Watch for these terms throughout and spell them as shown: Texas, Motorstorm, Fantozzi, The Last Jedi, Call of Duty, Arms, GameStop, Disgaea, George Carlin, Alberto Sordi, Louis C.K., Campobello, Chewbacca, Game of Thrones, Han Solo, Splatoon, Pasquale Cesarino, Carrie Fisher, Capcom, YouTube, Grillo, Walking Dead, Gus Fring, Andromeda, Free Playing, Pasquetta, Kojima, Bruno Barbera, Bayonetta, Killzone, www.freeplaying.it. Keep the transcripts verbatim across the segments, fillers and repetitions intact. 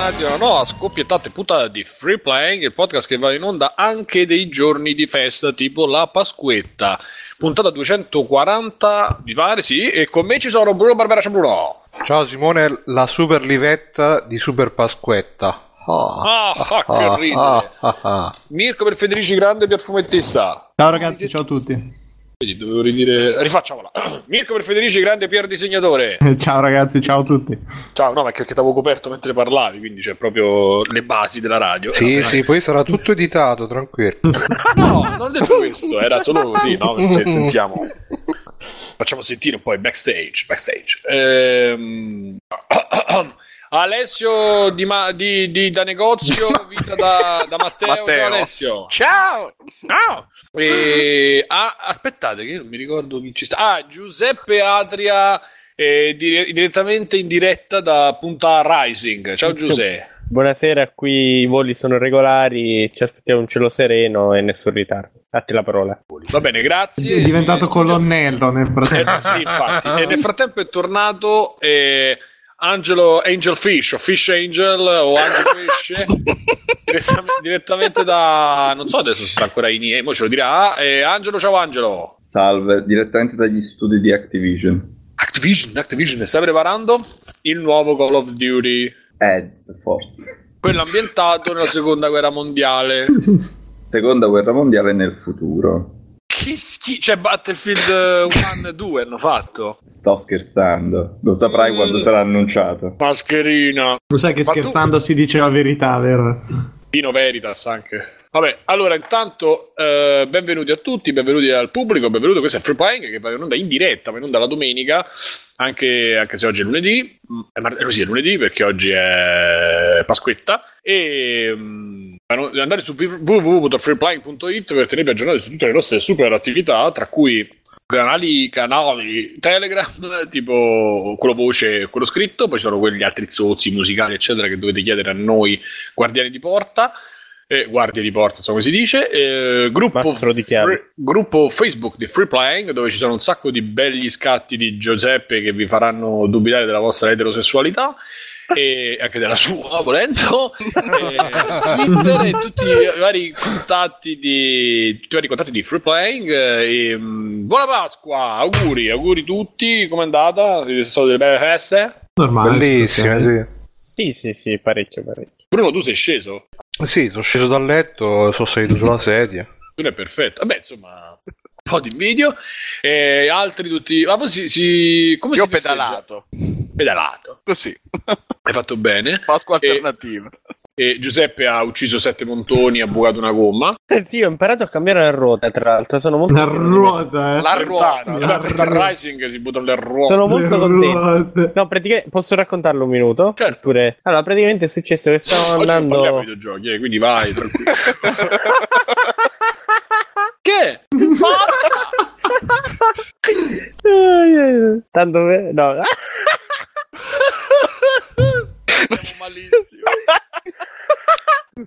Bentornati a una nuova scoppiettata puntata di Free Playing, il podcast che va in onda anche dei giorni di festa tipo la Pasquetta, puntata duecentoquaranta mi pare, sì, e con me ci sono Bruno Barbera. Ciao Bruno. Ciao Simone, la super livetta di Super Pasquetta. Oh, ah, ah, ah, che ridere. Ah, ah, ah. Mirko per Federici Grande e perfumettista. Ciao ragazzi, ciao a tutti. Quindi dovevo ridire, rifacciamola. Mirko per Federici Grande, Pier disegnatore. Ciao ragazzi, ciao a tutti. Ciao, no, ma perché t'avevo coperto mentre parlavi, quindi c'è proprio le basi della radio. Sì, eh, sì, poi sarà tutto editato, tranquillo. No, non ho detto questo, era solo così, no? Perché sentiamo. Facciamo sentire poi backstage, backstage. Ehm... Alessio di, ma- di, di da negozio, vita da, da Matteo. Matteo. Ciao Alessio. Ciao. Ciao. E, ah, aspettate che io non mi ricordo chi ci sta. Ah, Giuseppe Adria eh, dire- direttamente in diretta da Punta Rising. Ciao Giuseppe. Buonasera, qui i voli sono regolari, ci aspettiamo un cielo sereno e nessun ritardo. A te la parola. Va bene, grazie. È diventato eh, colonnello nel frattempo. Eh, sì, infatti. E nel frattempo è tornato... Eh, Angelo Angel Fish o Fish Angel o Angelo Pesce direttamente, direttamente da non so adesso se sta ancora in E, mo ce lo dirà. eh, Angelo, ciao Angelo. Salve, direttamente dagli studi di Activision. Activision, Activision sta preparando il nuovo Call of Duty, eh, forza, quello ambientato nella seconda guerra mondiale. Seconda guerra mondiale nel futuro. Che schifo, cioè Battlefield uno e due hanno fatto. Sto scherzando, lo saprai mm. quando sarà annunciato. Mascherina. Lo sai che ma scherzando tu... si dice la verità, vero? Pino Veritas anche. Vabbè, allora intanto eh, benvenuti a tutti, benvenuti al pubblico, benvenuti, questo è Free Playing che va in onda in diretta, va in onda la domenica, anche, anche se oggi è lunedì, è, mart- eh, sì, è lunedì perché oggi è Pasquetta, e... Mh, andare su w w w punto free playing punto i t per tenervi aggiornati su tutte le nostre super attività, tra cui canali, canali Telegram, tipo quello voce, quello scritto, poi ci sono quegli altri zozzi musicali eccetera che dovete chiedere a noi guardiani di porta, eh, guardie di porta, insomma, come si dice, eh, gruppo, di free, gruppo Facebook di Free Playing, dove ci sono un sacco di belli scatti di Giuseppe che vi faranno dubitare della vostra eterosessualità e anche della sua volendo, e Twitter e tutti i vari contatti di tutti i vari contatti di Free Playing. E, um, buona Pasqua, auguri, auguri tutti, com'è andata? Siete stati delle belle feste? Normale, bellissime, sì. Sì, sì, sì, parecchio, parecchio. Bruno, tu sei sceso? Sì, sono sceso dal letto, sono salito sulla sedia. Tu è perfetto. Vabbè, insomma, un po' di video e altri tutti. Ma poi si, si... come io si ho pedalato. Festeggia? Pedalato così hai fatto bene. Pasqua alternativa. E, e Giuseppe ha ucciso sette montoni, ha bucato una gomma. Eh sì, ho imparato a cambiare la ruota, tra l'altro sono molto la ruota eh. la ruota la, la ruota. Ruota. Rising si buttano le ruote, sono molto le contento ruote. No, praticamente posso raccontarlo un minuto? Certo. Pure. Allora praticamente è successo che stavo oggi andando, oggi parliamo di videogiochi, eh, quindi vai tranquillo. Che tanto be- no malissimo.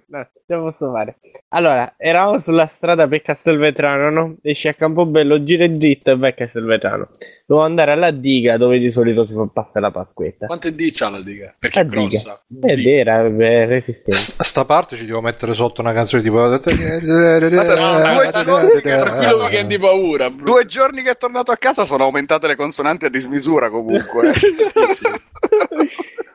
No, ce la posso fare. Allora, eravamo sulla strada per Castelvetrano, no? Esci a Campobello, gira e dritto e vai a Castelvetrano. Devo andare alla diga dove di solito si fa passare la Pasquetta. Quante D c'ha la diga? Perché la è diga. Grossa. È vera, è resistente. A sta parte ci devo mettere sotto una canzone tipo... Due giorni che tranquillo weekend di paura. Due giorni che è tornato a casa sono aumentate le consonanti a dismisura comunque.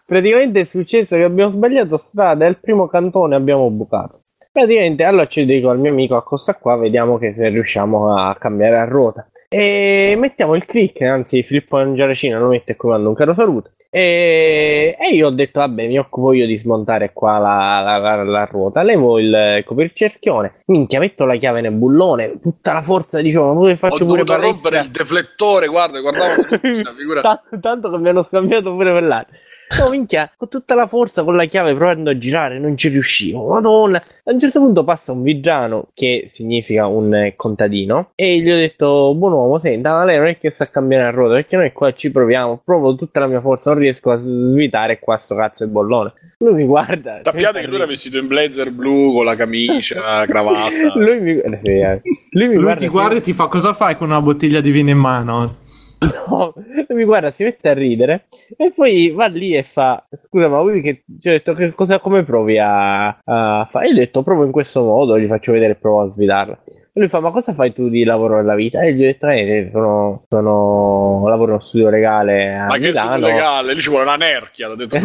Praticamente è successo che abbiamo sbagliato strada e al primo cantone abbiamo bucato. Praticamente allora ci dico al mio amico accosta qua, vediamo che se riusciamo a cambiare la ruota. E mettiamo il click, anzi Filippo Angiaracino lo mette e comando un caro saluto. E, e io ho detto vabbè, mi occupo io di smontare qua la, la, la, la ruota, levo il copercerchione, minchia, metto la chiave nel bullone, tutta la forza, diciamo, poi faccio ho pure rompere palestra. Il deflettore, guarda, guardavo la figura. T- tanto che mi hanno scambiato pure per l'altro. No, minchia, con tutta la forza, con la chiave, provando a girare, non ci riuscivo, madonna. A un certo punto passa un vigiano, che significa un contadino, e gli ho detto, buon uomo, senta, ma lei non è che sa cambiare la ruota, perché noi qua ci proviamo, provo tutta la mia forza, non riesco a svitare qua sto cazzo di bollone. Lui mi guarda. Sappiate che lui era vestito in blazer blu, con la camicia, la cravatta. Lui mi, eh, lui mi lui guarda, ti guarda e ti fa, cosa fai con una bottiglia di vino in mano? No, mi guarda, si mette a ridere e poi va lì e fa: scusa, ma lui che ci ho detto che cosa, come provi a, a fare? E gli ho detto: provo in questo modo, gli faccio vedere, provo a sfidarla. E lui fa: ma cosa fai tu di lavoro nella vita? E gli ho detto: eh, sono, sono lavoro in uno studio legale a ma Milano. Che studio legale? Lì ci vuole una nerchia, l'ho detto.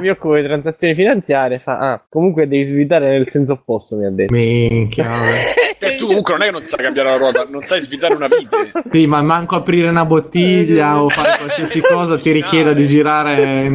Mi occupo di transazioni finanziarie. Fa: ah, comunque devi svitare nel senso opposto, mi ha detto. Minchia. E tu comunque non è che non sai cambiare la ruota, non sai svitare una vite. Sì, ma manco aprire una bottiglia o fare qualsiasi cosa ti richieda di girare.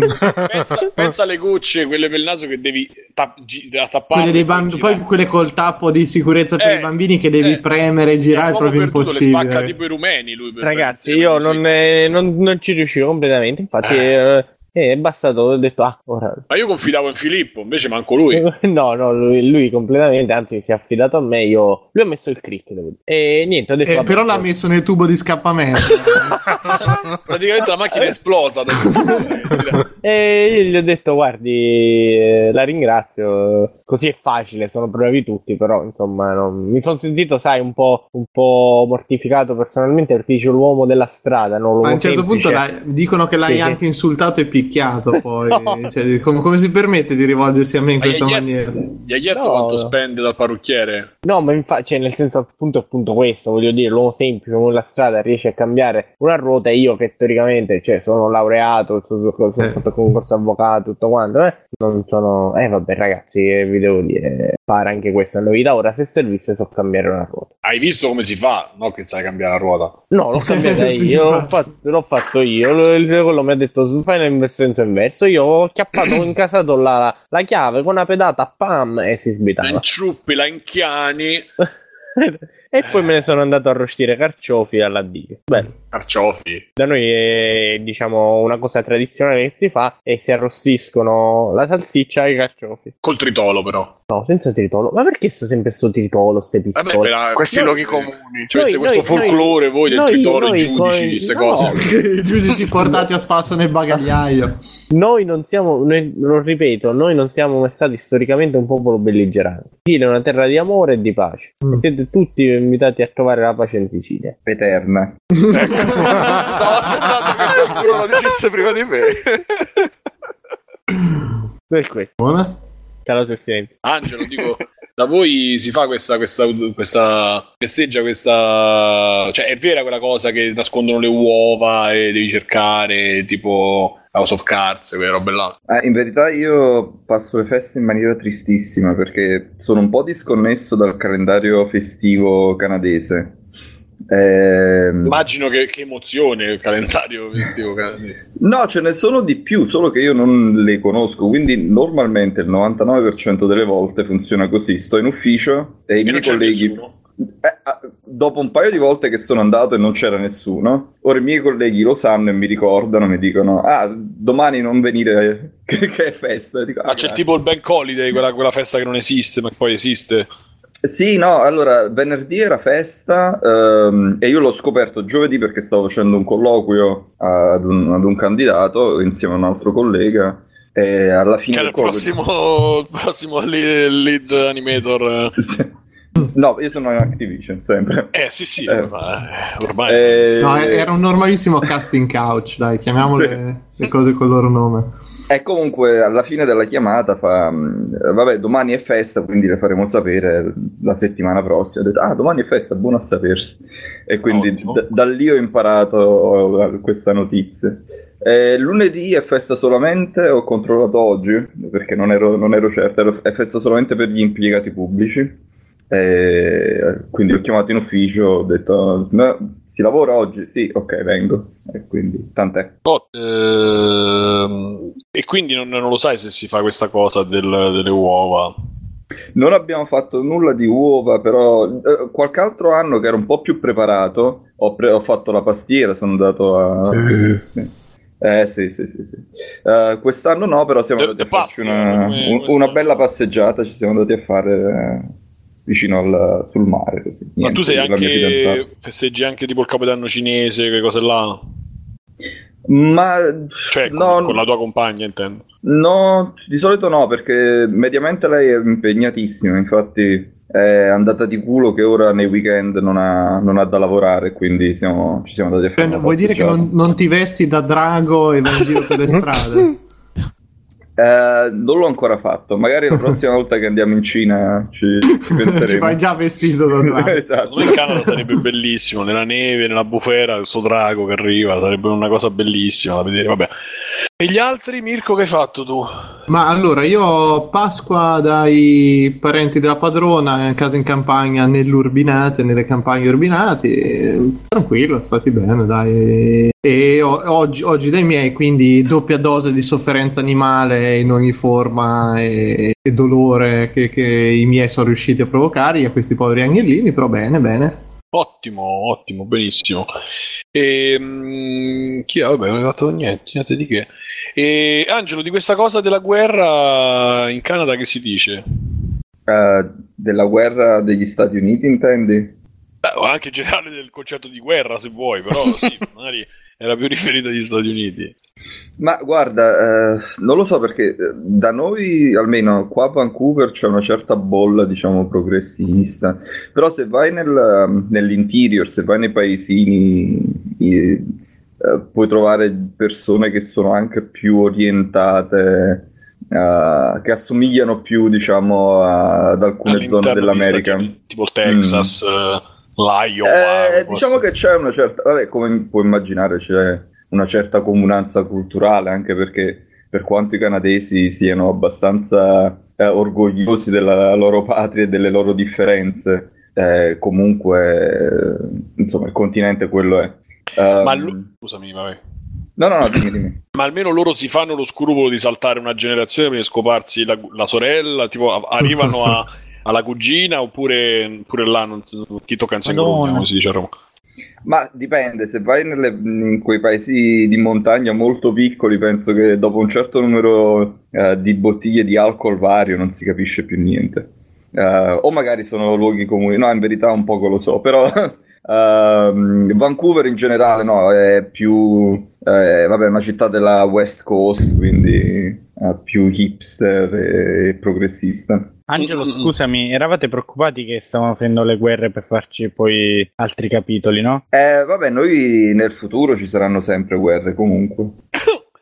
Pensa, pensa alle gocce, quelle per il naso che devi ta- gi- tappare. Quelle dei bamb- poi quelle col tappo di sicurezza per eh, i bambini che devi eh, premere e girare è proprio impossibile. Le spacca tipo i rumeni lui. Per Ragazzi, io non, eh, non, non ci riuscivo completamente, infatti... Eh. Eh, E' bastato, ho detto, ah, ora... Ma io confidavo in Filippo, invece manco lui. No, no, lui, lui completamente, anzi si è affidato a me, io... Lui ha messo il crick, devo dire. E niente, ho detto... Eh, però l'ha messo nel tubo di scappamento. Praticamente la macchina è esplosa. E io gli ho detto, guardi, la ringrazio, così è facile, sono bravi tutti, però insomma, no, mi sono sentito, sai, un po', un po' mortificato personalmente, perché dice l'uomo della strada, non l'uomo semplice. Ma a un certo punto la, dicono che l'hai sì, anche insultato e picchiato poi. No. Cioè, com- come si permette di rivolgersi a me in ma questa gli maniera? Gli hai chiesto no, quanto spende dal parrucchiere? No, ma infatti, cioè, nel senso, appunto, appunto questo, voglio dire, l'uomo semplice, l'uomo della strada riesce a cambiare una ruota, e io che teoricamente, cioè, sono laureato, sono, sono eh. fatto concorso avvocato, tutto quanto, eh? Non sono... Eh, vabbè, ragazzi, vi devo dire, fare anche questa novità, ora se servisse so cambiare una ruota. Hai visto come si fa? No che sai cambiare la ruota. No, l'ho cambiata io, l'ho fatto, l'ho fatto io, il quello mi ha detto, fai in senso inverso, io ho chiappato, ho incasato la, la chiave con una pedata, pam, e si sbitava. La intruppi, la inchiani... E poi me ne sono andato a arrostire carciofi alla diga. Bene. Carciofi. Da noi è, diciamo, una cosa tradizionale che si fa, e si arrostiscono la salsiccia e i carciofi. Col tritolo però. No, senza tritolo. Ma perché sto sempre sto tritolo, ste pistole? Vabbè, la... questi noi, luoghi comuni. Cioè noi, questo noi, folklore noi, voi del noi, tritolo, noi, i giudici, noi, queste no, cose. I giudici portati a spasso nel bagagliaio. Noi non siamo, noi, lo ripeto, noi non siamo stati storicamente un popolo belligerante. Sì, è una terra di amore e di pace. Mm. Siete tutti invitati a trovare la pace in Sicilia. Eterna. Ecco. Stavo aspettando che qualcuno lo dicesse prima di me. Per questo. Buona. Calato il silenzio. Angelo, dico... Da voi si fa questa, questa, questa festeggia, questa, cioè è vera quella cosa che nascondono le uova e devi cercare, tipo House of Cards, quelle robe là? Eh, in verità io passo le feste in maniera tristissima, perché sono un po' disconnesso dal calendario festivo canadese. Eh... Immagino che, che emozione il calendario festivo canadese. No, ce ne sono di più, solo che io non le conosco. Quindi normalmente il novantanove per cento delle volte funziona così: sto in ufficio e, e i miei colleghi eh, dopo un paio di volte che sono andato e non c'era nessuno, ora i miei colleghi lo sanno e mi ricordano, mi dicono: ah, domani non venire che, che è festa. Dico, ah, ma c'è grazie. Tipo il Bank Holiday, quella, quella festa che non esiste ma che poi esiste. Sì, no, allora, venerdì era festa ehm, e io l'ho scoperto giovedì, perché stavo facendo un colloquio ad un, ad un candidato insieme a un altro collega, e alla fine... Che era il prossimo, prossimo lead, lead animator... Sì. No, io sono in Activision sempre. Eh sì sì, eh, ormai, ormai. Eh, no, era un normalissimo casting couch, dai, chiamiamole sì. Le cose col loro nome. E comunque alla fine della chiamata fa: vabbè, domani è festa, quindi le faremo sapere la settimana prossima. Ho detto: ah, domani è festa, buono a sapersi. E quindi d- da lì ho imparato questa notizia. Eh, lunedì è festa solamente, ho controllato oggi, perché non ero, non ero certo, è festa solamente per gli impiegati pubblici. E quindi ho chiamato in ufficio, ho detto: no, si lavora oggi? Sì, ok, vengo. E quindi tant'è. Oh, ehm, e quindi non, non lo sai se si fa questa cosa del, delle uova? Non abbiamo fatto nulla di uova, però eh, qualche altro anno che ero un po' più preparato ho, pre- ho fatto la pastiera, sono andato a... Sì. Sì. Eh sì sì sì, sì. Uh, quest'anno no, però siamo andati a farci una, un, una bella passeggiata, ci siamo andati a fare... Eh, vicino al, sul mare così. Niente, ma tu sei anche festeggi anche tipo il capodanno cinese, quelle cose là? Ma cioè no, con, con la tua compagna intendo. No, di solito no, perché mediamente lei è impegnatissima, infatti è andata di culo che ora nei weekend non ha, non ha da lavorare, quindi siamo, ci siamo andati a fare. Vuoi dire che non, non ti vesti da drago e vai in giro per le strade? Uh, non l'ho ancora fatto, magari la prossima volta che andiamo in Cina ci, ci penseremo. Ci vai già vestito da drago. Esatto. In Canada sarebbe bellissimo, nella neve, nella bufera, questo drago che arriva, sarebbe una cosa bellissima da vedere. Vabbè. E gli altri, Mirko, che hai fatto tu? Ma allora, io Pasqua dai parenti della padrona, in casa in campagna, nell'Urbinate, nelle campagne Urbinate, tranquillo, stati bene, dai. E oggi, oggi dai miei, quindi doppia dose di sofferenza animale in ogni forma e, e dolore che, che i miei sono riusciti a provocare a questi poveri agnellini, però bene, bene. Ottimo, ottimo, benissimo. E mh, chi è? Vabbè, non ho fatto niente, niente di che. E Angelo, di questa cosa della guerra in Canada che si dice? Uh, della guerra degli Stati Uniti, intendi? Uh, anche in generale del concetto di guerra, se vuoi, però sì, magari era più riferita agli Stati Uniti. Ma guarda, eh, non lo so perché da noi, almeno qua a Vancouver, c'è una certa bolla, diciamo, progressista. Però se vai nel, nell'interior, se vai nei paesini, eh, eh, puoi trovare persone che sono anche più orientate, eh, che assomigliano più, diciamo, a, ad alcune all'interno zone dell'America. Stati, tipo il Texas... Mm. L'Iowa, eh, diciamo che c'è una certa, vabbè, come puoi immaginare c'è una certa comunanza culturale, anche perché per quanto i canadesi siano abbastanza eh, orgogliosi della loro patria e delle loro differenze, eh, comunque eh, insomma il continente quello è. Um, ma l- scusami, vabbè. No, no, no, dimmi, dimmi. Ma almeno loro si fanno lo scrupolo di saltare una generazione per scoparsi la, la sorella, tipo a- arrivano a alla cugina, oppure pure là non, ti tocca in sangue, come si dice a Roma. Ma dipende, se vai nelle, in quei paesi di montagna molto piccoli, penso che dopo un certo numero uh, di bottiglie di alcol vario non si capisce più niente. Uh, o magari sono luoghi comuni, no, in verità un poco lo so, però... Uh, Vancouver in generale no, è più eh, vabbè, una città della West Coast, quindi eh, più hipster e, e progressista. Angelo, scusami, eravate preoccupati che stavano facendo le guerre per farci poi altri capitoli, no? Eh vabbè, noi nel futuro ci saranno sempre guerre comunque.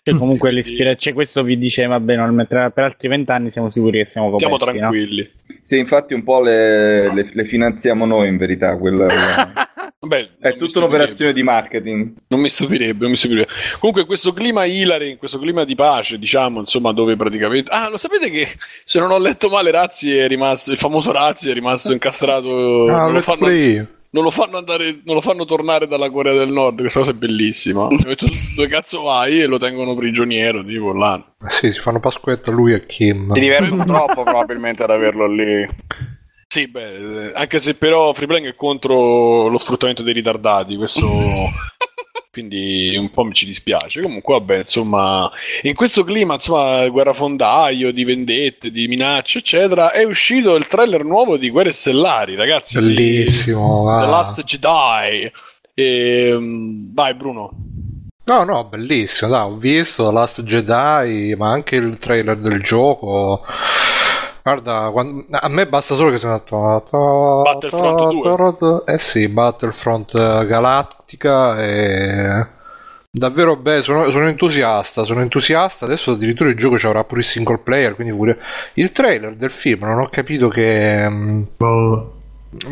Cioè, comunque l'ispira- cioè, questo vi diceva bene, almeno per altri vent'anni siamo sicuri che siamo coperti, siamo tranquilli, no? Sì, infatti un po' le, le, le finanziamo noi in verità quella, quella... Beh, è tutta un'operazione di marketing. Non mi stupirebbe, non mi stupirebbe. Comunque questo clima ilare, in questo clima di pace, diciamo, insomma, dove praticamente... Ah, lo sapete che, se non ho letto male, Razzi è rimasto, il famoso Razzi è rimasto incastrato. Ah, non lo fanno, non lo fanno andare, non lo fanno tornare dalla Corea del Nord, questa cosa è bellissima. Dove cazzo vai? E lo tengono prigioniero, tipo là. Sì, si fanno Pasquetta lui e Kim. Si divertono troppo probabilmente ad averlo lì. Sì, beh, anche se però Free Playing è contro lo sfruttamento dei ritardati, questo quindi un po' mi ci dispiace. Comunque vabbè, insomma, in questo clima, insomma, guerrafondaio, di vendette, di minacce, eccetera, è uscito il trailer nuovo di Guerre Stellari, ragazzi. Bellissimo, di... ah. The Last Jedi. E... Vai Bruno. No, no, bellissimo, dai, ho visto The Last Jedi, ma anche il trailer del gioco. Guarda, quando, a me basta solo che sono andato Battlefront due. Eh sì, Battlefront Galattica e... Davvero bello, sono, sono entusiasta, sono entusiasta. Adesso addirittura il gioco ci avrà pure il single player, quindi pure... Il trailer del film, non ho capito che... Boh.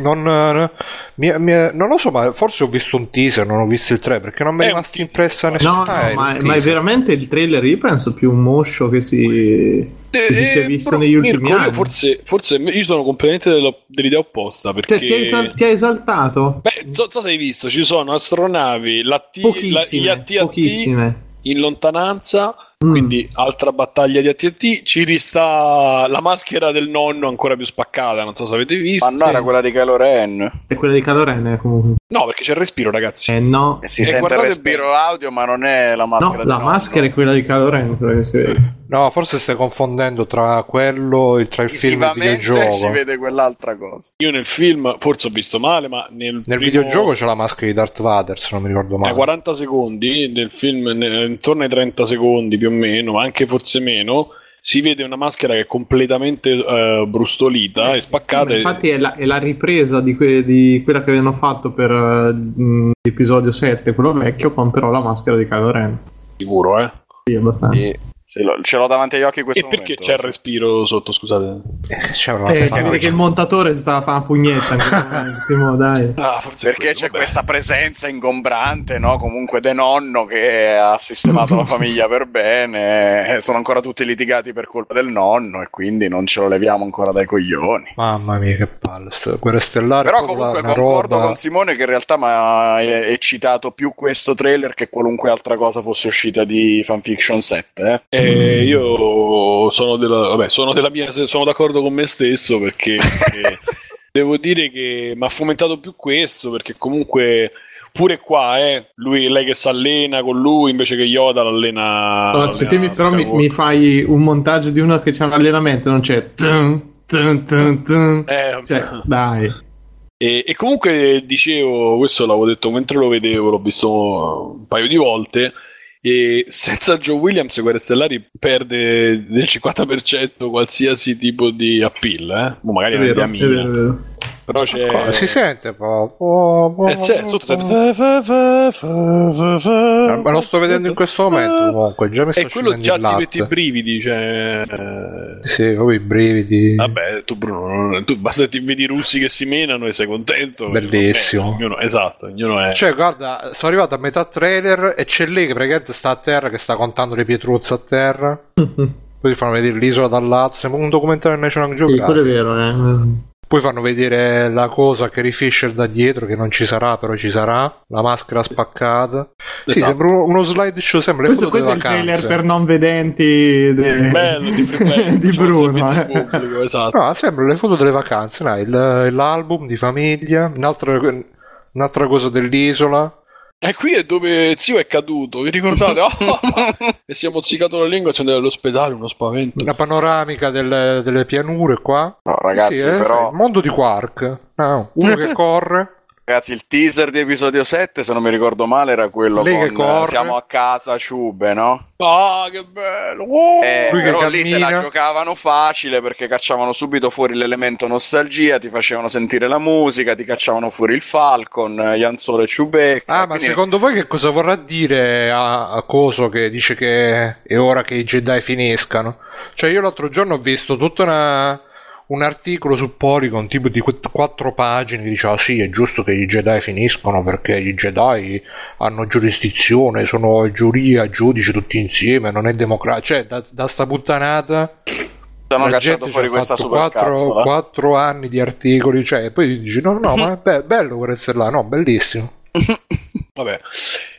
Non, no, mia, mia, non lo so, ma forse ho visto un teaser, non ho visto il trailer perché non mi è rimasto impressa nessuna. No, ah, no, ma, è, ma è veramente il trailer, io penso più un moscio che si, eh, che si sia visto però, negli ultimi Mirko, anni. Forse, forse io sono completamente dello, dell'idea opposta. Perché ti, ti, esal- ti ha esaltato? Beh, tu so, so hai visto, ci sono astronavi, l'A T, pochissime, la, gli A T A T in lontananza. Quindi altra battaglia di A T and T, ci rista la maschera del nonno ancora più spaccata, non so se avete visto. Ma no, era quella di Kylo Ren. È quella di Kylo Ren comunque. No, perché c'è il respiro, ragazzi. Eh no. E si e sente il respiro bene. Audio, ma non è la maschera. No, del la nonno. Maschera è quella di Kylo Ren. Si... No, forse stai confondendo tra quello e tra il film e il videogioco. Si vede quell'altra cosa. Io nel film forse ho visto male, ma nel, nel primo... videogioco c'è la maschera di Darth Vader, se non mi ricordo male. A quaranta secondi, nel film ne... intorno ai trenta secondi più o meno, ma anche forse meno, si vede una maschera che è completamente uh, brustolita eh, e spaccata. Sì, infatti è la, è la ripresa di, que- di quella che avevano fatto per uh, l'episodio sette, quello vecchio, con però la maschera di Kylo Ren. Sicuro, eh? Sì, abbastanza. E... ce l'ho davanti agli occhi in questo e momento. E perché c'è il respiro sotto, scusate? Eh, c'è una eh, capite che il montatore stava a fare una pugnetta. Simo, dai. Ah, forse perché questo, c'è vabbè. Questa presenza ingombrante, no? Comunque de nonno che ha sistemato la famiglia per bene. Sono ancora tutti litigati per colpa del nonno e quindi non ce lo leviamo ancora dai coglioni. Mamma mia, che palle. Guerre Stellari. Però comunque concordo roba... con Simone che in realtà mi ha eccitato più questo trailer che qualunque altra cosa fosse uscita di Fanfiction sette, eh? Eh, io sono della, vabbè, sono della mia, sono d'accordo con me stesso perché devo dire che mi ha fomentato più questo, perché comunque pure qua eh, lui, lei che si allena con lui invece che Yoda l'allena, allora, se te mi, però mi, mi fai un montaggio di uno che c'ha l'allenamento, non c'è tum, tum, tum, tum. Eh, cioè, dai. E, e comunque dicevo, questo l'avevo detto mentre lo vedevo, l'ho visto un paio di volte. E senza Joe Williams Guerre Stellari perde del cinquanta per cento qualsiasi tipo di appeal, eh? Boh, magari è una mia. Però c'è... Qua, si sente po'... Eh, se, sotto... Ma lo sto vedendo in questo momento, comunque. Già mi sto scendendo il latte. E quello già ti mette i brividi, cioè... Sì, proprio i brividi. Vabbè, tu Bruno, tu basta ti vedi i russi che si menano e sei contento. Bellissimo. Ognuno, esatto, ognuno è... Cioè, guarda, sono arrivato a metà trailer e c'è lei che praticamente sta a terra, che sta contando le pietruzze a terra. Poi ti fanno vedere l'isola dall'alto. Sembra un documentario National Geographic. Sì, quello è vero, eh. Poi fanno vedere la cosa Carrie Fisher da dietro, che non ci sarà, però ci sarà. La maschera spaccata. Esatto. Sì, sembra uno slideshow, sembra questo, questo è il trailer per non vedenti de... bello, di, di Bruno. Eh. Pubblico, esatto. No, sembra le foto delle vacanze, no, il, l'album di famiglia, un'altra, un'altra cosa dell'isola. E qui è dove zio è caduto, vi ricordate? Oh, e si è mozzicato la lingua e si è andato all'ospedale, uno spavento. Una panoramica del, delle pianure qua. No, ragazzi, sì, però... Eh, il mondo di Quark. No, uno che corre. Ragazzi, il teaser di episodio sette, se non mi ricordo male, era quello lei con che siamo a casa ciube, no? Ah, che bello! Wow. Eh, Lui però che lì se la giocavano facile perché cacciavano subito fuori l'elemento nostalgia, ti facevano sentire la musica, ti cacciavano fuori il Falcon, Ian Solo e Chewbacca. Ah, quindi... ma secondo voi che cosa vorrà dire a, a Coso che dice che è ora che i Jedi finiscano? Cioè, io l'altro giorno ho visto tutta una... un articolo su Polygon tipo di quattro pagine che diceva sì, è giusto che i Jedi finiscono perché i Jedi hanno giurisdizione, sono giuria, giudici tutti insieme, non è democratico, cioè da, da sta puttanata sono cacciato fuori questa supercazzola. Quattro anni di articoli, cioè, e poi dici no no ma è be- bello quello essere là, no, bellissimo. Vabbè,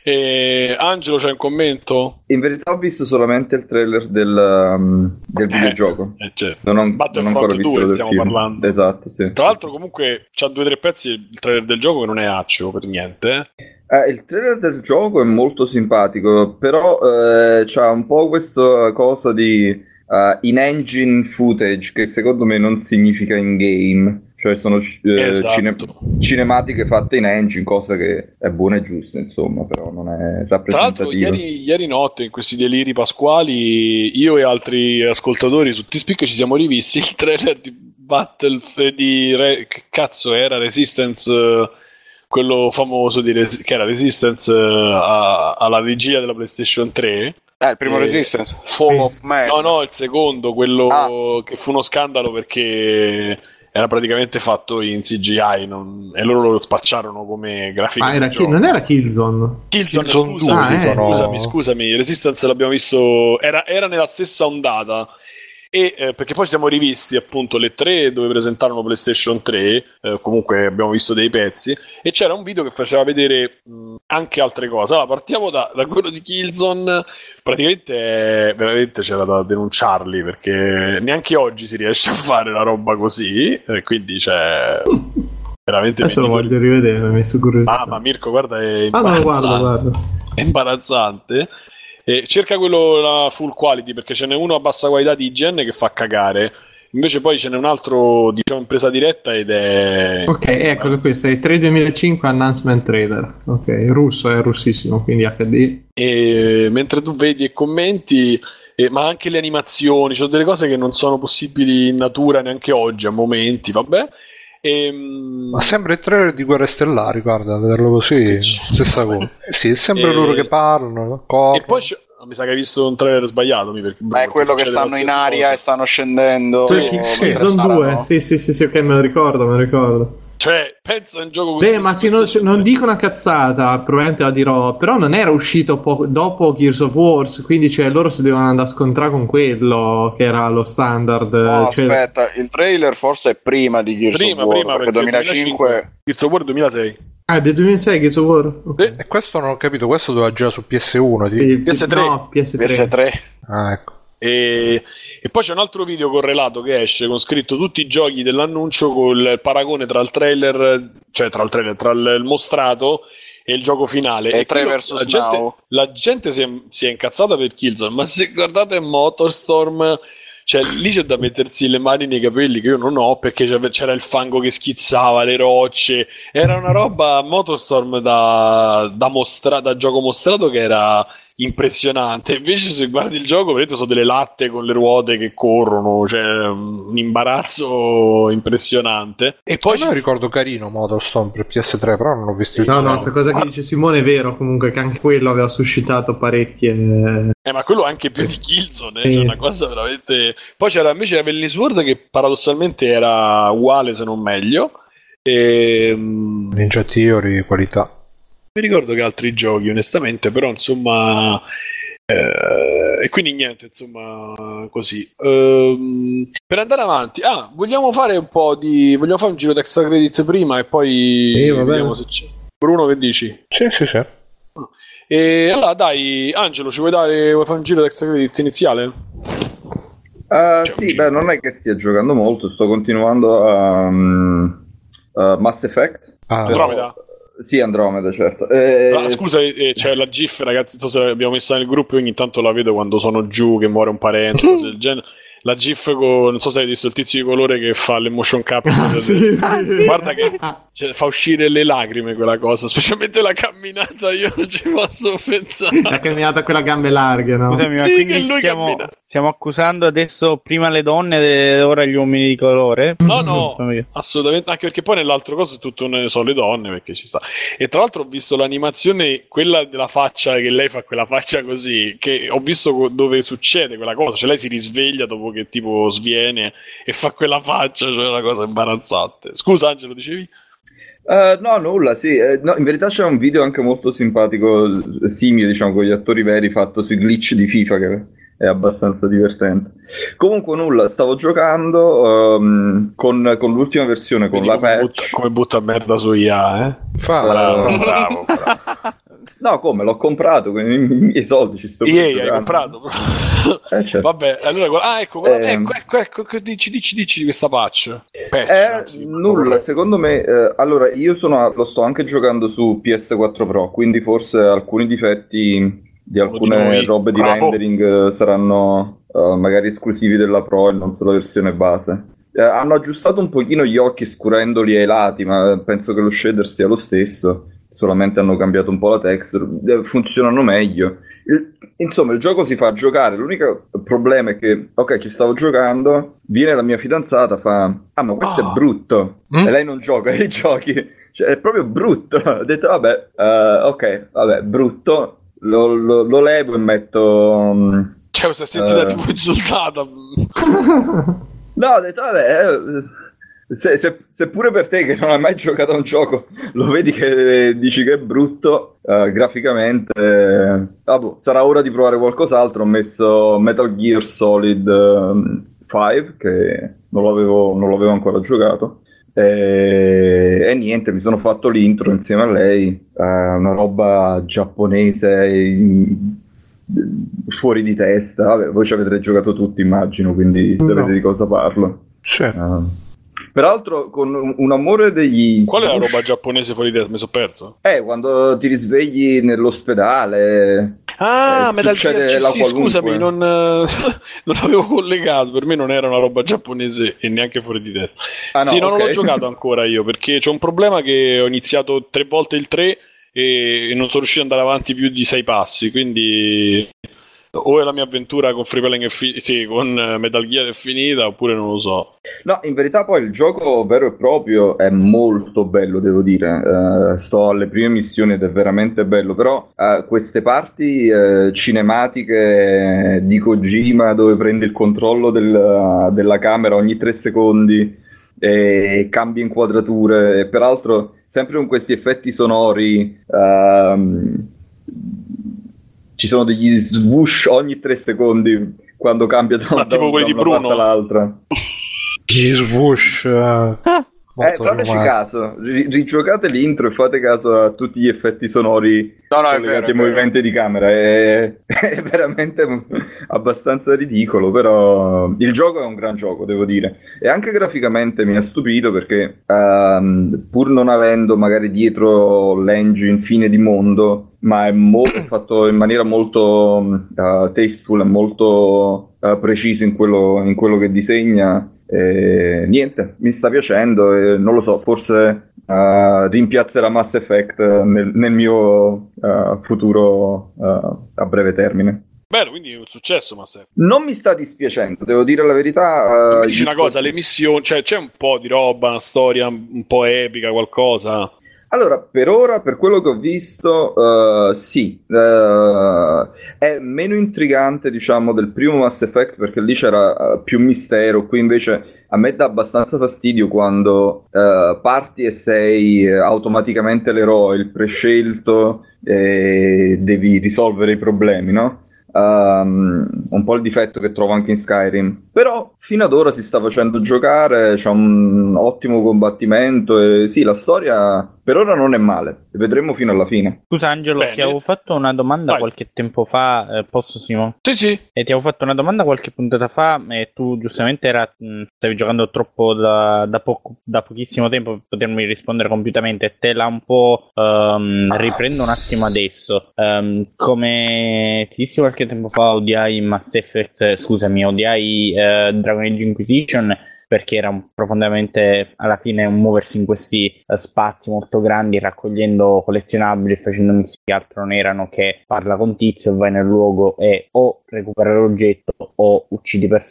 eh, Angelo c'è un commento? In verità ho visto solamente il trailer del, um, del videogioco, eh, certo. non ho, Battlefield non ho ancora visto due stiamo film. Parlando, esatto, sì. Tra l'altro comunque c'ha due o tre pezzi il trailer del gioco che non è accio per niente. Eh, il trailer del gioco è molto simpatico, però eh, c'ha un po' questa cosa di uh, in-engine footage che secondo me non significa in-game. Cioè sono eh, esatto. cine- cinematiche fatte in engine, cosa che è buona e giusta, insomma, però non è rappresentativa. Tra l'altro ieri, ieri notte, in questi deliri pasquali, io e altri ascoltatori su T-Speak ci siamo rivisti il trailer di Battlefield, di Re- che cazzo era? Resistance... Uh... quello famoso di Res- che era Resistance uh, a- alla vigilia della PlayStation tre. Eh, il primo e... Resistance? Fall of Man. No, no, il secondo, quello ah. che fu uno scandalo perché... era praticamente fatto in C G I non... e loro lo spacciarono come grafica. Ah, era chi... non era Killzone? Killzone, Killzone scusa, ah, eh, scusami, no. scusami, Resistance l'abbiamo visto, era, era nella stessa ondata. E eh, perché poi siamo rivisti appunto le tre dove presentarono PlayStation tre, eh, comunque abbiamo visto dei pezzi e c'era un video che faceva vedere mh, anche altre cose. Allora partiamo da, da quello di Killzone, praticamente eh, veramente c'era da denunciarli perché neanche oggi si riesce a fare la roba così, eh, quindi c'è veramente adesso lo voglio rivedere, mi sono curioso. Ah, ma Mirko guarda, è imbarazzante, ah, no, guarda, guarda. È imbarazzante. Eh, cerca quello la full quality perché ce n'è uno a bassa qualità di I G N che fa cagare, invece poi ce n'è un altro diciamo in presa diretta ed è ok, ecco che questo è il tre duemilacinque announcement trailer, ok, russo, è russissimo, quindi H D. E mentre tu vedi e commenti eh, ma anche le animazioni, cioè delle cose che non sono possibili in natura neanche oggi a momenti, vabbè. E, ma sembra il trailer di Guerre Stellari, guarda, a vederlo così, stessa cosa. Eh sì, sembra e... loro che parlano. Corrono. E poi c'è... mi sa che hai visto un trailer sbagliato, mi, perché, ma è quello che stanno in aria cosa. E stanno scendendo. Sì, Killzone due, no? sì, sì, sì, sì, ok, me lo ricordo, me lo ricordo. Cioè, pensa a un gioco così. Beh, ma se non, non dico una cazzata, probabilmente la dirò, però non era uscito po- dopo Gears of War, quindi cioè loro si devono andare a scontrare con quello che era lo standard. No, cioè... aspetta, il trailer forse è prima di Gears prima, of War, prima, perché duemilacinque Gears of War duemilasei Ah, del duemilasei Gears of War? Okay. E questo non ho capito, questo doveva già su P S uno, di... P S tre. No, P S tre. P S tre. Ah, ecco. E, e poi c'è un altro video correlato che esce con scritto tutti i giochi dell'annuncio, col paragone tra il trailer, cioè tra il trailer, tra il mostrato e il gioco finale. E, e tre versus la now. Gente, la gente si è, si è incazzata per Killzone, ma se guardate Motorstorm, cioè lì c'è da mettersi le mani nei capelli, che io non ho, perché c'era il fango che schizzava, le rocce, era una roba Motorstorm da, da, mostra, da gioco mostrato che era impressionante. Invece se guardi il gioco vedete, sono delle latte con le ruote che corrono, cioè un imbarazzo impressionante. E poi io ricordo carino Motorstorm per P S tre, però non ho visto il no no questa cosa che dice Simone è vero, comunque, che anche quello aveva suscitato parecchie. Eh, ma quello anche più di Killzone, eh, eh. Cioè una cosa veramente. Poi c'era invece la Heavenly Sword, che paradossalmente era uguale se non meglio, e... Ninja Theory di qualità. Mi ricordo che altri giochi onestamente, però insomma eh, e quindi niente, insomma così. Ehm, per andare avanti, ah, vogliamo fare un po' di vogliamo fare un giro di extra credits prima e poi eh, vediamo se c'è. Bruno, che dici? Sì, sì, sì. E allora dai, Angelo, ci vuoi dare vuoi fare un giro di extra credits iniziale? Uh, sì, beh, non è che stia giocando molto, sto continuando a um, uh, Mass Effect. Ah, però... no. Sì, Andromeda, certo. Eh... Ah, scusa, eh, c'è la GIF, ragazzi, non so se l'abbiamo messa nel gruppo, io ogni tanto la vedo quando sono giù, che muore un parente, cose del genere. La GIF con, non so se hai visto il tizio di colore che fa le motion capture. Ah, sì, sì. Guarda che cioè, fa uscire le lacrime quella cosa, specialmente la camminata, io non ci posso pensare. La camminata con la gambe larghe, no? Scusami, sì, ma quindi stiamo, stiamo accusando adesso prima le donne e ora gli uomini di colore? No, no, assolutamente, anche perché poi nell'altro cosa è tutto, ne so, le donne, perché ci sta. E tra l'altro ho visto l'animazione, quella della faccia, che lei fa quella faccia così, che ho visto dove succede quella cosa, cioè lei si risveglia dopo che tipo sviene e fa quella faccia, cioè una cosa imbarazzante. Scusa Angelo, dicevi? Uh, no, nulla, sì. Eh, no, in verità c'è un video anche molto simpatico, simile, diciamo, con gli attori veri, fatto sui glitch di FIFA, che è abbastanza divertente. Comunque nulla, stavo giocando um, con, con l'ultima versione, con la patch. Come butta merda su I A, eh? Fa, bravo, bravo, bravo. No, come? L'ho comprato con i miei soldi, ci sto pensando. Hai comprato? Eh, certo. Vabbè, allora, ah, ecco, eh, ecco, ecco, ecco, ecco, dici, dici, dici di questa patch. patch eh, anzi, nulla, secondo me, eh, allora, io sono a, lo sto anche giocando su P S quattro Pro, quindi forse alcuni difetti di alcune di robe di Bravo. rendering eh, saranno eh, magari esclusivi della Pro e non sulla versione base. Eh, hanno aggiustato un pochino gli occhi scurendoli ai lati, ma penso che lo shader sia lo stesso. Solamente hanno cambiato un po' la texture, funzionano meglio. Il, insomma, il gioco si fa giocare. L'unico problema è che, ok, ci stavo giocando, viene la mia fidanzata, fa: ah, ma questo oh. è brutto. Mm? E lei non gioca, e giochi. Cioè, è proprio brutto. Ho detto, vabbè, uh, ok, vabbè, brutto. Lo, lo, lo levo e metto... Um, cioè, si è sentita uh, tipo insultata. No, ho detto, vabbè... Eh, Se, se, se pure per te che non hai mai giocato a un gioco lo vedi che eh, dici che è brutto eh, graficamente, eh, ah, boh, sarà ora di provare qualcos'altro. Ho messo Metal Gear Solid um, cinque, che non l'avevo, non l'avevo ancora giocato, e, e niente, mi sono fatto l'intro insieme a lei, eh, una roba giapponese in, fuori di testa. Vabbè, voi ci avete giocato tutti, immagino, quindi sapete no. di cosa parlo. C'è uh, peraltro con un amore degli... Qual è la roba giapponese fuori di testa? Mi sono perso. Eh, quando ti risvegli nell'ospedale... Ah, eh, Metal Gear, sì, scusami, non, non l'avevo collegato, per me non era una roba giapponese e neanche fuori di testa. Ah, no, sì, okay. Non l'ho giocato ancora io, perché c'è un problema che ho iniziato tre volte il tre e non sono riuscito ad andare avanti più di sei passi, quindi... o è la mia avventura con Free Playing è fi- sì, con Metal Gear è finita, oppure non lo so. No, in verità poi il gioco vero e proprio è molto bello, devo dire. Uh, sto alle prime missioni ed è veramente bello, però uh, queste parti uh, cinematiche di Kojima dove prende il controllo del, uh, della camera ogni tre secondi e cambia inquadrature, e peraltro sempre con questi effetti sonori, uh, ci sono degli swoosh ogni tre secondi quando cambia da, ma da, tipo da, da una Bruno. Parte all'altra. Gli swoosh, uh, eh, fateci umano. Caso, R- rigiocate l'intro e fate caso a tutti gli effetti sonori no, no, collegati ai movimenti di camera, è, è veramente abbastanza ridicolo, però il gioco è un gran gioco, devo dire, e anche graficamente mi ha stupito perché um, pur non avendo magari dietro l'engine fine di mondo, ma è, mo- è fatto in maniera molto uh, tasteful e molto uh, preciso in quello, in quello che disegna. E niente, mi sta piacendo e non lo so, forse uh, rimpiazzerà Mass Effect nel, nel mio uh, futuro uh, a breve termine. Bello, quindi è un successo Mass Effect. Non mi sta dispiacendo, devo dire la verità. Uh, dici una cosa, le missioni, cioè c'è un po' di roba, una storia un po' epica, qualcosa? Allora, per ora, per quello che ho visto, uh, sì, uh, è meno intrigante, diciamo, del primo Mass Effect, perché lì c'era uh, più mistero. Qui invece a me dà abbastanza fastidio quando uh, parti e sei uh, automaticamente l'eroe, il prescelto, e devi risolvere i problemi, no? Um, un po' il difetto che trovo anche in Skyrim, però fino ad ora si sta facendo giocare, c'è un ottimo combattimento e sì, la storia per ora non è male, vedremo fino alla fine. Scusa Angelo, bene, ti avevo fatto una domanda Vai. qualche tempo fa, eh, posso Simo? Sì sì. E ti avevo fatto una domanda qualche puntata fa e tu giustamente era, mh, stavi giocando troppo da, da, poco, da pochissimo tempo per potermi rispondere compiutamente, te la un po' um, riprendo un attimo adesso. Um, come ti dissi qualche tempo fa odiai Mass Effect, scusami, odiai eh, Dragon Age Inquisition perché era un, profondamente alla fine un muoversi in questi uh, spazi molto grandi raccogliendo collezionabili e facendo che altro non erano che parla con tizio, vai nel luogo e o recupera l'oggetto o uccidi per,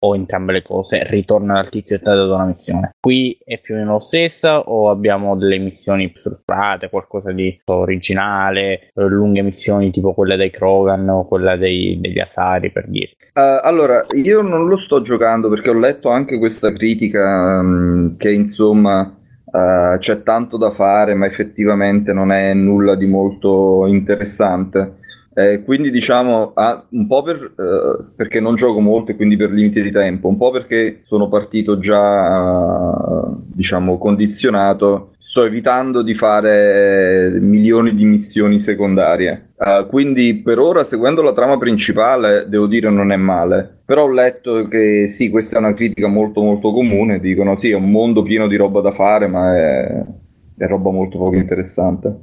o entrambe le cose, ritorna dal tizio e ti ha dato una missione. Qui è più o meno lo stesso o abbiamo delle missioni più strutturate, qualcosa di originale, lunghe missioni tipo quella dei Krogan o quella dei, degli Asari per dire? Uh, allora io non lo sto giocando perché ho letto anche questo questa critica um, che insomma uh, c'è tanto da fare ma effettivamente non è nulla di molto interessante, eh, quindi diciamo ah, un po' per, uh, perché non gioco molto e quindi per limiti di tempo, un po' perché sono partito già uh, diciamo condizionato, sto evitando di fare milioni di missioni secondarie, uh, quindi per ora seguendo la trama principale devo dire non è male. Però ho letto che sì, questa è una critica molto molto comune, dicono sì, è un mondo pieno di roba da fare, ma è, è roba molto poco interessante.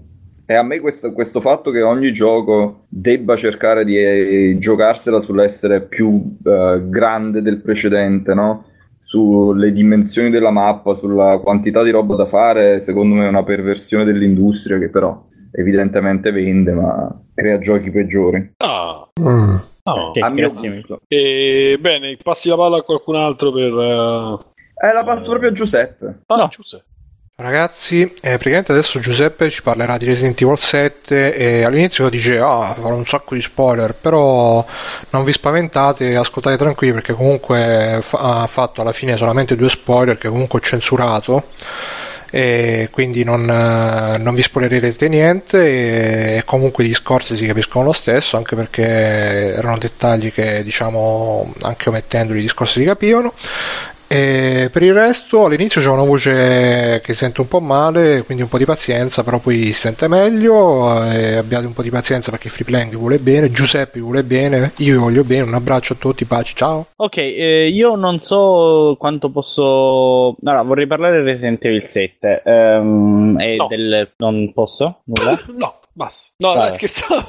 E a me questo, questo fatto che ogni gioco debba cercare di eh, giocarsela sull'essere più eh, grande del precedente, no? Sulle dimensioni della mappa, sulla quantità di roba da fare, secondo me è una perversione dell'industria che però evidentemente vende, ma crea giochi peggiori. Ah. Mm. No, a mio gusto. E bene, passi la palla a qualcun altro per uh, eh la passo uh, proprio a Giuseppe. Ah, no. Giuseppe. Ragazzi, eh, praticamente adesso Giuseppe ci parlerà di Resident Evil sette e all'inizio dice ah, farò un sacco di spoiler, però non vi spaventate, ascoltate tranquilli perché comunque fa- ha fatto alla fine solamente due spoiler che comunque ho censurato. E quindi non, non vi spoilerete niente e comunque i discorsi si capiscono lo stesso, anche perché erano dettagli che diciamo anche omettendoli i discorsi si capivano. E per il resto all'inizio c'è una voce che si sente un po' male, quindi un po' di pazienza, però poi si sente meglio e abbiate un po' di pazienza perché Free Playing vi vuole bene, Giuseppe vi vuole bene, io vi voglio bene, un abbraccio a tutti, pace, ciao. Ok, eh, io non so quanto posso, allora vorrei parlare di Resident Evil sette, um, e no. del non posso? Nulla? No. basta. No, vabbè. No, scherzavo.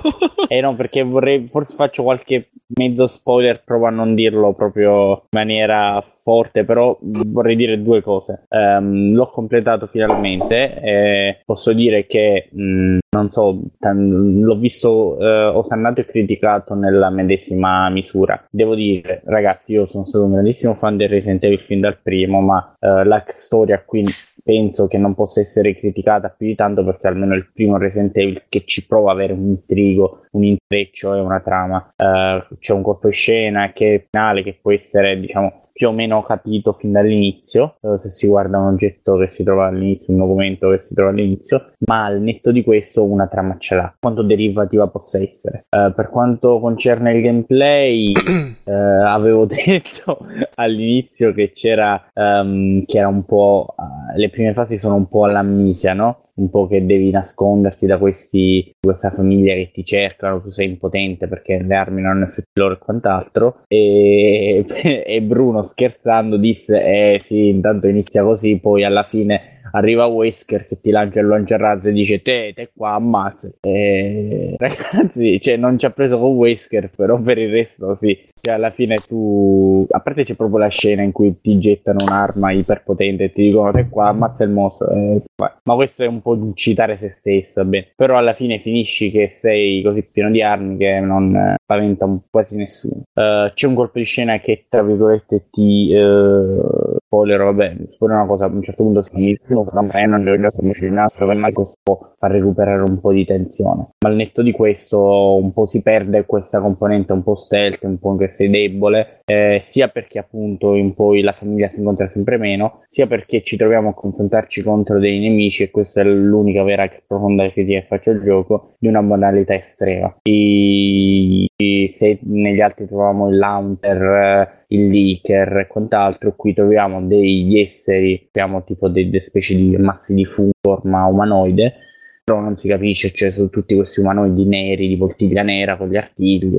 Eh no, perché vorrei, forse faccio qualche mezzo spoiler, provo a non dirlo proprio in maniera forte, però vorrei dire due cose. Um, l'ho completato finalmente e posso dire che mh, non so, l'ho visto eh, osannato e criticato nella medesima misura. Devo dire, ragazzi, io sono stato un grandissimo fan del Resident Evil fin dal primo, ma eh, la storia qui penso che non possa essere criticata più di tanto, perché almeno il primo Resident Evil che ci prova a avere un intrigo, un intreccio e una trama. Eh, c'è un colposcena che è finale, che può essere, diciamo, più o meno capito fin dall'inizio, se si guarda un oggetto che si trova all'inizio, un documento che si trova all'inizio, ma al netto di questo una trama ce l'ha, quanto derivativa possa essere. Uh, per quanto concerne il gameplay, uh, avevo detto all'inizio che c'era um, che era un po' uh, le prime fasi sono un po' all'amnesia, no? Un po' che devi nasconderti da questi questa famiglia che ti cercano, tu sei impotente perché le armi non hanno effetti loro e quant'altro, e, e Bruno scherzando disse eh sì, intanto inizia così, poi alla fine arriva Wesker che ti lancia il lanciarazzi e dice te, te qua ammazza. E... ragazzi, cioè non ci ha preso con Wesker, però per il resto sì, cioè alla fine tu, a parte c'è proprio la scena in cui ti gettano un'arma iperpotente e ti dicono te qua ammazza il mostro, eh, ma questo è un po' di citare se stesso, va bene, però alla fine finisci che sei così pieno di armi che non spaventa quasi nessuno. Uh, c'è un colpo di scena che tra virgolette ti uh, spoiler, vabbè, spoiler una cosa, a un certo punto si non devo il nastro, ma questo può far recuperare un po' di tensione, ma al netto di questo un po' si perde questa componente un po' stealth, un po' che sei debole, eh, sia perché appunto in poi la famiglia si incontra sempre meno, sia perché ci troviamo a confrontarci contro dei nemici, e questa è l'unica vera che profonda critica che faccio al gioco, di una banalità estrema. E se negli altri trovavamo il Hunter, il Leaker e quant'altro, qui troviamo degli esseri, troviamo tipo delle specie di massi di forma umanoide, però non si capisce, cioè sono tutti questi umanoidi neri di poltiglia nera con gli artigli.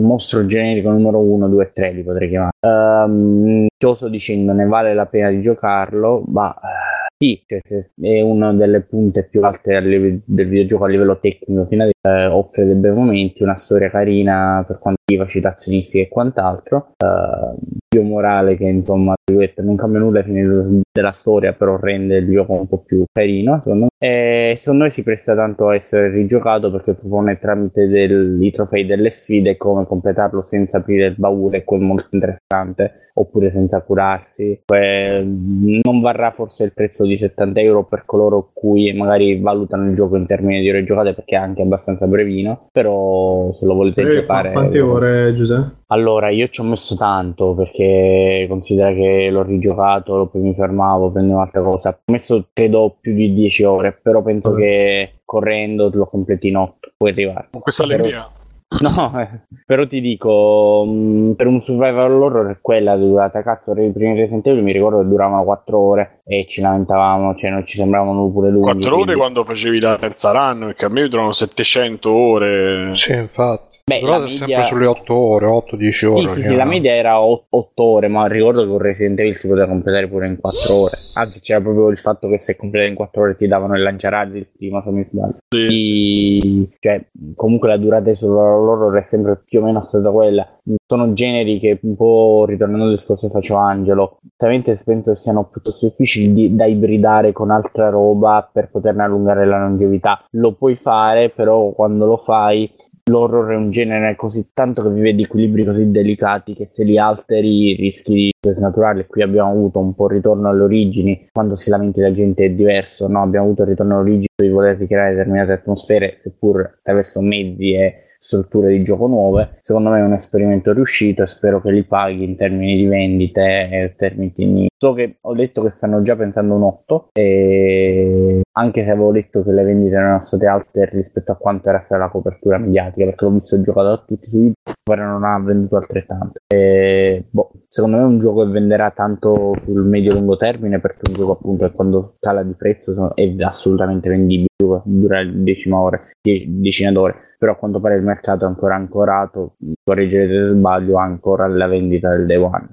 Mostro generico numero uno, due e tre li potrei chiamare. Um, chiuso dicendo, ne vale la pena di giocarlo, ma sì, cioè, è una delle punte più alte del videogioco a livello tecnico fino adesso. Eh, offre dei bei momenti, una storia carina per quanto riguarda citazionistiche e quant'altro, eh, più morale che insomma non cambia nulla alla fine della storia, però rende il gioco un po' più carino secondo me, e secondo me si presta tanto a essere rigiocato perché propone tramite del, i trofei delle sfide come completarlo senza aprire il baule, quel molto interessante, oppure senza curarsi. Beh, non varrà forse il prezzo di settanta euro per coloro cui magari valutano il gioco in termini di ore giocate, perché è anche abbastanza brevino, però se lo volete eh, giocare... Quante ore, Giuseppe? Allora, io ci ho messo tanto, perché considera che l'ho rigiocato, poi mi fermavo, prendevo un'altra cosa, ho messo credo più di dieci ore, però penso allora. Che correndo lo completi in otto, puoi arrivare. Con questa allegria. No, però ti dico, per un survival horror quella durata, cazzo, i primi Resident Evil mi ricordo che duravano quattro ore e ci lamentavamo, cioè non ci sembravano pure lunghi. quattro ore quindi. Quando facevi la terza run, perché a me durano settecento ore. Sì, infatti. Beh, però la media... sempre sulle otto ore, otto dieci ore. Sì, sì, sì, la media era otto ore, ma ricordo che un Resident Evil si poteva completare pure in quattro ore. Anzi, c'era proprio il fatto che se completavi in quattro ore ti davano il lanciarazzi prima, se mi sbaglio. Sì, e... sì. Cioè, comunque la durata sull'horror è sempre più o meno stata quella. Sono generi che un po', ritornando al discorso che faccio Angelo, ovviamente penso che siano piuttosto difficili da ibridare con altra roba per poterne allungare la longevità. Lo puoi fare, però quando lo fai... L'horror è un genere così tanto che vive di equilibri così delicati che se li alteri rischi di snaturarli. Qui abbiamo avuto un po' il ritorno alle origini, quando si lamenti la gente è diverso, no? Abbiamo avuto il ritorno alle origini di voler ricreare determinate atmosfere, seppur attraverso mezzi e strutture di gioco nuove. Secondo me è un esperimento riuscito e spero che li paghi in termini di vendite e termini. So che ho detto che stanno già pensando un otto, e anche se avevo detto che le vendite erano state alte rispetto a quanto era stata la copertura mediatica, perché l'ho visto giocato da tutti su YouTube, però non ha venduto altrettanto. E, boh, secondo me è un gioco che venderà tanto sul medio-lungo termine, perché un gioco appunto quando cala di prezzo è assolutamente vendibile, dura decima ore, decina d'ore. però a quanto pare il mercato è ancora ancorato, correggere se sbaglio, ancora alla vendita del Day One.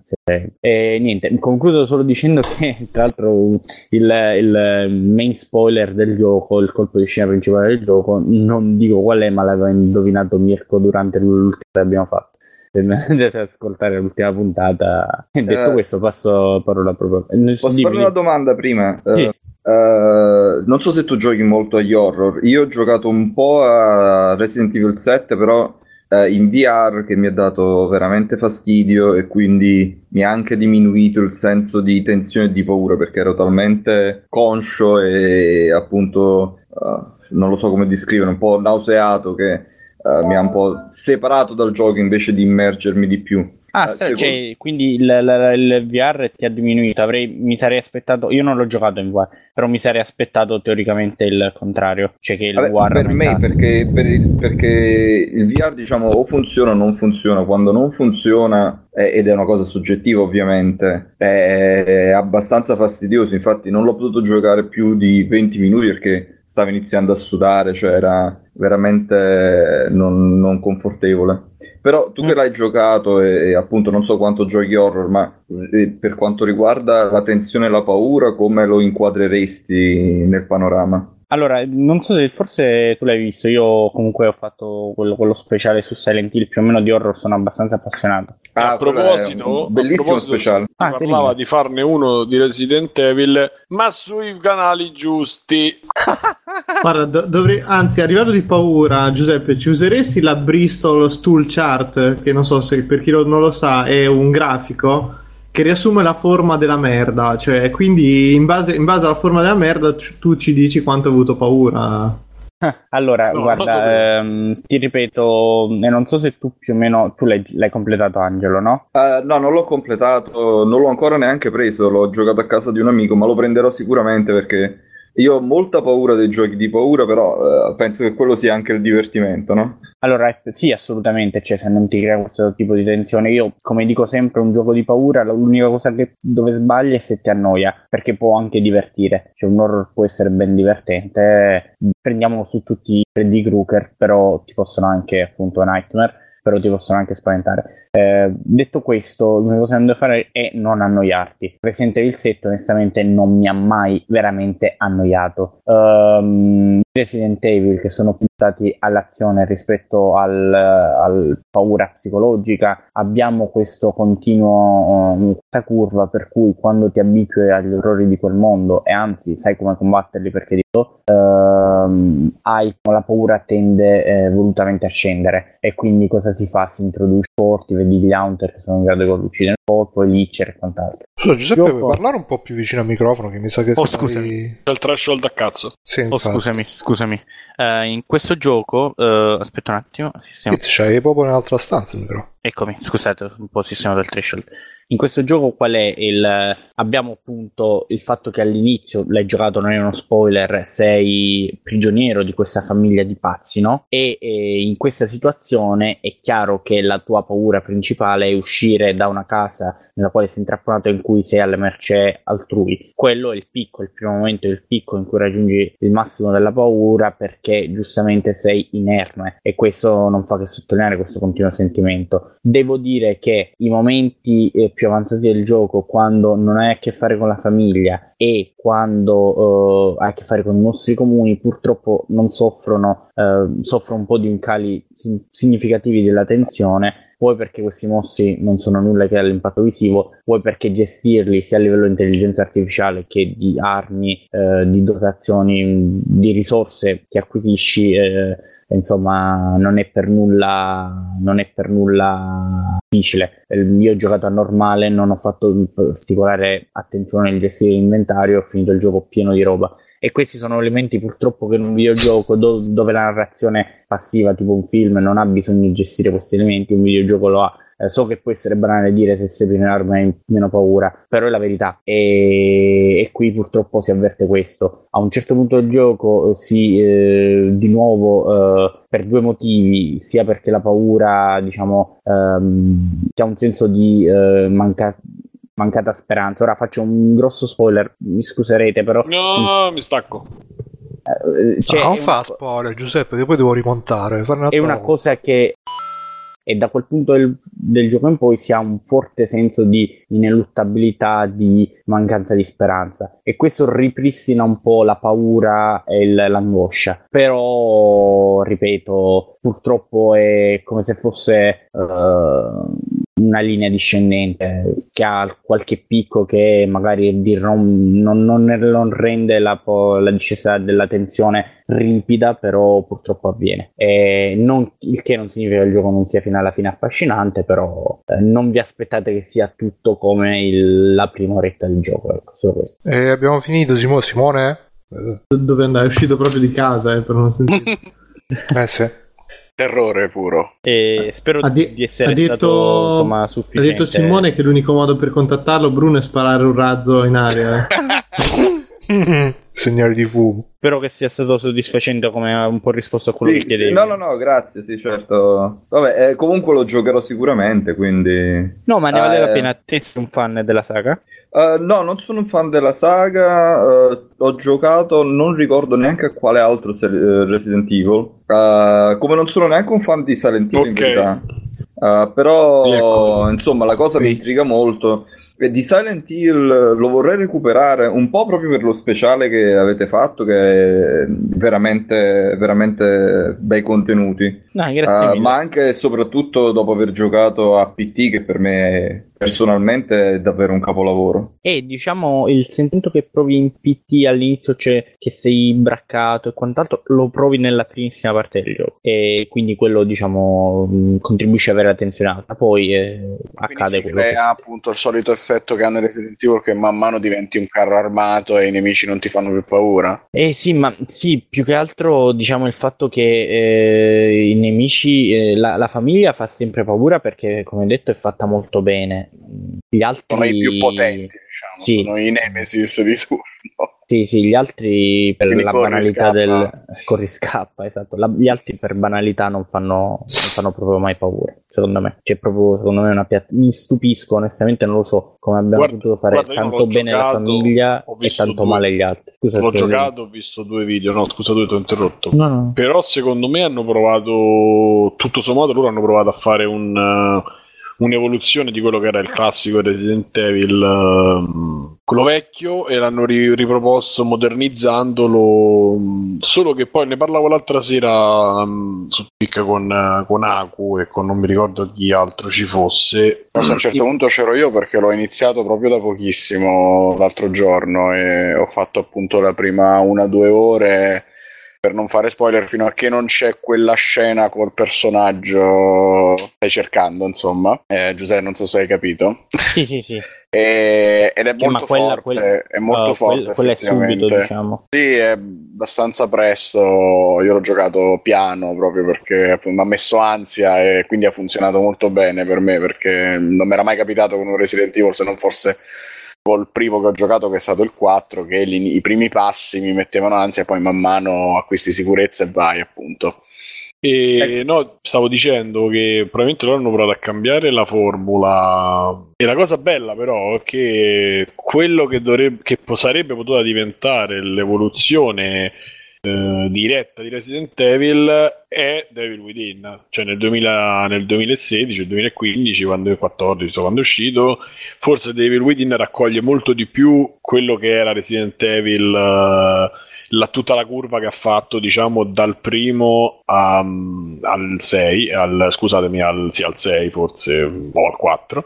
E niente, concludo solo dicendo che tra l'altro il, il main spoiler del gioco, il colpo di scena principale del gioco, non dico qual è, ma l'avevo indovinato Mirko durante l'ultima che abbiamo fatto. Andate ad ascoltare l'ultima puntata. E detto uh, questo, passo parola proprio. Posso dimmi. Fare una domanda prima? Sì. Uh, uh, non so se tu giochi molto agli horror. Io ho giocato un po' a Resident Evil sette, però uh, in V R, che mi ha dato veramente fastidio, e quindi mi ha anche diminuito il senso di tensione e di paura, perché ero talmente conscio e appunto uh, non lo so come descrivere, un po' nauseato che Uh, mi ha un po' separato dal gioco invece di immergermi di più. Ah, uh, secondo... cioè, quindi il, il, il V R ti ha diminuito. Avrei, mi sarei aspettato. Io non l'ho giocato in V R, però mi sarei aspettato teoricamente il contrario. Cioè, che il Vabbè, V R per me, perché, per il, perché il V R, diciamo, o funziona o non funziona. Quando non funziona, è, ed è una cosa soggettiva, ovviamente, è, è abbastanza fastidioso. Infatti, non l'ho potuto giocare più di venti minuti perché stavo iniziando a sudare, cioè era veramente non, non confortevole. Però tu che l'hai giocato e, e appunto non so quanto giochi horror, ma e, per quanto riguarda la tensione e la paura, come lo inquadreresti nel panorama? Allora, non so se forse tu l'hai visto, io comunque ho fatto quello, quello speciale su Silent Hill, più o meno di horror sono abbastanza appassionato. Ah, a proposito, bellissimo a proposito, speciale. Si ah, parlava carino. Di farne uno di Resident Evil, ma sui canali giusti. Guarda, do- dovrei, anzi, a livello di paura, Giuseppe, ci useresti la Bristol Stool Chart, che non so se per chi lo, non lo sa è un grafico che riassume la forma della merda, cioè quindi in base, in base alla forma della merda c- tu ci dici quanto hai avuto paura. Allora, no, guarda, ehm, ti ripeto, e non so se tu più o meno, tu l'hai, l'hai completato Angelo, no? Uh, no, non l'ho completato, non l'ho ancora neanche preso, l'ho giocato a casa di un amico, ma lo prenderò sicuramente perché io ho molta paura dei giochi di paura, però eh, penso che quello sia anche il divertimento, no? Allora, sì, assolutamente, cioè se non ti crea questo tipo di tensione. Io, come dico sempre, un gioco di paura, l'unica cosa che dove sbagli è se ti annoia, perché può anche divertire. Cioè un horror può essere ben divertente, prendiamolo su tutti i Freddy Krueger, però ti possono anche, appunto, Nightmare, però ti possono anche spaventare. Eh, detto questo, l'unica cosa che non devo fare è non annoiarti. Resident Evil sette onestamente non mi ha mai veramente annoiato. Um, Resident Evil che sono puntati all'azione rispetto al, al paura psicologica, abbiamo questo continuo um, questa curva per cui quando ti abitui agli orrori di quel mondo e anzi sai come combatterli perché dico, um, hai, la paura tende eh, volutamente a scendere e quindi cosa si fa? Si introduce forti, vedi gli hunter che sono in grado di uccidere un po', poi l'itcher e quant'altro. Scusa Giuseppe, puoi parlare un po' più vicino al microfono che mi sa che oh stai... scusami, c'è il threshold a cazzo. Sì, oh scusami, scusami uh, in questo gioco uh, aspetta un attimo, sistema. Sì, c'hai proprio un'altra stanza però. Eccomi, scusate, un po' sistema del threshold. In questo gioco qual è il... abbiamo appunto il fatto che all'inizio, l'hai giocato, non è uno spoiler, sei prigioniero di questa famiglia di pazzi, no? E, e in questa situazione è chiaro che la tua paura principale è uscire da una casa nella quale sei intrapponato in cui sei alla mercé altrui. Quello è il picco, il primo momento è il picco in cui raggiungi il massimo della paura perché giustamente sei inerme e questo non fa che sottolineare questo continuo sentimento. Devo dire che i momenti eh, più avanzati del gioco, quando non hai a che fare con la famiglia e quando eh, hai a che fare con i mostri comuni, purtroppo non soffrono, eh, soffrono un po' di cali significativi della tensione, vuoi perché questi mostri non sono nulla che all'impatto visivo, vuoi perché gestirli sia a livello di intelligenza artificiale che di armi, eh, di dotazioni, di risorse che acquisisci, eh, insomma non è per nulla non è per nulla difficile. Io ho giocato a normale, non ho fatto particolare attenzione nel gestire l'inventario, ho finito il gioco pieno di roba e questi sono elementi purtroppo che in un videogioco do- dove la narrazione passiva tipo un film non ha bisogno di gestire questi elementi, un videogioco lo ha. So che può essere banale dire se sei più inerme hai meno paura, però è la verità e, e qui purtroppo si avverte questo. A un certo punto del gioco si eh, di nuovo eh, per due motivi, sia perché la paura diciamo ehm, c'è un senso di eh, manca- mancata speranza. Ora faccio un grosso spoiler, mi scuserete però no, mi stacco Cioè, no, non fa una... spoiler, Giuseppe, che poi devo rimontare. Una è una cosa che, e da quel punto del, del gioco in poi, si ha un forte senso di ineluttabilità, di mancanza di speranza, e questo ripristina un po' la paura e il, l'angoscia. Però, ripeto, purtroppo è come se fosse uh, una linea discendente che ha qualche picco che magari non, non, non rende la, la discesa della tensione rimpida, però purtroppo avviene. E non, il che non significa che il gioco non sia fino alla fine affascinante, però eh, non vi aspettate che sia tutto come il, la prima oretta del gioco, ecco, solo questo. E abbiamo finito, Simo, Simone? Dove andai? È uscito proprio di casa, eh, per non sentire. Eh sì. Terrore puro. E spero ha di, di essere ha detto, stato insomma, sufficiente. Ha detto Simone che l'unico modo per contattarlo, Bruno, è sparare un razzo in aria. Segnale di fumo. Spero che sia stato soddisfacente, come un po' risposto a quello sì, che chiedevi. Sì, no, no, no, grazie, sì, certo. Vabbè, eh, comunque lo giocherò sicuramente, quindi... No, ma ne vale eh... la pena. Te sei un fan della saga? Uh, no, non sono un fan della saga, uh, ho giocato, non ricordo neanche a quale altro se- uh, Resident Evil, uh, come non sono neanche un fan di Silent Hill, okay, in verità, uh, però ecco, insomma la cosa sì. mi intriga molto. Di Silent Hill lo vorrei recuperare un po' proprio per lo speciale che avete fatto, che è veramente veramente bei contenuti, no, grazie uh, ma anche e soprattutto dopo aver giocato a P T, che per me personalmente è davvero un capolavoro. E diciamo il sentimento che provi in P T all'inizio, cioè che sei braccato e quant'altro, lo provi nella primissima parte del gioco, e quindi quello diciamo contribuisce a avere la tensione alta. Poi eh, accade quello crea, che crea appunto il solito effetto che hanno Resident Evil, che man mano diventi un carro armato e i nemici non ti fanno più paura. Eh sì, ma sì, più che altro diciamo il fatto che eh, i nemici, eh, la, la famiglia fa sempre paura, perché come detto è fatta molto bene. Gli altri sono i più potenti, diciamo, sì. sono i nemesis di turno. Sì, sì, gli altri per Quindi la banalità scappa. del corriscappa, esatto. La, gli altri per banalità non fanno, non fanno proprio mai paura, secondo me. C'è proprio, secondo me, una piatta. Mi stupisco, onestamente, non lo so come abbiamo guarda, potuto fare guarda, tanto bene giocato, la famiglia e tanto due, male gli altri. Scusa, l'ho giocato, ho visto due video. No, scusa, tu ti ho interrotto. No, no. Però, secondo me, hanno provato, tutto sommato, loro hanno provato a fare un, uh, un'evoluzione di quello che era il classico Resident Evil. Uh, quello vecchio, e l'hanno ri- riproposto modernizzandolo, solo che poi ne parlavo l'altra sera um, su Picca con, uh, con Aku e con non mi ricordo chi altro ci fosse. No, a un certo punto c'ero io, perché l'ho iniziato proprio da pochissimo l'altro giorno e ho fatto appunto la prima una due ore, per non fare spoiler, fino a che non c'è quella scena col personaggio stai cercando, insomma, eh, Giuseppe, non so se hai capito. Sì, sì, sì. E, ed è cioè, molto quella, forte, quella, è molto uh, forte, quella, quella è subito, diciamo. Sì, è abbastanza presto. Io l'ho giocato piano proprio perché mi ha messo ansia, e quindi ha funzionato molto bene per me, perché non mi era mai capitato con un Resident Evil, se non forse col primo che ho giocato, che è stato il quattro, che li, i primi passi mi mettevano ansia, poi man mano acquisti sicurezza e vai, appunto. E eh. no, stavo dicendo che probabilmente loro hanno provato a cambiare la formula, e la cosa bella però è che quello che, dovrebbe, che sarebbe potuta diventare l'evoluzione eh, diretta di Resident Evil è Devil Within, cioè nel, duemila, nel duemilasedici, nel duemilaquindici, quando è quattordici, quando è uscito, forse Devil Within raccoglie molto di più quello che era Resident Evil, eh, la, tutta la curva che ha fatto, diciamo, dal primo a, al sei, al, scusatemi, al, sì, al sei forse, o al quattro,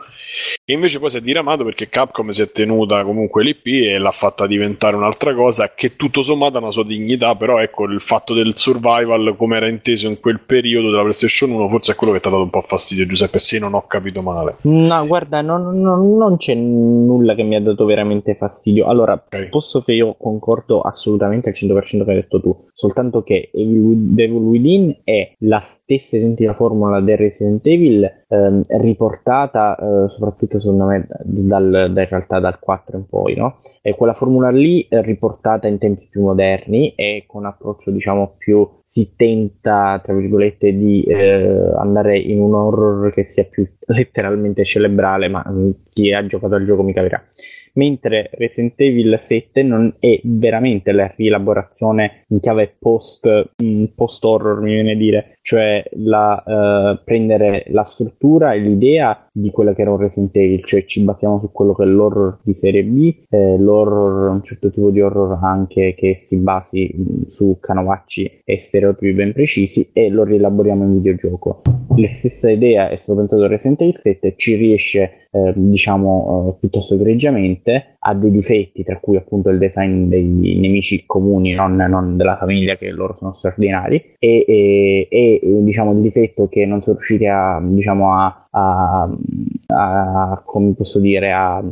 e invece poi si è diramato perché Capcom si è tenuta comunque l'I P e l'ha fatta diventare un'altra cosa che tutto sommato ha una sua dignità. Però ecco, il fatto del survival come era inteso in quel periodo della PlayStation uno forse è quello che ti ha dato un po' fastidio, Giuseppe, se non ho capito male. No, guarda, non, non, non c'è nulla che mi ha dato veramente fastidio. Allora, okay, posso che io concordo assolutamente cento per cento che hai detto tu, soltanto che Devil Within è la stessa identica formula del Resident Evil, ehm, riportata eh, soprattutto secondo me dal, da, in realtà dal quattro in poi, no? È quella formula lì eh, riportata in tempi più moderni e con un approccio diciamo più, si tenta tra virgolette di eh, andare in un horror che sia più letteralmente cerebrale, ma mh, chi ha giocato al gioco mi capirà. mentre Resident Evil sette non è veramente la rielaborazione in chiave post, post horror, mi viene a dire, cioè la, eh, prendere la struttura e l'idea di quella che era un Resident Evil, cioè ci basiamo su quello che è l'horror di serie B, eh, l'horror, un certo tipo di horror anche che si basi su canovacci e stereotipi ben precisi, e lo rielaboriamo in videogioco. La stessa idea è stata pensata da Resident Evil sette, ci riesce eh, diciamo eh, piuttosto egregiamente, ha dei difetti tra cui appunto il design dei nemici comuni, non, non della famiglia, che loro sono straordinari, e, e, e diciamo il difetto che non sono riusciti a diciamo a, a, a come posso dire a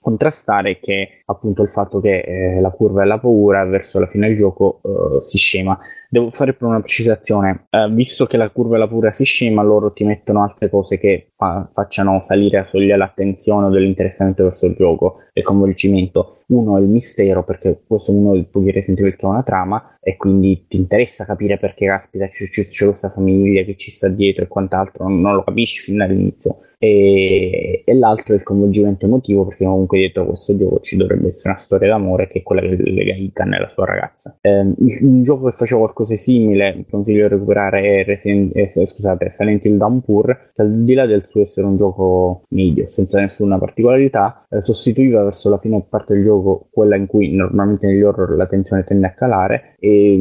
contrastare, che appunto il fatto che eh, la curva della paura verso la fine del gioco eh, si scema. Devo fare però una precisazione, eh, visto che la curva della paura si scema, loro ti mettono altre cose che fa- facciano salire a soglia l'attenzione o dell'interessamento verso il gioco, il coinvolgimento. Uno è il mistero, perché questo è uno dei pochi Resident Evil che ha una trama e quindi ti interessa capire perché caspita c'è, c'è, c'è questa famiglia che ci sta dietro e quant'altro, non, non lo capisci fin dall'inizio. E, e l'altro è il coinvolgimento emotivo, perché comunque dietro questo gioco ci dovrebbe essere una storia d'amore, che è quella che lega Ethan e la sua ragazza. Eh, un gioco che faceva qualcosa simile, consiglio di recuperare, è Resident, eh, scusate, Silent Hill Downpour, che al di là del suo essere un gioco medio, senza nessuna particolarità, eh, sostituiva verso la fine parte del gioco quella in cui normalmente negli horror la tensione tende a calare, e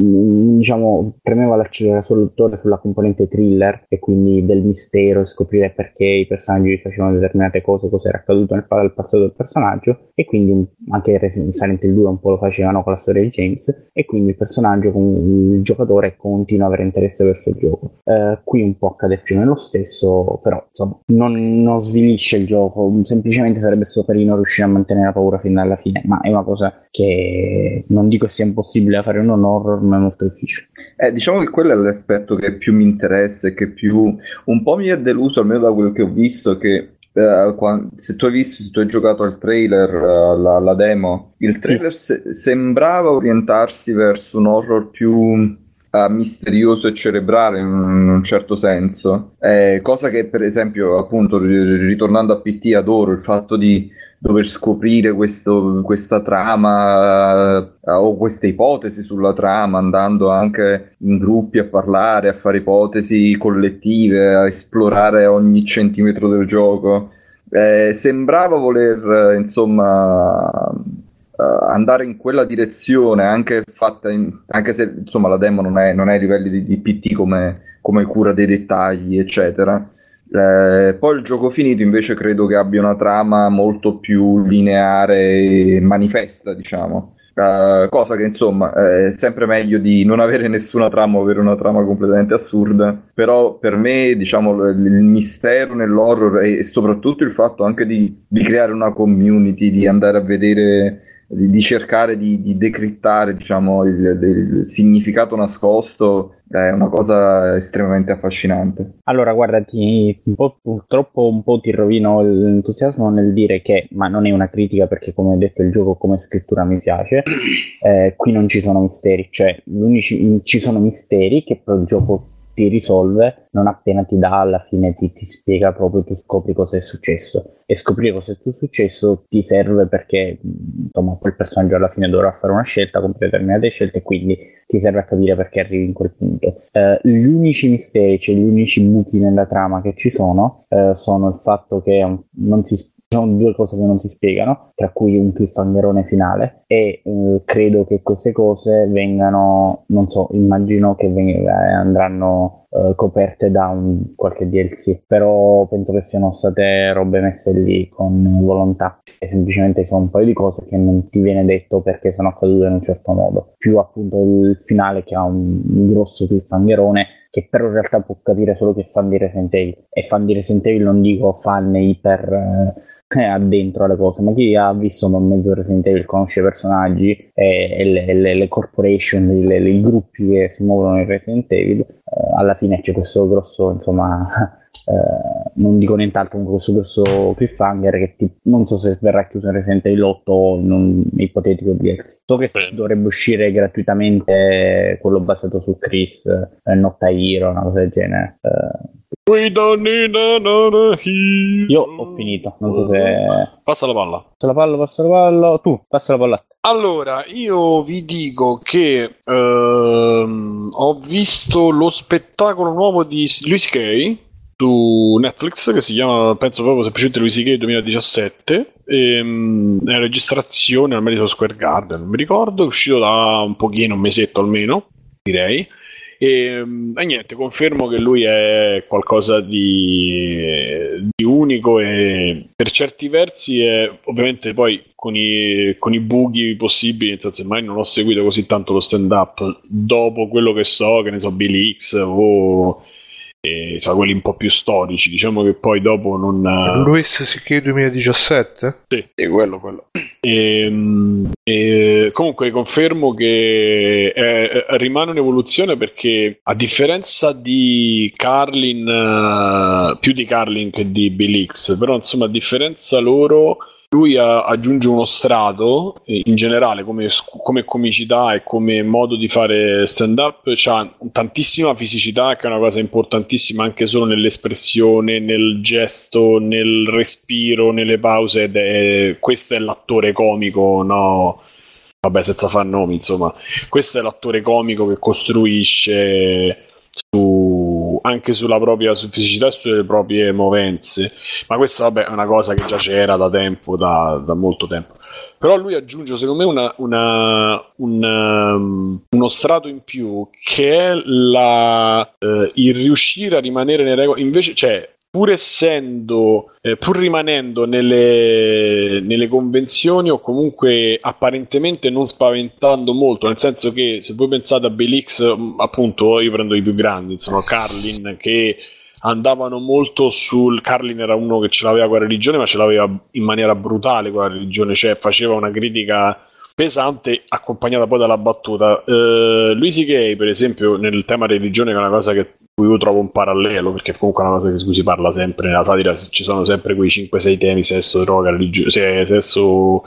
diciamo premeva l'acceleratore sulla componente thriller, e quindi del mistero, scoprire perché i personaggi facevano determinate cose, cosa era accaduto nel passato del personaggio, e quindi anche Silent Hill due un po' lo facevano con la storia di James, e quindi il personaggio, il giocatore continua a avere interesse verso il gioco. Eh, qui un po' accade più nello stesso, però insomma non, non svilisce il gioco, semplicemente sarebbe stato carino riuscire a mantenere la paura fino alla fine, ma è una cosa che non dico sia impossibile da fare in un horror, ma è molto difficile. Eh, diciamo che quello è l'aspetto che più mi interessa e che più un po' mi è deluso, almeno da quello che ho visto, che uh, quando, se tu hai visto, se tu hai giocato al trailer, uh, la, la demo, il trailer sì. se- sembrava orientarsi verso un horror più... Uh, misterioso e cerebrale in un certo senso, eh, cosa che per esempio appunto ritornando a P T adoro, il fatto di dover scoprire questo, questa trama uh, o queste ipotesi sulla trama, andando anche in gruppi a parlare, a fare ipotesi collettive, a esplorare ogni centimetro del gioco. Eh, sembrava voler insomma Uh, andare in quella direzione, anche fatta in, anche se insomma la demo non è, non è ai livelli di, di P T come, come cura dei dettagli eccetera. Eh, poi il gioco finito invece credo che abbia una trama molto più lineare e manifesta, diciamo, uh, cosa che insomma è sempre meglio di non avere nessuna trama o avere una trama completamente assurda. Però per me diciamo il, il mistero nell'horror e, e soprattutto il fatto anche di, di creare una community, di andare a vedere, di cercare di, di decrittare diciamo il, il significato nascosto, è una cosa estremamente affascinante. Allora guarda, ti, un po', purtroppo un po' ti rovino l'entusiasmo nel dire che, ma non è una critica perché come ho detto il gioco come scrittura mi piace, eh, qui non ci sono misteri, cioè ci sono misteri che però il gioco ti risolve non appena ti dà, alla fine ti, ti spiega proprio, tu scopri cosa è successo, e scoprire cosa è successo ti serve perché insomma quel personaggio alla fine dovrà fare una scelta, compiere determinate scelte, e quindi ti serve a capire perché arrivi in quel punto. Eh, gli unici misteri, cioè gli unici buchi nella trama che ci sono, eh, sono il fatto che non si sono due cose che non si spiegano, tra cui un cliffhangerone finale, e eh, credo che queste cose vengano, non so, immagino che veng- andranno eh, coperte da un qualche D L C, però penso che siano state robe messe lì con volontà, e semplicemente sono un paio di cose che non ti viene detto perché sono accadute in un certo modo, più appunto il finale che ha un, un grosso cliffhangerone, che però in realtà può capire solo che fan di Resident Evil, e fan di Resident Evil non dico fan iper... Eh, addentro alle cose, ma chi ha visto mezzo Resident Evil conosce i personaggi e, e le, le, le corporation, le, le, i gruppi che si muovono in Resident Evil. Eh, alla fine c'è questo grosso, insomma, eh, non dico nient'altro, questo grosso cliffhanger che ti, non so se verrà chiuso in Resident Evil otto o in un ipotetico D L C. So che dovrebbe uscire gratuitamente quello basato su Chris, eh, Not a Hero, una cosa del genere. Eh, Io ho finito, non so se... Passa la palla. Passa la palla, passa la palla. Tu, passa la palla. Allora, io vi dico che ehm, ho visto lo spettacolo nuovo di Louis C K su Netflix, che si chiama, penso proprio semplicemente Louis C K duemiladiciassette. E, um, è una registrazione al Madison Square Garden, non mi ricordo, è uscito da un pochino, un mesetto almeno, direi. E, e niente, confermo che lui è qualcosa di, di unico e per certi versi è, ovviamente poi con i, con i buchi possibili, nel senso, mai non ho seguito così tanto lo stand up dopo quello che so, che ne so, Bill Hicks o eh, so, quelli un po' più storici, diciamo che poi dopo non ha... Louis C K duemiladiciassette? Sì, è quello, quello. E, e, comunque confermo che è, rimane un'evoluzione, perché a differenza di Carlin, più di Carlin che di Bill Hicks, però insomma a differenza loro lui a, aggiunge uno strato in generale come, come comicità e come modo di fare stand up, c'ha tantissima fisicità, che è una cosa importantissima anche solo nell'espressione, nel gesto, nel respiro, nelle pause, ed è, questo è l'attore comico, no? Vabbè, senza far nomi, insomma, questo è l'attore comico che costruisce su, anche sulla propria fisicità e sulle proprie movenze, ma questa vabbè è una cosa che già c'era da tempo, da, da molto tempo, però lui aggiunge secondo me una, una, una, uno strato in più, che è la, eh, il riuscire a rimanere nelle regole, invece, cioè pur essendo, eh, pur rimanendo nelle, nelle convenzioni, o comunque apparentemente non spaventando molto, nel senso che se voi pensate a Bill Hicks, appunto, io prendo i più grandi, insomma, Carlin, che andavano molto sul... Carlin era uno che ce l'aveva quella religione, ma ce l'aveva in maniera brutale quella religione, cioè faceva una critica pesante accompagnata poi dalla battuta. Uh, Louis C K, per esempio, nel tema religione, che è una cosa che io trovo un parallelo, perché comunque è una cosa di cui si parla sempre nella satira, ci sono sempre quei cinque sei temi: sesso, droga, religio- sesso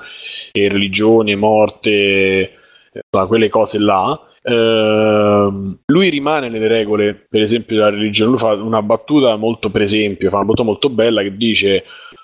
e religione, morte, insomma, quelle cose là. Uh, lui rimane nelle regole, per esempio, della religione. Lui fa una battuta molto, per esempio, fa una battuta molto bella che dice: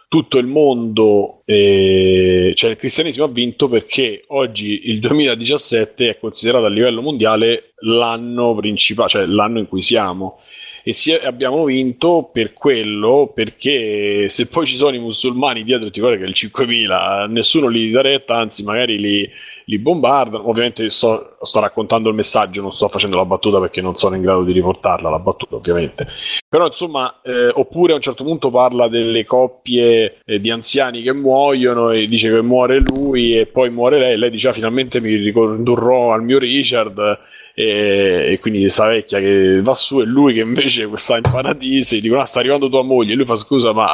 tutto il mondo, eh, cioè il cristianesimo ha vinto perché oggi il duemiladiciassette è considerato a livello mondiale l'anno principale, cioè l'anno in cui siamo, e si è, abbiamo vinto per quello, perché se poi ci sono i musulmani dietro, ti guarda che il cinquemila nessuno li dà retta, anzi magari li, li bombardano. Ovviamente sto, sto raccontando il messaggio, non sto facendo la battuta perché non sono in grado di riportarla la battuta, ovviamente, però insomma, eh, oppure a un certo punto parla delle coppie eh, di anziani che muoiono, e dice che muore lui e poi muore lei, lei dice: ah, finalmente mi ricondurrò al mio Richard, e, e quindi sta vecchia che va su, e lui che invece sta in paradiso, e dicono: ah, sta arrivando tua moglie, e lui fa: scusa, ma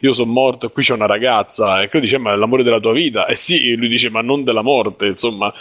io sono morto, qui c'è una ragazza, e lui dice: ma è l'amore della tua vita? E sì, e lui dice: ma non della morte. Insomma,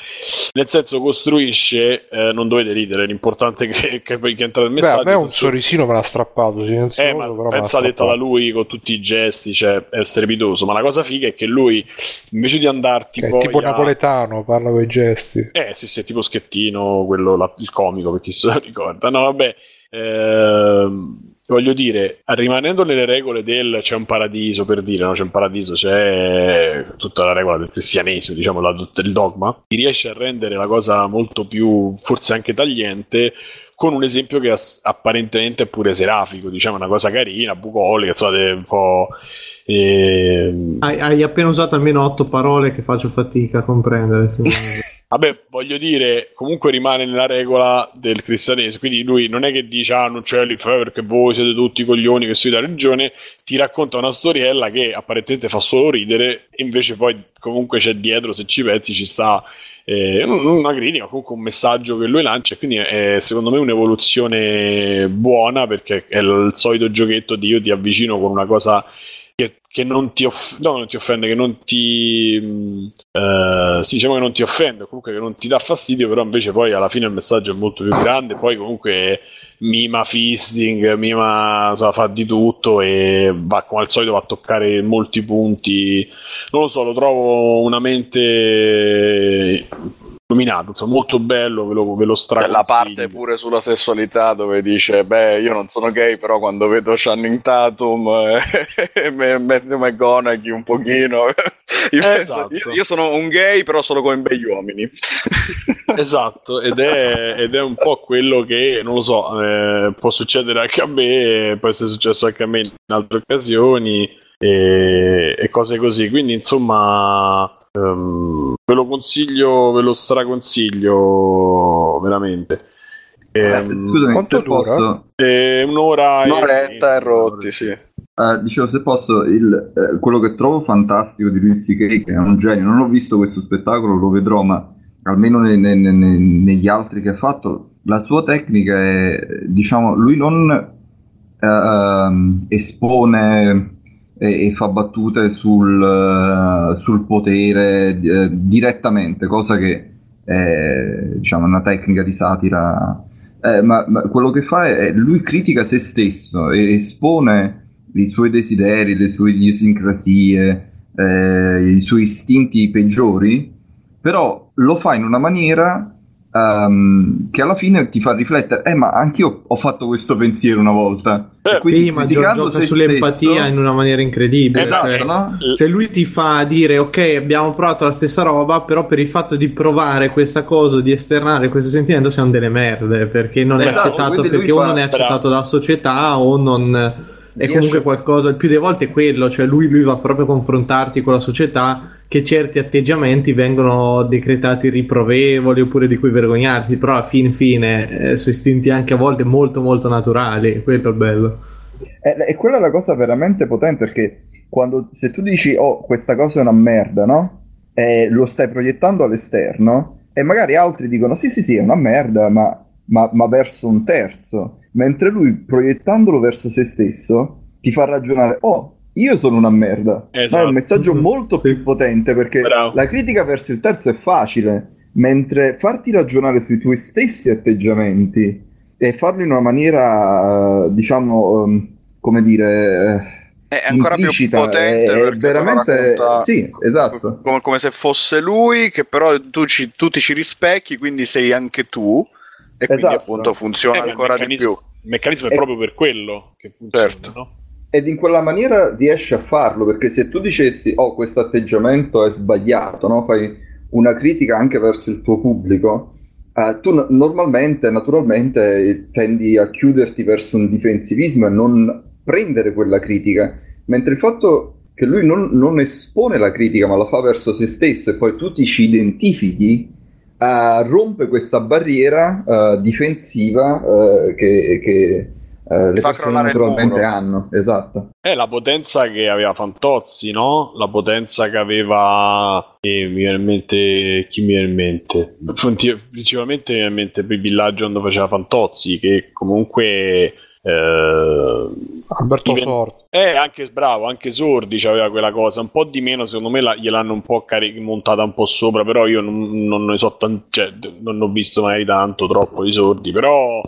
nel senso, costruisce, eh, non dovete ridere, l'importante è che, che, che entra il messaggio. Beh, a me un sorrisino me l'ha strappato, eh, ma però pensa detta da lui con tutti i gesti, cioè è strepitoso. Ma la cosa figa è che lui, invece di andarti è poi tipo a... napoletano, parla con i gesti, eh sì sì, è tipo Schettino, quello là, il comico, per chi se lo ricorda. No vabbè, ehm, voglio dire, rimanendo nelle regole del c'è un paradiso, per dire, no? C'è un paradiso, c'è tutta la regola del cristianesimo, diciamo, la, del dogma, si riesce a rendere la cosa molto più, forse anche tagliente, con un esempio che apparentemente è pure serafico, diciamo, una cosa carina, bucolica, insomma, un po'... Eh... Hai, hai appena usato almeno otto parole che faccio fatica a comprendere, se... Vabbè, voglio dire, comunque rimane nella regola del cristianesimo, quindi lui non è che dice: ah, non c'è l'Ifeo perché voi siete tutti coglioni che studiate la religione, ti racconta una storiella che apparentemente fa solo ridere, e invece poi comunque c'è dietro, se ci pensi, ci sta eh, una critica, comunque un messaggio che lui lancia, quindi è secondo me un'evoluzione buona, perché è il solito giochetto di io ti avvicino con una cosa... Che, che non ti off- no, non ti offende, che non ti uh, sì, diciamo che non ti offende, comunque che non ti dà fastidio, però invece poi alla fine il messaggio è molto più grande. Poi comunque mima fisting, mima, insomma, fa di tutto e va, come al solito, va a toccare molti punti. Non lo so, lo trovo una mente nominato, insomma, molto bello, ve lo, ve lo straconsiglio. La parte pure sulla sessualità dove dice, beh, io non sono gay, però quando vedo Channing Tatum e Matthew McConaughey un pochino, io, esatto. penso, io, io sono un gay però solo con begli uomini. Esatto, ed è, ed è un po' quello che, non lo so, eh, può succedere anche a me, può essere successo anche a me in altre occasioni, e, e cose così, quindi insomma... Um, ve lo consiglio, ve lo straconsiglio veramente. Vabbè, scusami, quanto dura? Posso... Eh, un'ora un'oretta e, e rotti, sì. Eh, dicevo, se posso, il, eh, quello che trovo fantastico di Louis C K, che è un genio, non ho visto questo spettacolo, lo vedrò, ma almeno ne, ne, ne, ne, negli altri che ha fatto, la sua tecnica è, diciamo, lui non eh, espone e fa battute sul, sul potere eh, direttamente, cosa che è, diciamo, una tecnica di satira, eh, ma, ma quello che fa è, lui critica se stesso e espone i suoi desideri, le sue idiosincrasie, eh, i suoi istinti peggiori, però lo fa in una maniera Um, che alla fine ti fa riflettere, eh ma anch'io ho fatto questo pensiero una volta, eh, quindi prima gioca sull'empatia stesso... in una maniera incredibile, esatto, cioè, no? Cioè lui ti fa dire, ok, abbiamo provato la stessa roba, però per il fatto di provare questa cosa, di esternare questo sentimento, siamo delle merde, perché non è bravo, accettato, perché fa... o non è accettato bravo. dalla società, o non... è comunque qualcosa, il più delle volte è quello, cioè lui, lui va proprio a confrontarti con la società, che certi atteggiamenti vengono decretati riprovevoli oppure di cui vergognarsi, però a fin fine eh, sono istinti anche a volte molto molto naturali, quello è il bello. E, e quella è la cosa veramente potente, perché quando, se tu dici oh questa cosa è una merda, no? E lo stai proiettando all'esterno e magari altri dicono sì sì sì è una merda, ma, ma, ma verso un terzo, mentre lui, proiettandolo verso se stesso, ti fa ragionare, oh, io sono una merda. Esatto. Ma è un messaggio molto sì. più potente, perché bravo. La critica verso il terzo è facile, mentre farti ragionare sui tuoi stessi atteggiamenti e farlo in una maniera, diciamo, um, come dire... è ancora implicita, più potente, è, è veramente sì, esatto. Come, come se fosse lui, che però tu, ci, tu ti ci rispecchi, quindi sei anche tu. E esatto. quindi appunto funziona eh, ancora di più. Il meccanismo è e... proprio per quello che funziona, certo. no? Ed in quella maniera riesci a farlo, perché se tu dicessi oh questo atteggiamento è sbagliato, no? Fai una critica anche verso il tuo pubblico, eh, tu n- normalmente, naturalmente tendi a chiuderti verso un difensivismo e non prendere quella critica, mentre il fatto che lui non, non espone la critica ma la fa verso se stesso e poi tu ti ci identifichi, Uh, rompe questa barriera uh, difensiva uh, che, che uh, le persone naturalmente hanno. Esatto. È la potenza che aveva Fantozzi, no? La potenza che aveva eh, mi viene in mente chi mi viene in mente? Principalmente mi viene in mente per il villaggio dove faceva Fantozzi, che comunque eh, Alberto Sordi. Eh, anche bravo, anche Sordi c'aveva quella cosa, un po' di meno secondo me la, gliel'hanno un po' cari- montata un po' sopra, però io non, non ne so tanto, cioè, non ho visto magari tanto, troppo di Sordi, però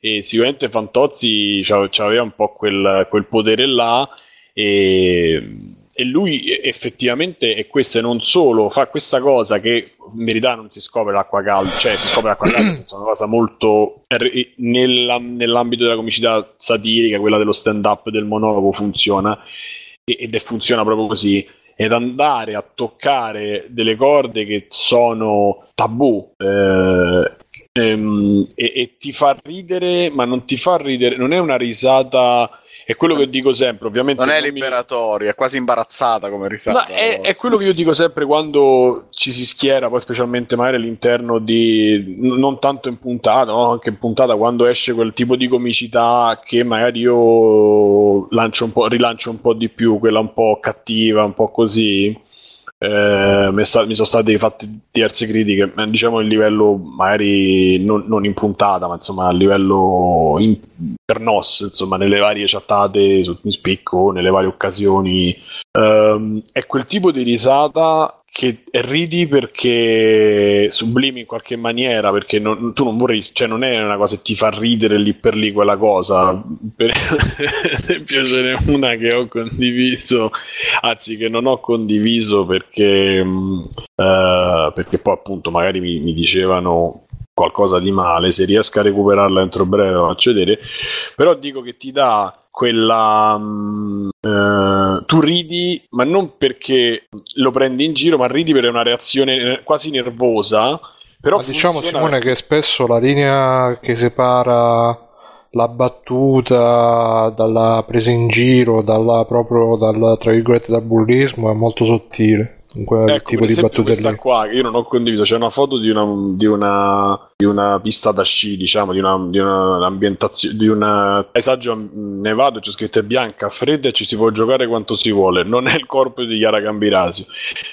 eh, sicuramente Fantozzi c'aveva un po' quel, quel potere là, e, e lui effettivamente, e questo non solo, fa questa cosa che in verità non si scopre l'acqua calda, cioè si scopre l'acqua calda, è una cosa molto nella, nell'ambito della comicità satirica, quella dello stand up, del monologo funziona, ed è funziona proprio così, ed andare a toccare delle corde che sono tabù, eh, ehm, e, e ti fa ridere, ma non ti fa ridere, non è una risata... È quello che io dico sempre, ovviamente. Non è liberatoria, mi... è quasi imbarazzata come risata. No, è, è quello che io dico sempre quando ci si schiera, poi specialmente magari all'interno di. Non tanto in puntata, no? Anche in puntata, quando esce quel tipo di comicità che magari io lancio un po', rilancio un po' di più, quella un po' cattiva, un po' così. Eh, mi, sta, mi sono state fatte diverse critiche, diciamo a livello magari non, non in puntata, ma insomma a livello in, per nos, insomma nelle varie chattate su Spicco, nelle varie occasioni, eh, è quel tipo di risata che ridi perché sublimi in qualche maniera, perché non, tu non vorresti, cioè non è una cosa che ti fa ridere lì per lì quella cosa. Per esempio ce n'è una che ho condiviso, anzi che non ho condiviso perché uh, perché poi appunto magari mi, mi dicevano qualcosa di male. Se riesco a recuperarla entro breve lo faccio vedere, però dico che ti dà quella um, uh, tu ridi ma non perché lo prendi in giro, ma ridi per una reazione quasi nervosa, però ma diciamo Simone che spesso la linea che separa la battuta dalla presa in giro, dalla proprio dal tra virgolette dal bullismo è molto sottile. Ecco, tipo per esempio di questa lì. Qua che io non ho condiviso, c'è una foto di una di una, di una pista da sci, diciamo di una di un'ambientazione di un paesaggio nevato, c'è scritto è bianca, fredda e ci si può giocare quanto si vuole, non è il corpo di Chiara Gambirasio.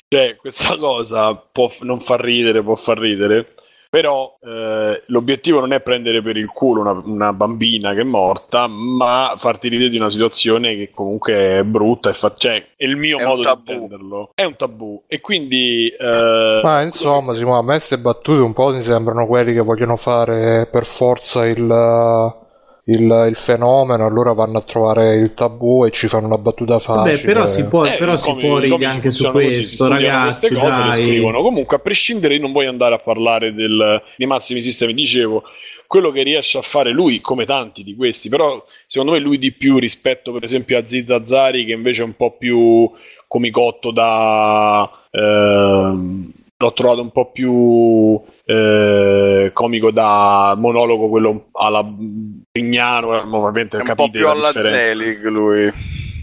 Cioè questa cosa può non far ridere, può far ridere, però eh, l'obiettivo non è prendere per il culo una, una bambina che è morta, ma farti ridere di una situazione che comunque è brutta e fa... cioè, è il mio è modo di intenderlo, è un tabù, e quindi eh... ma insomma che... Simone, a me queste battute un po' mi sembrano quelli che vogliono fare per forza il Il, il fenomeno, allora vanno a trovare il tabù e ci fanno una battuta facile. Beh, però si può, eh, però come, si può ridere anche su questo, così, ragazzi, queste cose dai. Le scrivono. Comunque, a prescindere, io non voglio andare a parlare del, dei massimi sistemi, dicevo quello che riesce a fare lui, come tanti di questi, però secondo me lui di più rispetto per esempio a Zizzazzari, che invece è un po' più comicotto da... Ehm, l'ho trovato un po' più eh, comico da monologo, quello alla Brignano, ovviamente capite un po' più alla Zelig lui.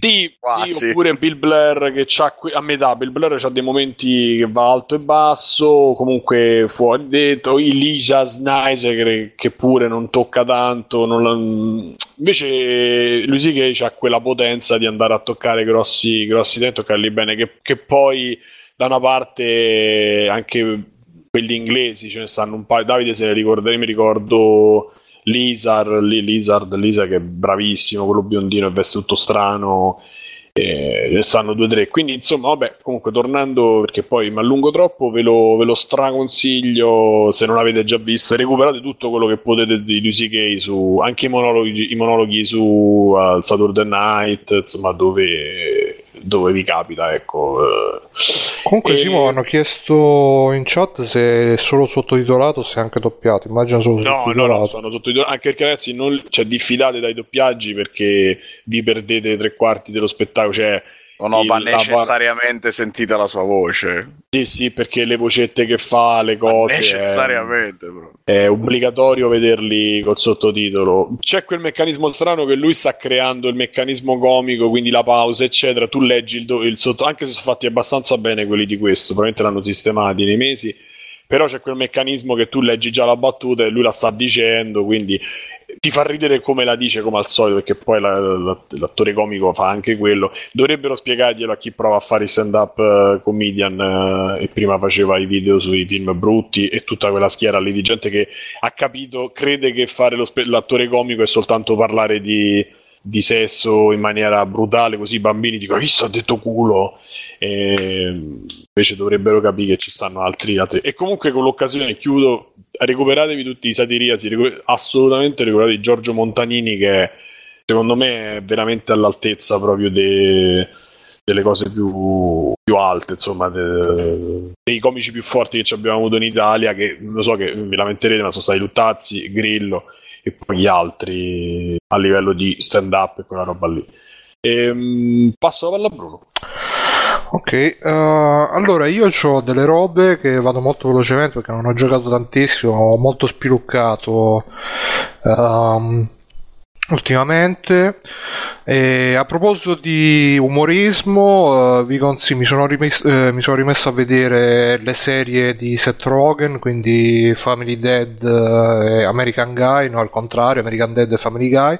Sì, sì, oppure Bill Blair che c'ha que- a metà, Bill Blair c'ha dei momenti che va alto e basso, comunque fuori dentro, Elijah Snyder che pure non tocca tanto, non la... invece lui sì che c'ha quella potenza di andare a toccare grossi, grossi dentro, toccarli bene, che, che poi... Da una parte anche quelli inglesi ce ne stanno un paio. Davide se ne ricorda, io mi ricordo Lizard, Lizard, Lizard che è bravissimo, quello biondino e veste tutto strano, eh, ne stanno due o tre. Quindi insomma vabbè, comunque tornando, perché poi mi allungo troppo, ve lo, ve lo straconsiglio se non l'avete già visto. Recuperate tutto quello che potete di Louis C K su, anche i monologhi, i monologhi su uh, Saturday Night, insomma dove... dove vi capita, ecco. Comunque e... Simo hanno chiesto in chat se è solo sottotitolato o se è anche doppiato. Immagino solo sottotitolato. No, no, no, sono sottotitolato. Anche perché ragazzi non, cioè, diffidate dai doppiaggi perché vi perdete tre quarti dello spettacolo, cioè no, no, ma necessariamente par... sentite la sua voce. Sì, sì, perché le vocette che fa, le cose... Ma necessariamente, bro. È obbligatorio vederli col sottotitolo. C'è quel meccanismo strano che lui sta creando, il meccanismo comico, quindi la pausa, eccetera. Tu leggi il, do... il sottotitolo, anche se sono fatti abbastanza bene quelli di questo, probabilmente l'hanno sistemati nei mesi, però c'è quel meccanismo che tu leggi già la battuta e lui la sta dicendo, quindi... ti fa ridere come la dice, come al solito, perché poi la, la, l'attore comico fa anche quello. Dovrebbero spiegarglielo a chi prova a fare i stand-up uh, comedian uh, e prima faceva i video sui film brutti e tutta quella schiera lì di gente che ha capito, crede che fare lo spe- l'attore comico è soltanto parlare di, di sesso in maniera brutale, così i bambini dicono "Hai visto, ha detto culo", e invece dovrebbero capire che ci stanno altri, altri. E comunque con l'occasione chiudo, recuperatevi tutti i satiriasi, recuper- assolutamente recuperatevi Giorgio Montanini, che secondo me è veramente all'altezza proprio de- delle cose più, più alte, insomma de- dei comici più forti che ci abbiamo avuto in Italia, che lo so che vi lamenterete ma sono stati Luttazzi, Grillo e poi gli altri a livello di stand up e quella roba lì. E, passo la palla a Bruno. Ok, uh, allora io ho delle robe che vado molto velocemente perché non ho giocato tantissimo, ho molto spiluccato um, ultimamente. E a proposito di umorismo, uh, vi consiglio, mi sono, rimesso, eh, mi sono rimesso a vedere le serie di Seth Rogen, quindi Family Dead eh, e American Guy, no al contrario, American Dead e Family Guy,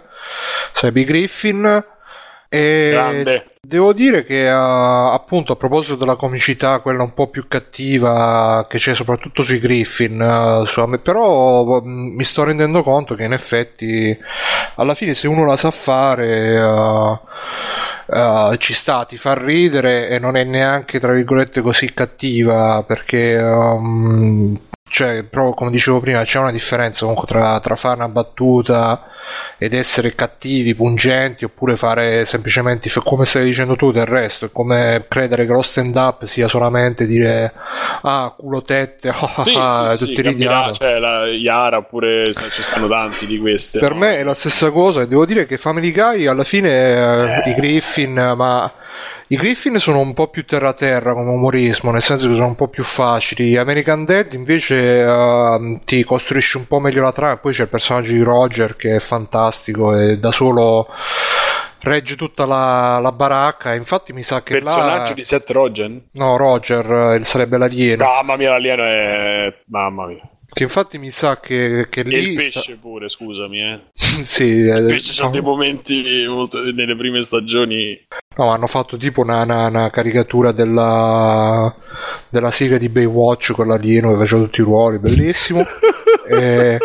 Sabby Griffin. E grande. Devo dire che uh, appunto a proposito della comicità quella un po' più cattiva che c'è soprattutto sui Griffin, uh, su, però uh, mi sto rendendo conto che in effetti alla fine se uno la sa fare uh, uh, ci sta, ti fa ridere e non è neanche tra virgolette così cattiva, perché um, cioè proprio come dicevo prima c'è una differenza comunque tra, tra fare una battuta ed essere cattivi, pungenti, oppure fare semplicemente come stai dicendo tu del resto. È come credere che lo stand up sia solamente dire ah culo tette, ah, sì, ah, sì, tutti sì, ridiamo, cioè la Yara, oppure ci stanno tanti di queste. Per no? me è la stessa cosa, e devo dire che Family Guy alla fine eh. i Griffin, ma i Griffin sono un po' più terra terra come umorismo, nel senso che sono un po' più facili. American Dead invece uh, ti costruisce un po' meglio la trama, poi c'è il personaggio di Roger che è fantastico e da solo regge tutta la, la baracca. Infatti mi sa che personaggio là... di Seth Rogen? No, Roger sarebbe l'alieno. Mamma mia, l'alieno è... mamma mia. Che infatti mi sa che, che lì... E il pesce sta... pure, scusami, eh. Sì, il pesce sono dei momenti molto, nelle prime stagioni... No, hanno fatto tipo una, una, una caricatura della, della sigla di Baywatch con l'alieno che faceva tutti i ruoli, bellissimo. e,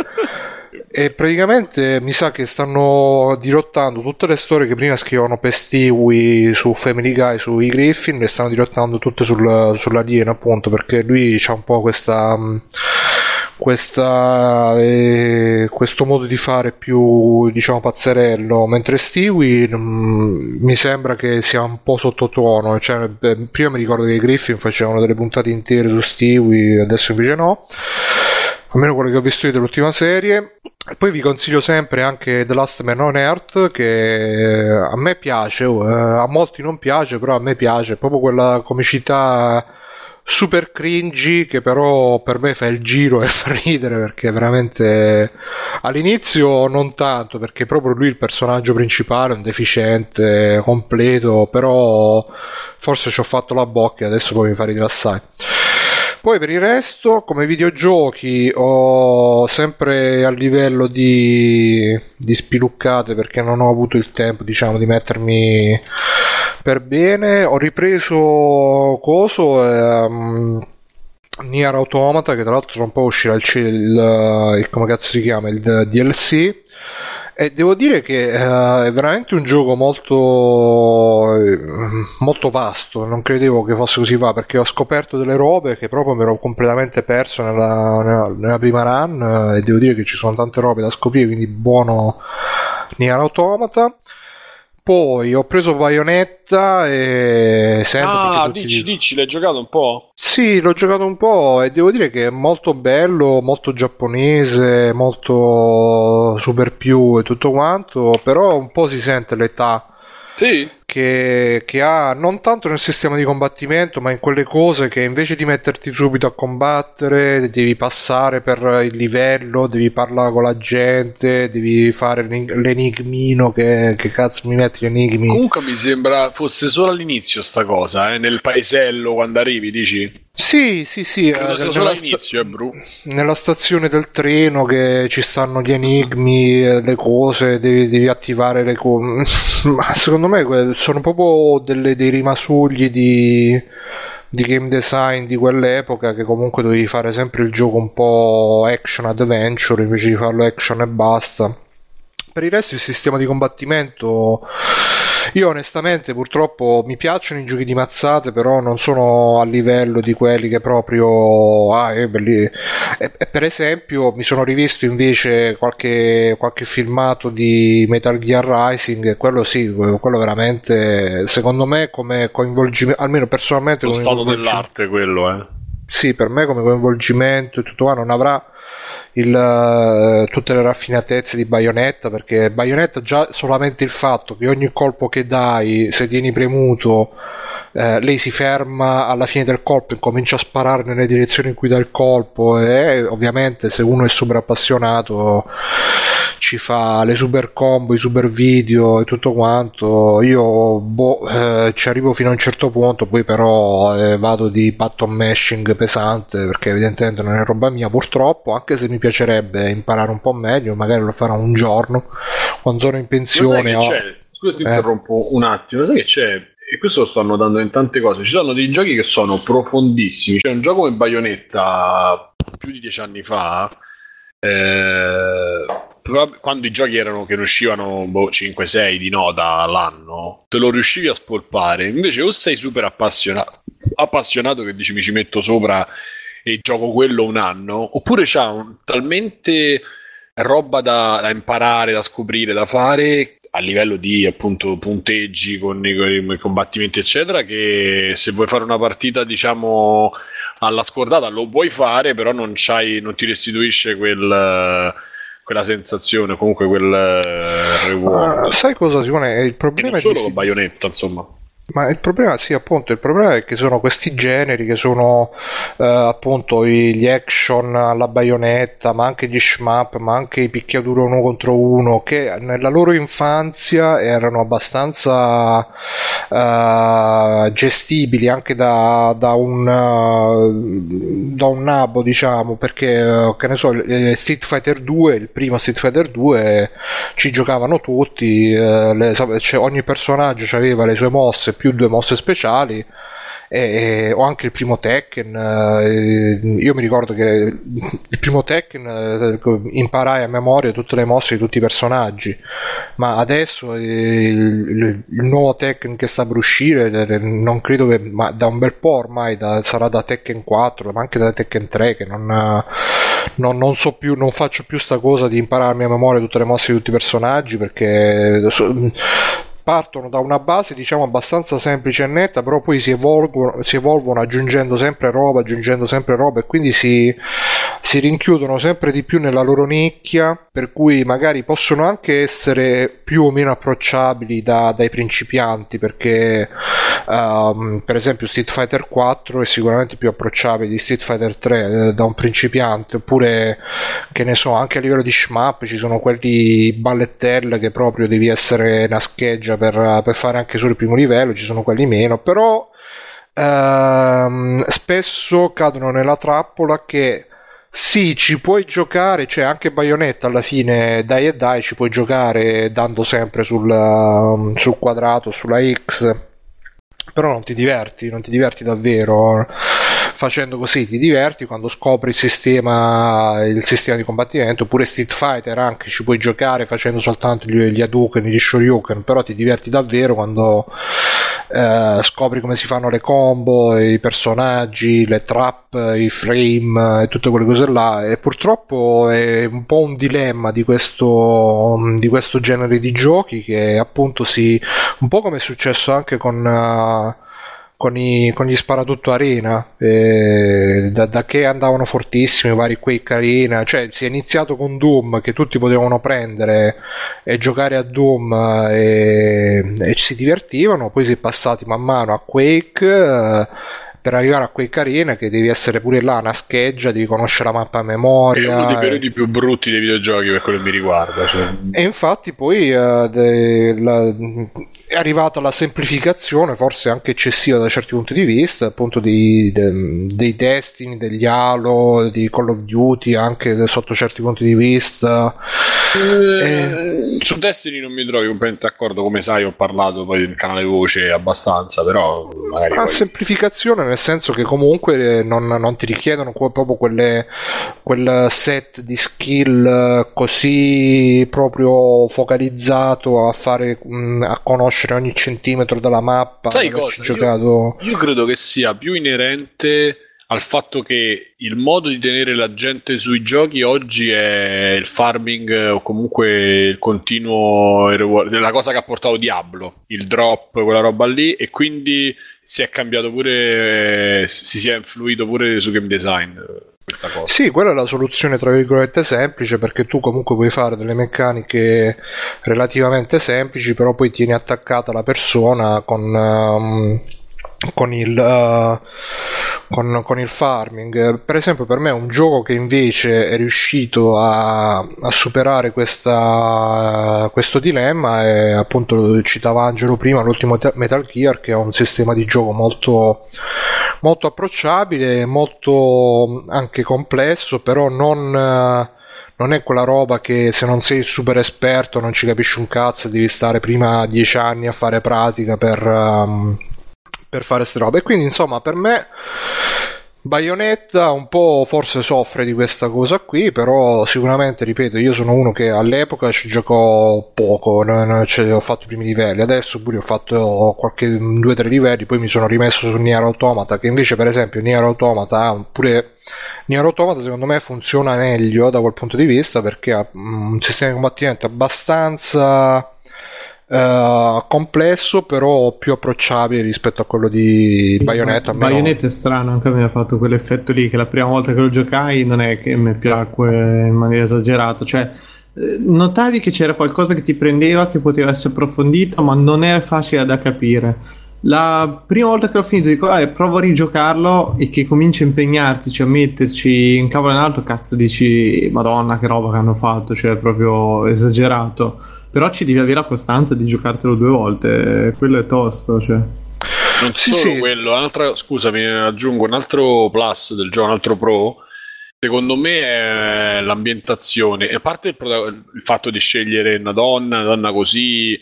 e praticamente mi sa che stanno dirottando tutte le storie che prima scrivevano per Stewie su Family Guy, sui Griffin, le stanno dirottando tutte sul, sull'alieno, appunto, perché lui c'ha un po' questa... Questa, eh, questo modo di fare più, diciamo, pazzerello, mentre Stewie mh, mi sembra che sia un po' sottotono. Cioè, beh, prima mi ricordo che i Griffin facevano delle puntate intere su Stewie, adesso invece no, almeno quello che ho visto io dell'ultima serie. E poi vi consiglio sempre anche The Last Man on Earth, che a me piace, uh, a molti non piace, però a me piace, proprio quella comicità super cringy che però per me fa il giro e fa ridere, perché veramente all'inizio non tanto, perché proprio lui il personaggio principale è un deficiente completo, però forse ci ho fatto la bocca e adesso poi mi fa ridere assai. Poi per il resto, come videogiochi, ho sempre a livello di, di spiluccate, perché non ho avuto il tempo, diciamo, di mettermi per bene, ho ripreso coso ehm, Nier Automata, che tra l'altro tra un po' uscirà il, il, il come cazzo si chiama il D L C, e devo dire che eh, è veramente un gioco molto molto vasto, non credevo che fosse così va, perché ho scoperto delle robe che proprio mi ero completamente perso nella, nella, nella prima run, e devo dire che ci sono tante robe da scoprire, quindi buono Nier Automata. Poi ho preso Bayonetta e... Ah, dici, dico. dici, l'hai giocato un po'? Sì, l'ho giocato un po' e devo dire che è molto bello, molto giapponese, molto super più e tutto quanto, però un po' si sente l'età. Sì. Che, che ha non tanto nel sistema di combattimento, ma in quelle cose che invece di metterti subito a combattere devi passare per il livello, devi parlare con la gente, devi fare l'enigmino, che, che cazzo mi metti gli enigmi. Comunque mi sembra fosse solo all'inizio sta cosa, eh? Nel paesello quando arrivi, dici? Sì, sì, sì, eh, nella, solo sta- eh, bro. Nella stazione del treno che ci stanno gli enigmi, le cose, devi, devi attivare le cose. Ma secondo me que- sono proprio delle, dei rimasugli di, di game design di quell'epoca, che comunque dovevi fare sempre il gioco un po' action adventure invece di farlo action e basta. Per il resto il sistema di combattimento... Io onestamente purtroppo mi piacciono i giochi di mazzate, però non sono a livello di quelli che proprio... Ah, è belli... e, e per esempio mi sono rivisto invece qualche, qualche filmato di Metal Gear Rising, quello sì, quello veramente, secondo me come coinvolgimento, almeno personalmente... Lo stato dell'arte quello, eh. Sì, per me come coinvolgimento e tutto qua non avrà... Il, uh, tutte le raffinatezze di Bayonetta, perché Bayonetta già solamente il fatto che ogni colpo che dai, se tieni premuto, eh, lei si ferma alla fine del colpo e comincia a sparare nelle direzioni in cui dà il colpo, e ovviamente se uno è super appassionato ci fa le super combo, i super video e tutto quanto. Io boh, eh, ci arrivo fino a un certo punto, poi però eh, vado di button mashing pesante, perché evidentemente non è roba mia purtroppo, anche se mi piacerebbe imparare un po' meglio, magari lo farò un giorno quando sono in pensione. Lo sai che oh, c'è? Scusa, ti eh. interrompo un attimo, lo sai che c'è? E questo lo sto notando in tante cose, ci sono dei giochi che sono profondissimi, c'è un gioco come Bayonetta più di dieci anni fa eh, Però quando i giochi erano che ne uscivano boh, cinque sei di nota all'anno, te lo riuscivi a spolpare. Invece o sei super appassionato, appassionato che dici mi ci metto sopra e gioco quello un anno, oppure c'ha un, talmente roba da, da imparare, da scoprire, da fare a livello di appunto punteggi con i, con i combattimenti eccetera, che se vuoi fare una partita diciamo alla scordata lo puoi fare, però non c'hai, non ti restituisce quel, quella sensazione, comunque quel reward. Uh, sai cosa Simone? Il problema non è solo di... Bayonetta insomma. Ma il problema, sì, appunto, il problema è che sono questi generi che sono eh, appunto gli action alla Bayonetta, ma anche gli shmup, ma anche i picchiaduro uno contro uno, che nella loro infanzia erano abbastanza eh, gestibili anche da, da un da un nabo, diciamo, perché che ne so, Street Fighter due, il primo Street Fighter due ci giocavano tutti, eh, le, cioè, ogni personaggio aveva le sue mosse più due mosse speciali, e, e, o anche il primo Tekken. Eh, io mi ricordo che il primo Tekken eh, imparai a memoria tutte le mosse di tutti i personaggi, ma adesso eh, il, il nuovo Tekken che sta per uscire non credo che, ma da un bel po' ormai da, sarà da Tekken quattro, ma anche da Tekken tre, che non, non, non so più, non faccio più sta cosa di impararmi a memoria tutte le mosse di tutti i personaggi, perché so, partono da una base diciamo abbastanza semplice e netta, però poi si evolvono, si evolvono aggiungendo sempre roba, aggiungendo sempre roba, e quindi si, si rinchiudono sempre di più nella loro nicchia, per cui magari possono anche essere più o meno approcciabili da, dai principianti, perché um, per esempio Street Fighter quattro è sicuramente più approcciabile di Street Fighter tre eh, da un principiante, oppure che ne so, anche a livello di shmup ci sono quelli ballettel che proprio devi essere una scheggia Per, per fare anche solo il primo livello, ci sono quelli meno, però ehm, spesso cadono nella trappola che sì, ci puoi giocare, cioè anche Bayonetta alla fine dai e dai ci puoi giocare dando sempre sul, sul quadrato, sulla X, però non ti diverti, non ti diverti davvero facendo così. Ti diverti quando scopri il sistema il sistema di combattimento, oppure Street Fighter anche ci puoi giocare facendo soltanto gli, gli Hadouken, gli Shoryuken, però ti diverti davvero quando eh, scopri come si fanno le combo, i personaggi, le trap, i frame e tutte quelle cose là. E purtroppo è un po' un dilemma di questo di questo genere di giochi, che appunto si un po' come è successo anche con uh, Con, i, con gli sparatutto arena, eh, da, da che andavano fortissimi i vari Quake Arena, cioè si è iniziato con Doom, che tutti potevano prendere e giocare a Doom e, e si divertivano, poi si è passati man mano a Quake, eh, per arrivare a Quake Arena che devi essere pure là una scheggia, devi conoscere la mappa a memoria. È uno dei periodi e... più brutti dei videogiochi per quello che mi riguarda, cioè. E infatti poi eh, de, la, è arrivata la semplificazione, forse anche eccessiva da certi punti di vista, appunto dei, de, dei Destiny, degli Halo, di Call of Duty anche sotto certi punti di vista. Eh, e... Su Destiny non mi trovi completamente d'accordo, come sai ho parlato poi del canale voce abbastanza, però magari una poi... semplificazione, nel senso che comunque non, non ti richiedono proprio quelle, quel set di skill così proprio focalizzato a fare, a conoscere ogni centimetro della mappa. Sai cosa? Giocato... Io, io credo che sia più inerente al fatto che il modo di tenere la gente sui giochi oggi è il farming, o comunque il continuo, la cosa che ha portato Diablo, il drop, quella roba lì, e quindi si è cambiato pure, si sia influito pure su game design questa cosa. Sì, quella è la soluzione tra virgolette semplice, perché tu comunque puoi fare delle meccaniche relativamente semplici, però poi tieni attaccata la persona con... Um, Con il, uh, con, con il farming. Per esempio, per me un gioco che invece è riuscito a, a superare questa, questo dilemma è, appunto, citava Angelo prima, l'ultimo Metal Gear, che è un sistema di gioco molto, molto approcciabile, molto anche complesso, però non... Uh, non è quella roba che se non sei super esperto non ci capisci un cazzo, devi stare prima dieci anni a fare pratica per... Um, per fare ste robe. E quindi insomma per me Bayonetta un po' forse soffre di questa cosa qui, però sicuramente, ripeto, io sono uno che all'epoca ci giocò poco, cioè, ho fatto i primi livelli, adesso pure ho fatto qualche due o tre livelli, poi mi sono rimesso su Nier Automata, che invece per esempio Nier Automata pure... Nier Automata secondo me funziona meglio da quel punto di vista, perché ha un sistema di combattimento abbastanza uh, complesso, però più approcciabile rispetto a quello di Bayonetta. Almeno... Bayonetta è strano, anche a me ha fatto quell'effetto lì, che la prima volta che lo giocai non è che mi piacque in maniera esagerata, cioè notavi che c'era qualcosa che ti prendeva, che poteva essere approfondito, ma non era facile da capire. La prima volta che l'ho finito dico, ah, provo a rigiocarlo, e che cominci a impegnarti, cioè a metterci in cavolo in alto, cazzo dici, madonna che roba che hanno fatto, cioè è proprio esagerato, però ci devi avere la costanza di giocartelo due volte, quello è tosto, cioè. Non sì, solo sì. Quello, un'altra, scusami, aggiungo un altro plus del gioco, un altro pro, secondo me è l'ambientazione, a parte il, protago- il fatto di scegliere una donna, una donna così...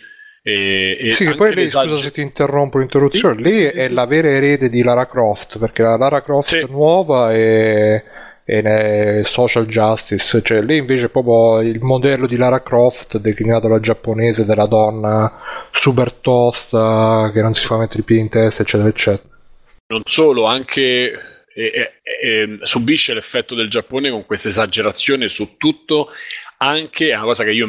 E, e sì, poi lei, scusa se ti interrompo l'interruzione, sì, lei sì, è sì. La vera erede di Lara Croft, perché la Lara Croft sì. nuova è, è social justice, cioè lei invece è proprio il modello di Lara Croft declinato alla giapponese, della donna super tosta che non si fa mettere i piedi in testa, eccetera eccetera. Non solo, anche E, e, e, subisce l'effetto del Giappone con questa esagerazione su tutto, anche è una cosa che io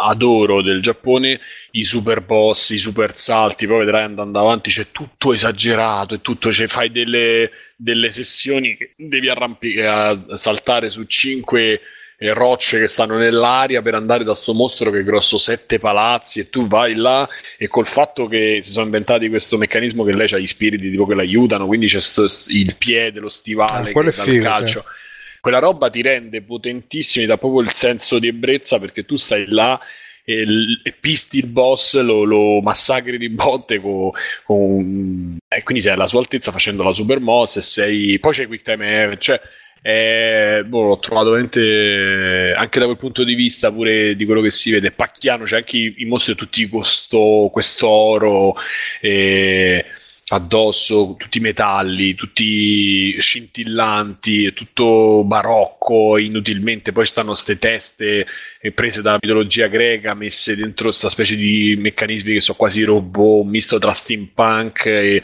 adoro del Giappone, i super boss, i super salti, poi vedrai andando avanti c'è tutto esagerato e tutto, cioè, fai delle, delle sessioni che devi arrampicare, saltare su cinque rocce che stanno nell'aria per andare da sto mostro che è grosso sette palazzi, e tu vai là, e col fatto che si sono inventati questo meccanismo che lei c'ha gli spiriti tipo che l'aiutano, quindi c'è sto, il piede, lo stivale, eh, che dà il calcio, sì. Quella roba ti rende potentissimo, ti dà proprio il senso di ebbrezza, perché tu stai là e, e pisti il boss, lo, lo massacri di botte con, con... e quindi sei alla sua altezza facendo la super mossa, e sei... poi c'è il quick time event, cioè Eh, boh, l'ho trovato veramente, anche da quel punto di vista, pure di quello che si vede, pacchiano, c'è cioè anche i, i mostri tutti questo quest'oro eh, addosso, tutti metalli, tutti scintillanti, tutto barocco inutilmente, poi stanno ste teste prese dalla mitologia greca messe dentro sta specie di meccanismi che sono quasi robot, misto tra steampunk e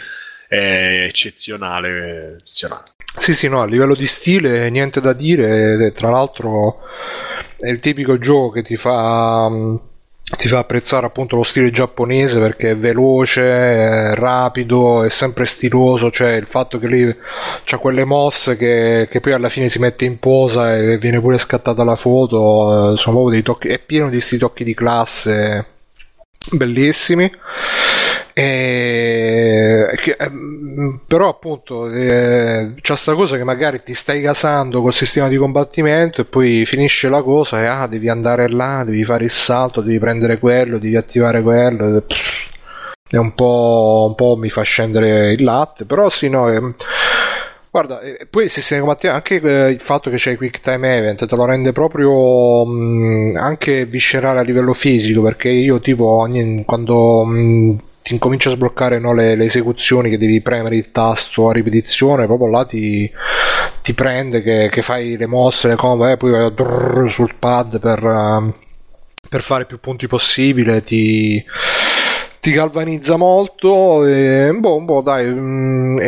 eh, eccezionale, eccezionale. Sì sì, no, a livello di stile niente da dire, tra l'altro è il tipico gioco che ti fa ti fa apprezzare appunto lo stile giapponese, perché è veloce, è rapido, è sempre stiloso, cioè il fatto che lì c'ha quelle mosse che, che poi alla fine si mette in posa e viene pure scattata la foto, sono proprio dei tocchi, è pieno di sti tocchi di classe bellissimi. E... Che, ehm, però appunto eh, c'è sta cosa che magari ti stai gasando col sistema di combattimento e poi finisce la cosa e ah, devi andare là, devi fare il salto, devi prendere quello, devi attivare quello, e, pff, è un po', un po' mi fa scendere il latte, però sì, no, eh, guarda, eh, poi il sistema di combattimento, anche eh, il fatto che c'è il quick time event te lo rende proprio mh, anche viscerale a livello fisico, perché io tipo ogni, quando mh, ti incomincia a sbloccare, no, le, le esecuzioni che devi premere il tasto a ripetizione, proprio là ti, ti prende che, che fai le mosse, le combo, eh, poi vai drrr, sul pad per, per fare più punti possibile, ti, ti galvanizza molto, e boh, boh, dai, è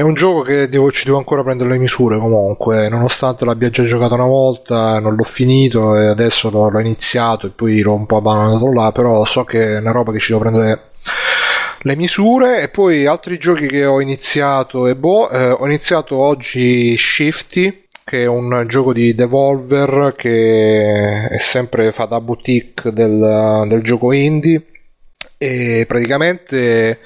un gioco che devo, ci devo ancora prendere le misure comunque, nonostante l'abbia già giocato una volta, non l'ho finito e adesso l'ho, l'ho iniziato e poi l'ho un po' abbandonato là, però so che è una roba che ci devo prendere le misure. E poi altri giochi che ho iniziato, e boh, eh, ho iniziato oggi Shifty, che è un gioco di Devolver che è sempre fa da boutique del, del gioco indie, e praticamente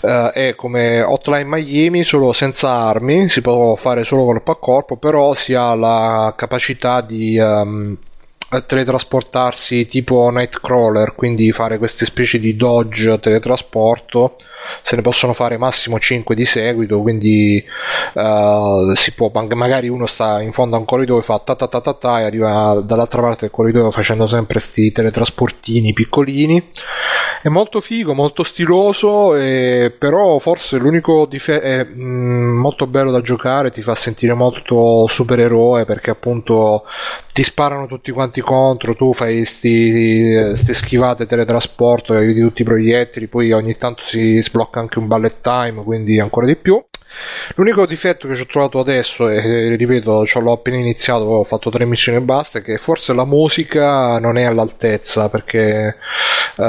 eh, è come Hotline Miami solo senza armi, si può fare solo corpo a corpo, però si ha la capacità di um, teletrasportarsi tipo Nightcrawler, quindi fare queste specie di dodge teletrasporto, se ne possono fare massimo cinque di seguito, quindi uh, si può, magari uno sta in fondo a un corridoio e fa ta ta ta ta ta e arriva dall'altra parte del corridoio facendo sempre sti teletrasportini piccolini, È molto figo, molto stiloso, e però forse l'unico difetto è mh, molto bello da giocare, ti fa sentire molto supereroe perché appunto ti sparano tutti quanti contro, tu fai sti, sti schivate teletrasporto, eviti tutti i proiettili, poi ogni tanto si sblocca anche un bullet time, quindi ancora di più. L'unico difetto che ci ho trovato adesso, e ripeto, ce l'ho appena iniziato, ho fatto tre missioni e basta, è che forse la musica non è all'altezza, perché uh,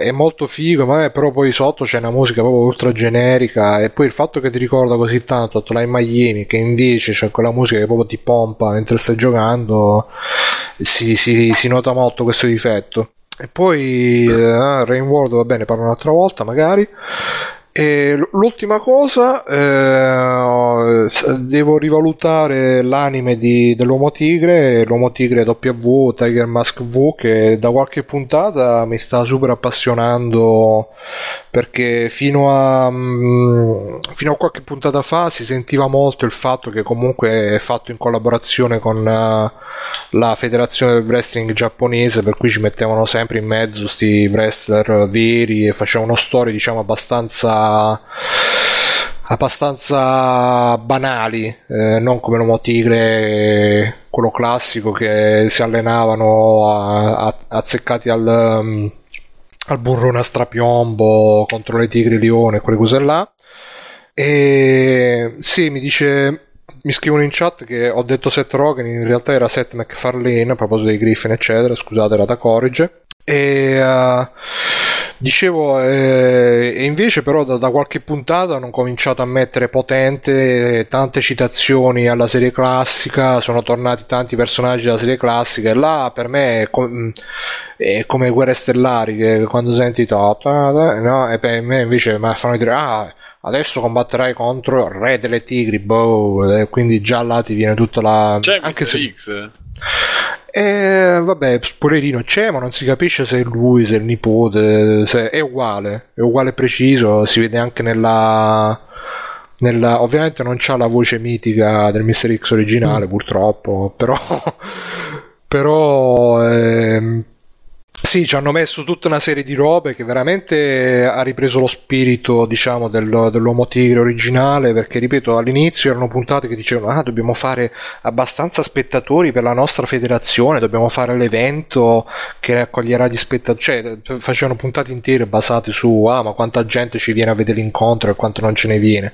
è molto figo, ma è, però poi sotto c'è una musica proprio ultra generica, e poi il fatto che ti ricorda così tanto Hotline Miami, che invece c'è quella musica che proprio ti pompa mentre stai giocando, si, si, si nota molto questo difetto. E poi uh, Rain World, va bene, parlo un'altra volta magari. E l'ultima cosa, eh, devo rivalutare l'anime di, dell'Uomo Tigre, l'Uomo Tigre W, Tiger Mask V, che da qualche puntata mi sta super appassionando, perché fino a, fino a qualche puntata fa si sentiva molto il fatto che comunque è fatto in collaborazione con la federazione del wrestling giapponese, per cui ci mettevano sempre in mezzo sti wrestler veri e facevano storie, diciamo, abbastanza abbastanza banali, eh, non come l'Uomo Tigre, quello classico che si allenavano a, a, azzeccati al, um, al burrone a strapiombo contro le tigri leone, quelle cose là. E sì, mi dice, mi scrivono in chat che ho detto Seth Rogen, in realtà era Seth MacFarlane, a proposito dei Griffin eccetera, scusate, era da corrige. E uh, dicevo, eh, e invece però da, da qualche puntata hanno cominciato a mettere potente tante citazioni alla serie classica, sono tornati tanti personaggi della serie classica, e là per me è, com- è come Guerre Stellari, che quando senti to, ta, ta, no, e per me invece mi fanno dire ah, adesso combatterai contro il re delle tigri, boh, e quindi già là ti viene tutta la... C'è anche mister X. E vabbè, spoilerino c'è, ma non si capisce se è lui, se è il nipote, se è uguale, è uguale preciso, si vede anche nella... nella ovviamente non c'ha la voce mitica del mister X originale, mm. purtroppo, però... però... Ehm... Sì, ci hanno messo tutta una serie di robe che veramente ha ripreso lo spirito, diciamo, del, dell'Uomo Tigre originale, perché ripeto, all'inizio erano puntate che dicevano ah, dobbiamo fare abbastanza spettatori per la nostra federazione, dobbiamo fare l'evento che raccoglierà gli spettatori, cioè facevano puntate intere basate su ah, ma quanta gente ci viene a vedere l'incontro e quanto non ce ne viene.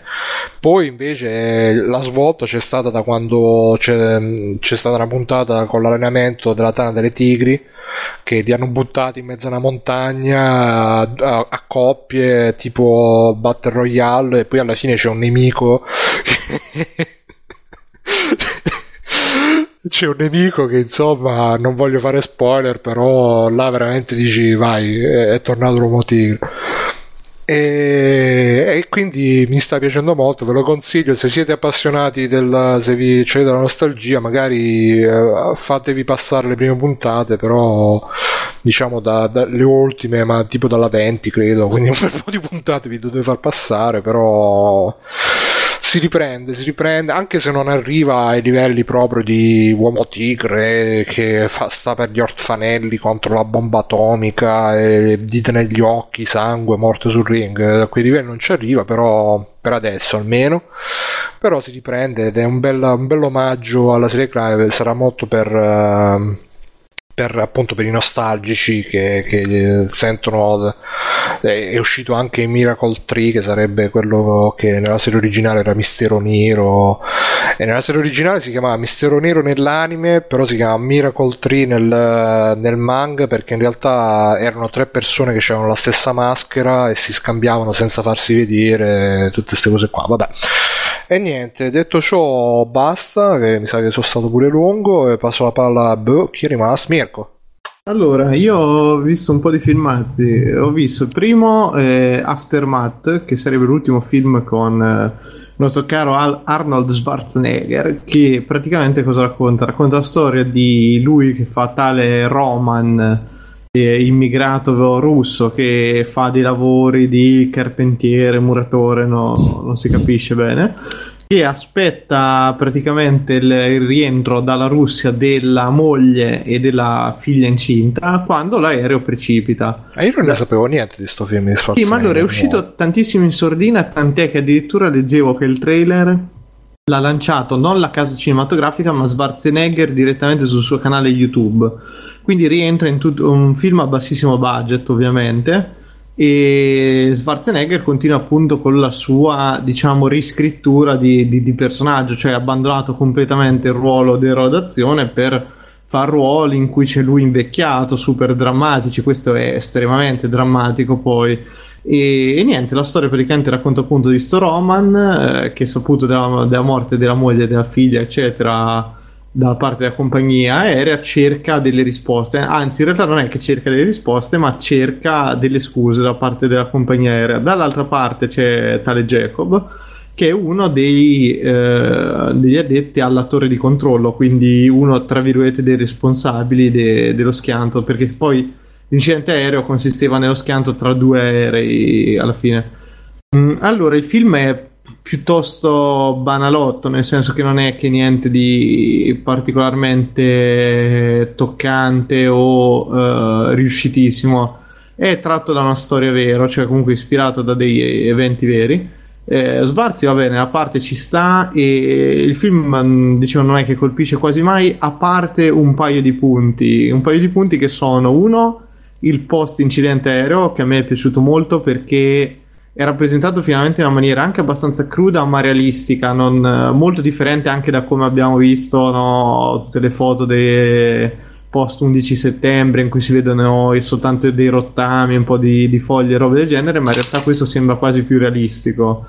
Poi invece la svolta c'è stata da quando c'è, c'è stata una puntata con l'allenamento della Tana delle Tigri, che li hanno buttati in mezzo a una montagna a, a, a coppie tipo Battle Royale, e poi alla fine c'è un nemico che... c'è un nemico che, insomma, non voglio fare spoiler, però là veramente dici vai, è, è tornato l'Uomo Tigre. E, e quindi mi sta piacendo molto, ve lo consiglio, se siete appassionati del, se vi c'è della nostalgia, magari eh, fatevi passare le prime puntate, però diciamo da, da le ultime, ma tipo dalla venti credo, quindi un bel po' di puntate vi dovete far passare, però si riprende, si riprende, anche se non arriva ai livelli proprio di Uomo Tigre che fa, sta per gli orfanelli contro la bomba atomica, e dite negli occhi, sangue, morte sul ring, a quei livelli non ci arriva, però per adesso almeno, però si riprende ed è un bel, un bel omaggio alla serie classica, sarà molto per... Uh, per appunto per i nostalgici che, che sentono. È uscito anche in Miracle tre, che sarebbe quello che nella serie originale era Mistero Nero, e nella serie originale si chiamava Mistero Nero nell'anime, però si chiama Miracle tre nel, nel manga, perché in realtà erano tre persone che avevano la stessa maschera e si scambiavano senza farsi vedere, tutte queste cose qua, vabbè. E niente, detto ciò basta, che mi sa che sono stato pure lungo, e passo la palla a boh, chi è rimasto? Mirko. Allora, io ho visto un po' di filmazzi, ho visto il primo eh, Aftermath, che sarebbe l'ultimo film con eh, il nostro caro Al- Arnold Schwarzenegger, che praticamente cosa racconta? Racconta la storia di lui che fa tale Roman, eh, immigrato russo, che fa dei lavori di carpentiere, muratore, no, non si capisce bene, che aspetta praticamente il, il rientro dalla Russia della moglie e della figlia incinta quando l'aereo precipita. Ah, io non ne sapevo niente di sto film di Schwarzenegger. Sì, ma allora è uscito nuovo. Tantissimo in sordina, tant'è che addirittura leggevo che il trailer l'ha lanciato non la casa cinematografica ma Schwarzenegger direttamente sul suo canale YouTube, quindi rientra in tutto un film a bassissimo budget ovviamente, e Schwarzenegger continua appunto con la sua, diciamo, riscrittura di, di, di personaggio, cioè ha abbandonato completamente il ruolo dell'eroe d'azione per far ruoli in cui c'è lui invecchiato, super drammatici. Questo è estremamente drammatico poi. E, e niente, la storia praticamente racconta appunto di sto Roman eh, che è saputo della, della morte della moglie, della figlia eccetera da parte della compagnia aerea, cerca delle risposte, anzi in realtà non è che cerca delle risposte ma cerca delle scuse da parte della compagnia aerea. Dall'altra parte c'è tale Jacob che è uno dei, eh, degli addetti alla torre di controllo, quindi uno tra virgolette dei responsabili de- dello schianto, perché poi l'incidente aereo consisteva nello schianto tra due aerei alla fine. Mm, allora il film è piuttosto banalotto, nel senso che non è che niente di particolarmente toccante o eh, riuscitissimo. È tratto da una storia vera, cioè comunque ispirato da dei eventi veri. Eh, Svarzi va bene, la parte ci sta e il film, diciamo, non è che colpisce quasi mai, a parte un paio di punti, un paio di punti che sono: uno, il post incidente aereo, che a me è piaciuto molto perché è rappresentato finalmente in una maniera anche abbastanza cruda ma realistica, non, molto differente anche da come abbiamo visto, no, tutte le foto dei post undici settembre in cui si vedono soltanto dei rottami, un po' di, di foglie e robe del genere, ma in realtà questo sembra quasi più realistico,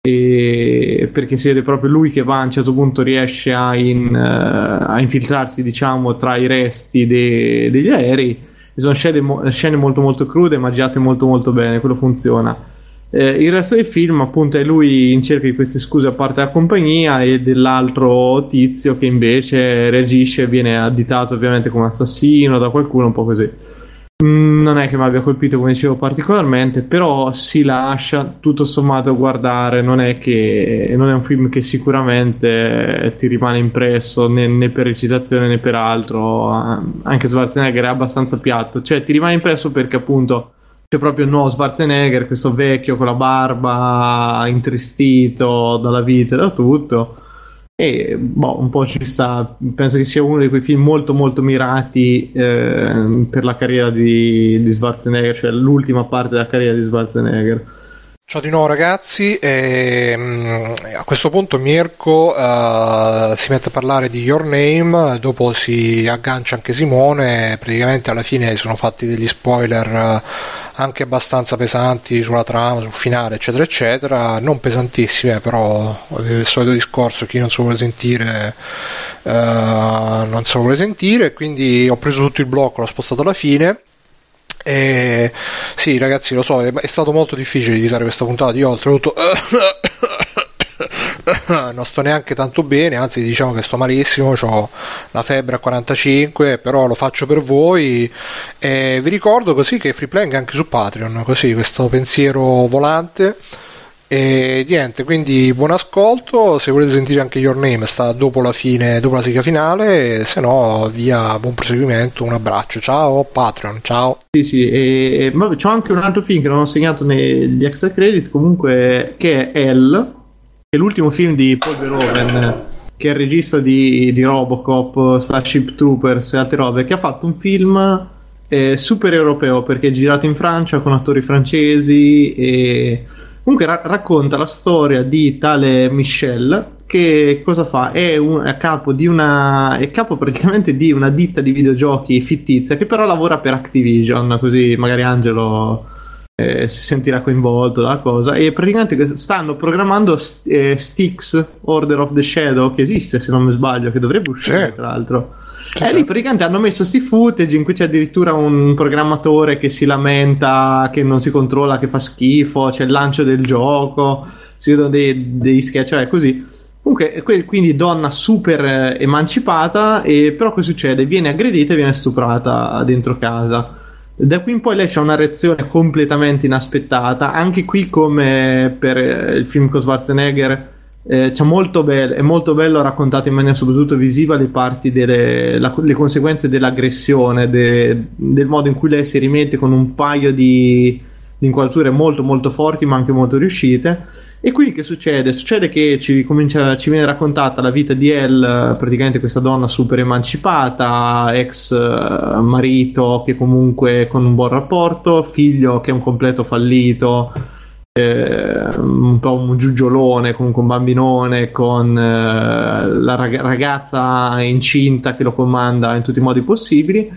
e perché si vede proprio lui che va, a un certo punto riesce a, in, a infiltrarsi, diciamo, tra i resti de, degli aerei. Sono scene, scene molto molto crude ma girate molto molto bene, quello funziona. Eh, il resto del film appunto è lui in cerca di queste scuse a parte la compagnia e dell'altro tizio che invece reagisce e viene additato ovviamente come assassino da qualcuno, un po' così. Mm, non è che mi abbia colpito, come dicevo, particolarmente, però si lascia tutto sommato guardare, non è che non è un film che sicuramente ti rimane impresso né, né per recitazione né per altro. Anche Schwarzenegger è abbastanza piatto, cioè ti rimane impresso perché appunto c'è proprio il nuovo Schwarzenegger, questo vecchio con la barba, intristito dalla vita e da tutto, e boh, un po' ci sta. Penso che sia uno di quei film molto molto mirati eh, per la carriera di, di Schwarzenegger, cioè l'ultima parte della carriera di Schwarzenegger. Ciao di nuovo ragazzi, e a questo punto Mirko uh, si mette a parlare di Your Name, dopo si aggancia anche Simone, praticamente alla fine sono fatti degli spoiler anche abbastanza pesanti sulla trama, sul finale eccetera eccetera, non pesantissime però il solito discorso, chi non se lo vuole sentire uh, non se lo vuole sentire, quindi ho preso tutto il blocco, l'ho spostato alla fine. Eh, sì ragazzi, lo so, è, è stato molto difficile editare questa puntata, io oltretutto non sto neanche tanto bene, anzi diciamo che sto malissimo, ho la febbre a quarantacinque, però lo faccio per voi e vi ricordo così che Free Playing anche su Patreon, così questo pensiero volante. E niente, quindi buon ascolto, se volete sentire anche Your Name sta dopo la fine, dopo la sigla finale, se no via, buon proseguimento, un abbraccio, ciao Patreon, ciao. Sì sì, e, ma c'ho anche un altro film che non ho segnato negli extra credit comunque, che è Elle, che è l'ultimo film di Paul Verhoeven, che è il regista di, di Robocop, Starship Troopers e altre robe, che ha fatto un film eh, super europeo perché è girato in Francia con attori francesi e comunque ra- racconta la storia di tale Michel, che cosa fa? È, un, è, capo di una, è capo praticamente di una ditta di videogiochi fittizia che però lavora per Activision, così magari Angelo eh, si sentirà coinvolto dalla cosa, e praticamente stanno programmando st- eh, Styx Order of the Shadow, che esiste se non mi sbaglio, che dovrebbe uscire tra l'altro. E eh, lì praticamente hanno messo sti footage in cui c'è addirittura un programmatore che si lamenta che non si controlla, che fa schifo, c'è il lancio del gioco, si vedono dei, dei sketch, cioè così. Comunque, quindi donna super emancipata, e però che succede? Viene aggredita e viene stuprata dentro casa. Da qui in poi lei c'ha una reazione completamente inaspettata, anche qui come per il film con Schwarzenegger Eh, c'è molto bello, è molto bello raccontato in maniera soprattutto visiva le parti delle la, le conseguenze dell'aggressione, de, del modo in cui lei si rimette, con un paio di, di inquadrature molto molto forti ma anche molto riuscite. E qui che succede? Succede che ci, comincia, ci viene raccontata la vita di Elle, praticamente questa donna super emancipata, ex marito che comunque con un buon rapporto, figlio che è un completo fallito, Eh, un po' un giugiolone, comunque un bambinone, con eh, la rag- ragazza incinta che lo comanda in tutti i modi possibili.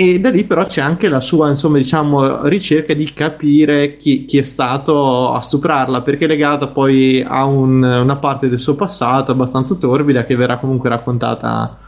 E da lì però c'è anche la sua, insomma, diciamo, ricerca di capire chi, chi è stato a stuprarla, perché è legata poi a un, una parte del suo passato abbastanza torbida che verrà comunque raccontata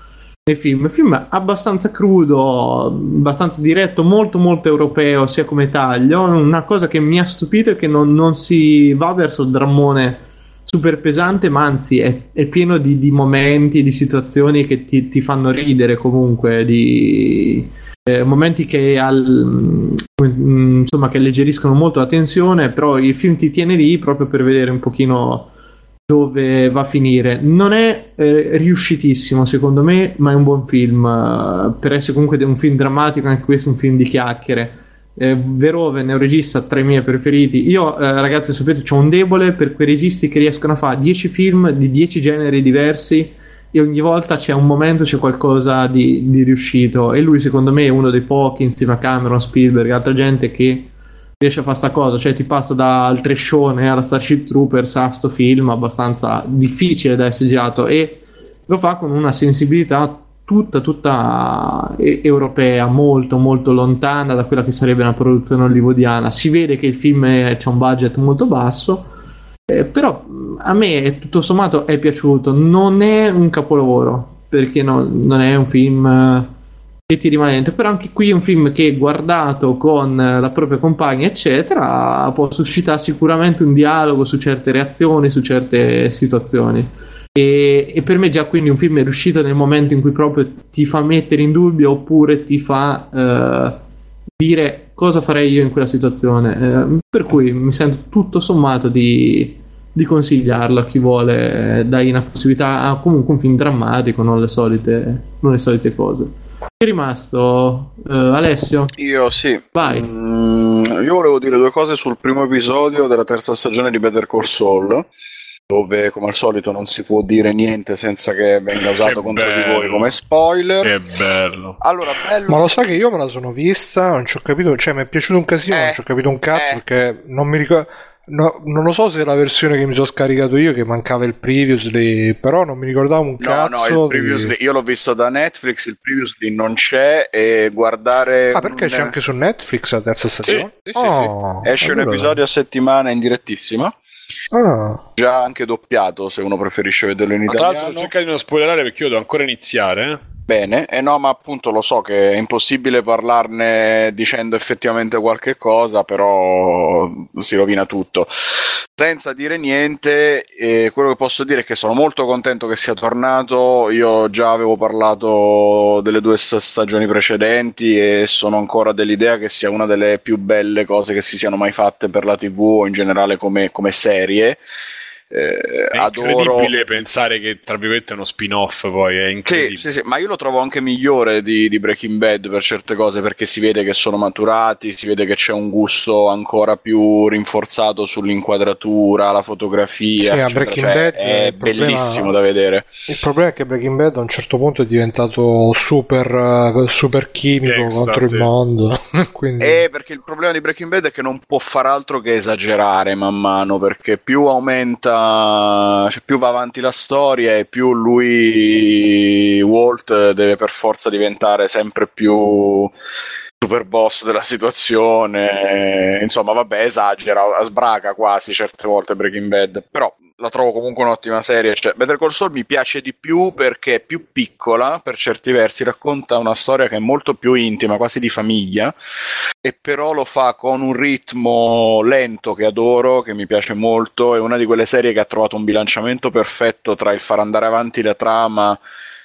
nel film. Il film è abbastanza crudo, abbastanza diretto, molto molto europeo sia come taglio. Una cosa che mi ha stupito è che non, non si va verso il drammone super pesante, ma anzi è, è pieno di, di momenti, di situazioni che ti, ti fanno ridere comunque, di eh, momenti che al, insomma che alleggeriscono molto la tensione, però il film ti tiene lì proprio per vedere un pochino dove va a finire. Non è eh, riuscitissimo secondo me, ma è un buon film, uh, per essere comunque un film drammatico. Anche questo è un film di chiacchiere. eh, Verhoeven è un regista tra i miei preferiti. Io eh, ragazzi, sapete, c'ho un debole per quei registi che riescono a fare dieci film di dieci generi diversi e ogni volta c'è un momento, c'è qualcosa di, di riuscito, e lui secondo me è uno dei pochi, insieme a Cameron, Spielberg e altra gente, che riesce a fare sta cosa, cioè ti passa dal trescione alla Starship Troopers a sto film abbastanza difficile da essere girato, e lo fa con una sensibilità tutta tutta europea, molto molto lontana da quella che sarebbe una produzione hollywoodiana. Si vede che il film c'ha un budget molto basso, eh, però a me tutto sommato è piaciuto. Non è un capolavoro, perché no, non è un film eh, che ti rimane dentro, però anche qui è un film che, guardato con la propria compagna eccetera, può suscitare sicuramente un dialogo su certe reazioni, su certe situazioni, e, e per me già quindi un film è riuscito nel momento in cui proprio ti fa mettere in dubbio, oppure ti fa eh, dire cosa farei io in quella situazione, eh, per cui mi sento tutto sommato di, di consigliarlo a chi vuole dargli una possibilità a comunque un film drammatico, non le solite, non le solite cose. È rimasto uh, Alessio? Io sì. Vai. Mm, io volevo dire due cose sul primo episodio della terza stagione di Better Call Saul, dove come al solito non si può dire niente senza che venga usato che contro bello. Di voi come spoiler. Che bello. Allora, bello. Ma lo sai che io me la sono vista, non ci ho capito, cioè mi è piaciuto un casino, eh, non ci ho capito un cazzo, eh. perché non mi ricordo. No, non lo so se è la versione che mi sono scaricato io, che mancava il previously, però non mi ricordavo un cazzo. No, no, il previously di... io l'ho visto da Netflix, il previously non c'è, e guardare... Ah, perché un... c'è anche su Netflix la terza stagione? Sì, sì, oh, sì, sì. Esce allora un episodio a settimana in direttissima. Ah. Già anche doppiato, se uno preferisce vederlo in italiano. Ma tra l'altro cerca di non spoilerare, perché io devo ancora iniziare, eh? Bene, e eh no, ma appunto lo so che è impossibile parlarne dicendo effettivamente qualche cosa, però si rovina tutto. Senza dire niente, eh, quello che posso dire è che sono molto contento che sia tornato. Io già avevo parlato delle due stagioni precedenti e sono ancora dell'idea che sia una delle più belle cose che si siano mai fatte per la tivù o in generale come, come serie. Eh, è incredibile adoro... pensare che tra virgolette è uno spin-off, poi è incredibile. Sì, sì, sì, ma io lo trovo anche migliore di, di Breaking Bad per certe cose, perché si vede che sono maturati, si vede che c'è un gusto ancora più rinforzato sull'inquadratura, la fotografia, sì, a Breaking Bad cioè, è problema, bellissimo da vedere. Il problema è che Breaking Bad a un certo punto è diventato super super chimico Gangsta, contro sì. il mondo quindi... eh, perché il problema di Breaking Bad è che non può far altro che esagerare man mano, perché più aumenta, cioè più va avanti la storia e più lui, Walt, deve per forza diventare sempre più super boss della situazione, insomma vabbè, esagera, sbraca quasi certe volte Breaking Bad, però la trovo comunque un'ottima serie. Cioè, Better Call Saul mi piace di più perché è più piccola per certi versi, racconta una storia che è molto più intima, quasi di famiglia, e però lo fa con un ritmo lento che adoro, che mi piace molto. È una di quelle serie che ha trovato un bilanciamento perfetto tra il far andare avanti la trama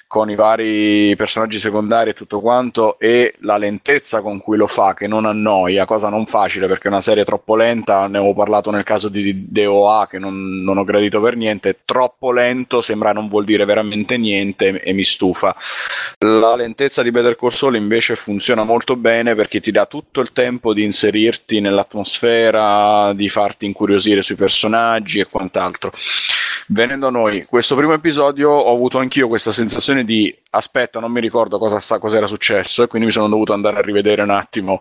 con i vari personaggi secondari e tutto quanto, e la lentezza con cui lo fa, che non annoia, cosa non facile perché è una serie troppo lenta. Ne avevo parlato nel caso di D O A, che non, non ho gradito per niente, troppo lento, sembra non vuol dire veramente niente e mi stufa. La lentezza di Better Call Saul invece funziona molto bene perché ti dà tutto il tempo di inserirti nell'atmosfera, di farti incuriosire sui personaggi e quant'altro. Venendo a noi, questo primo episodio ho avuto anch'io questa sensazione di aspetta, non mi ricordo cosa sta, cos'era successo, e quindi mi sono dovuto andare a rivedere un attimo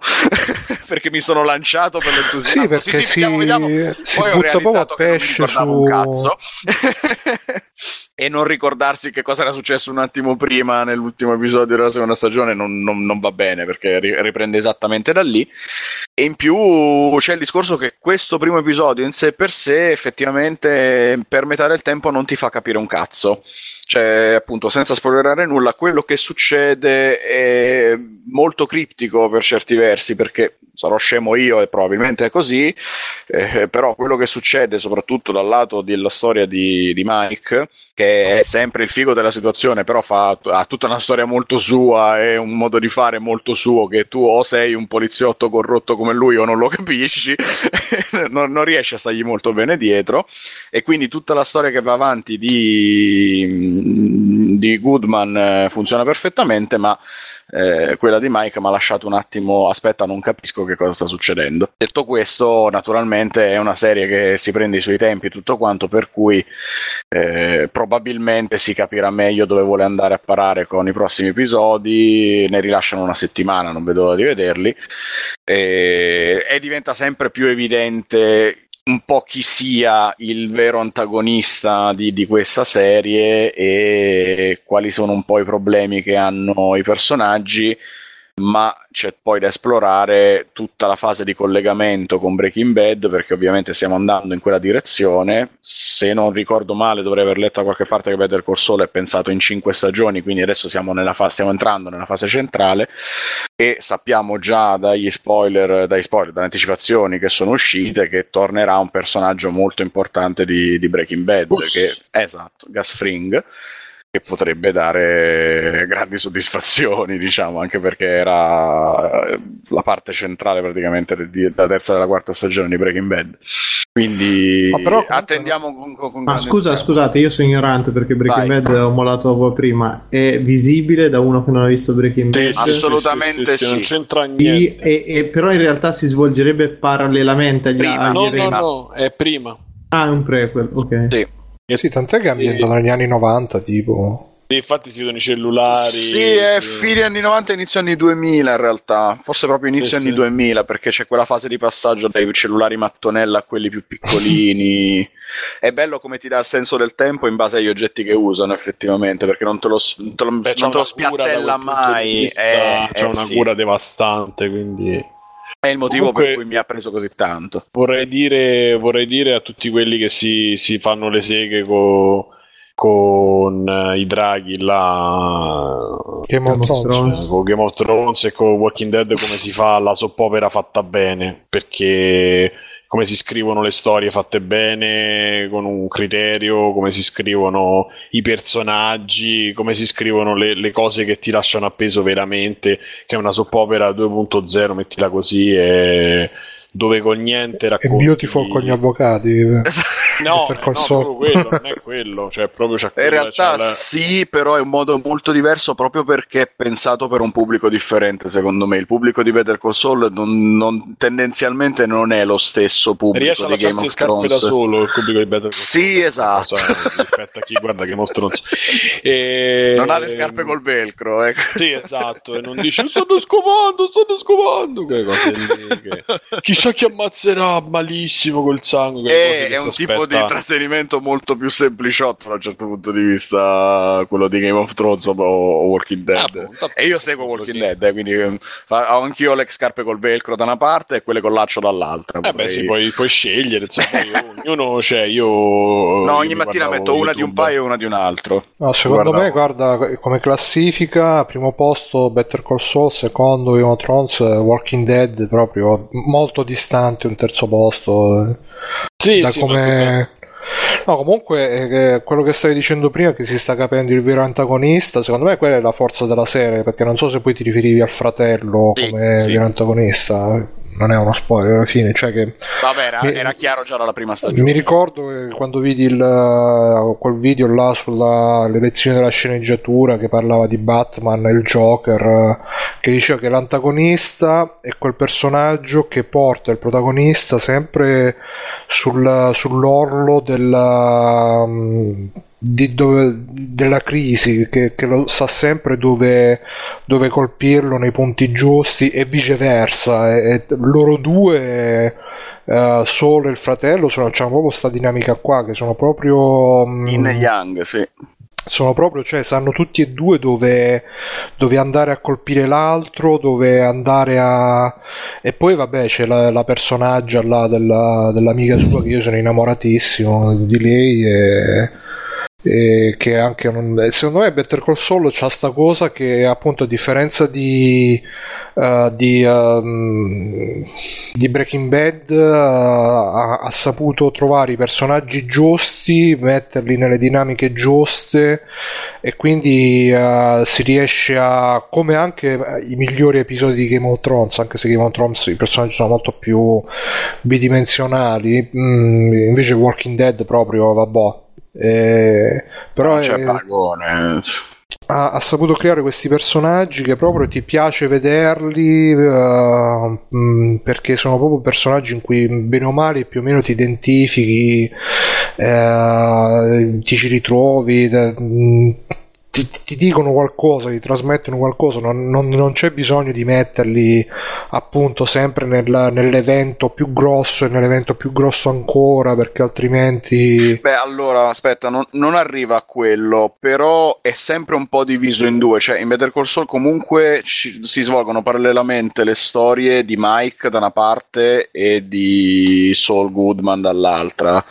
perché mi sono lanciato per l'entusiasmo. Sì, perché sì, sì, si, vediamo, vediamo. Si poi ho realizzato che non mi ricordavo su... un cazzo e non ricordarsi che cosa era successo un attimo prima nell'ultimo episodio della seconda stagione non, non, non va bene, perché riprende esattamente da lì. E in più c'è il discorso che questo primo episodio in sé per sé effettivamente per metà del tempo non ti fa capire un cazzo, cioè appunto senza spoilerare nulla quello che succede è molto criptico per certi versi, perché sarò scemo io e probabilmente è così, eh, però quello che succede soprattutto dal lato della storia di, di Mike, che è sempre il figo della situazione, però fa, ha tutta una storia molto sua e un modo di fare molto suo, che tu o sei un poliziotto corrotto come lui o non lo capisci non, non riesci a stargli molto bene dietro, e quindi tutta la storia che va avanti di di Goodman funziona perfettamente, ma eh, quella di Mike mi ha lasciato un attimo aspetta, non capisco che cosa sta succedendo. Detto questo, naturalmente è una serie che si prende i suoi tempi e tutto quanto, per cui eh, probabilmente si capirà meglio dove vuole andare a parare con i prossimi episodi. Ne rilasciano una settimana, non vedo l'ora di vederli, e, e diventa sempre più evidente un po' chi sia il vero antagonista di, di questa serie e quali sono un po' i problemi che hanno i personaggi, ma c'è poi da esplorare tutta la fase di collegamento con Breaking Bad, perché ovviamente stiamo andando in quella direzione. Se non ricordo male dovrei aver letto da qualche parte che Better Call Saul è pensato in cinque stagioni, quindi adesso siamo nella fase, stiamo entrando nella fase centrale, e sappiamo già dagli spoiler, dai spoiler, dalle anticipazioni che sono uscite, che tornerà un personaggio molto importante di, di Breaking Bad, Uss. che esatto, Gus Fring, che potrebbe dare grandi soddisfazioni, diciamo, anche perché era la parte centrale praticamente della terza e della quarta stagione di Breaking Bad. Quindi ma però, attendiamo con, con ma scusa, tempo. Scusate, io sono ignorante perché Breaking Vai. Bad ho mollato a voi prima. È visibile da uno che non ha visto Breaking sì, Bad? Assolutamente sì, sì, sì, sì. Non c'entra niente. E, e, però in realtà si svolgerebbe parallelamente agli prima. No, no, no, è prima. Ah, è un prequel, ok. Sì. Sì, tant'è che ambientano negli anni novanta, tipo. Sì, infatti si vedono i cellulari. Sì, è sì. Fine anni novanta, inizio anni duemila in realtà. Forse proprio inizio eh sì. anni duemila, perché c'è quella fase di passaggio dai cellulari mattonella a quelli più piccolini. È bello come ti dà il senso del tempo in base agli oggetti che usano, effettivamente, perché non te lo, te lo, Beh, non te lo spiattella mai. Vista, eh, c'è eh, una sì. cura devastante, quindi... è il motivo comunque, per cui mi ha preso così tanto. Vorrei dire, vorrei dire a tutti quelli che si, si fanno le seghe co, con i draghi là, Game of Thrones, con Game of Thrones e con Walking Dead, come si fa la soppopera fatta bene, perché come si scrivono le storie fatte bene con un criterio, come si scrivono i personaggi, come si scrivono le, le cose che ti lasciano appeso veramente, che è una soppopera due punto zero, mettila così, e dove con niente racconti. E Beautiful con gli avvocati. No, no, solo quello, non è quello, cioè proprio c'è quella, in realtà c'è la... sì, però è un modo molto diverso proprio perché è pensato per un pubblico differente. Secondo me il pubblico di Better Call Saul non, non, tendenzialmente non è lo stesso pubblico riesce di Game of Thrones da solo, il pubblico di Better Call Saul sì esatto, so, rispetto a chi guarda Game of Thrones e... non ha le scarpe col velcro, ecco. Sì esatto, e non dice stanno scovando, stanno scovando quelle cose lì, che... chissà chi ammazzerà malissimo col sangue, e, è un aspetta. Tipo di intrattenimento molto più sempliciotto da un certo punto di vista, quello di Game of Thrones o Walking Dead. Ah, boh, e io seguo Walking Dead, eh, quindi ho anch'io le scarpe col velcro da una parte e quelle col laccio dall'altra. Eh beh, sì, puoi, puoi scegliere, insomma, io, ognuno c'è, cioè, io... No, ogni io mattina metto YouTube. Una di un paio e una di un altro. No, secondo guardavo. me, guarda, come classifica, primo posto Better Call Saul, secondo Game of Thrones, Walking Dead proprio molto distante, un terzo posto... Sì, da sì, come No, comunque eh, quello che stavi dicendo prima, che si sta capendo il vero antagonista, secondo me quella è la forza della serie, perché non so se poi ti riferivi al fratello sì, come sì. vero antagonista, non è uno spoiler alla fine, cioè che vabbè era, mi, era chiaro già dalla prima stagione. Mi ricordo che quando vidi il, quel video là sull'elezione della sceneggiatura che parlava di Batman e il Joker, che diceva che l'antagonista è quel personaggio che porta il protagonista sempre sul, sull'orlo della Di dove, della crisi, che, che lo sa sempre dove, dove colpirlo nei punti giusti, e viceversa. E, e loro due, uh, Solo e il fratello, sono, c'è proprio questa dinamica qua, che sono proprio um, Yin e Yang, sì. Sono proprio, cioè sanno tutti e due dove, dove andare a colpire l'altro, dove andare a... E poi vabbè c'è la, la personaggia là della, dell'amica sua, che io sono innamoratissimo di lei, e... E che anche non, secondo me Better Call Saul c'ha sta cosa che appunto, a differenza di uh, di, um, di Breaking Bad, uh, ha, ha saputo trovare i personaggi giusti, metterli nelle dinamiche giuste, e quindi uh, si riesce a, come anche i migliori episodi di Game of Thrones, anche se Game of Thrones i personaggi sono molto più bidimensionali, mm, invece Walking Dead proprio vabbè. Eh, però c'è eh, paragone. Ha, ha saputo creare questi personaggi che proprio ti piace vederli, uh, perché sono proprio personaggi in cui bene o male più o meno ti identifichi, uh, ti ci ritrovi, ti, ti dicono qualcosa, ti trasmettono qualcosa, non, non, non c'è bisogno di metterli appunto sempre nel, nell'evento più grosso e nell'evento più grosso ancora, perché altrimenti... Beh, allora aspetta, non, non arriva a quello, però è sempre un po' diviso in due, cioè in Better Call Saul comunque ci, si svolgono parallelamente le storie di Mike da una parte e di Saul Goodman dall'altra,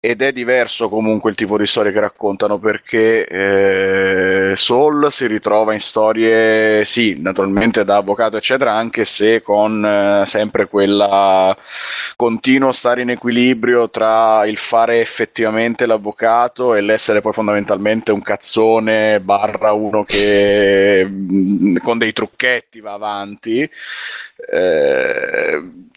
ed è diverso comunque il tipo di storie che raccontano, perché eh, Saul si ritrova in storie, sì, naturalmente da avvocato eccetera, anche se con eh, sempre quella continuo stare in equilibrio tra il fare effettivamente l'avvocato e l'essere poi fondamentalmente un cazzone barra uno che con dei trucchetti va avanti, eh,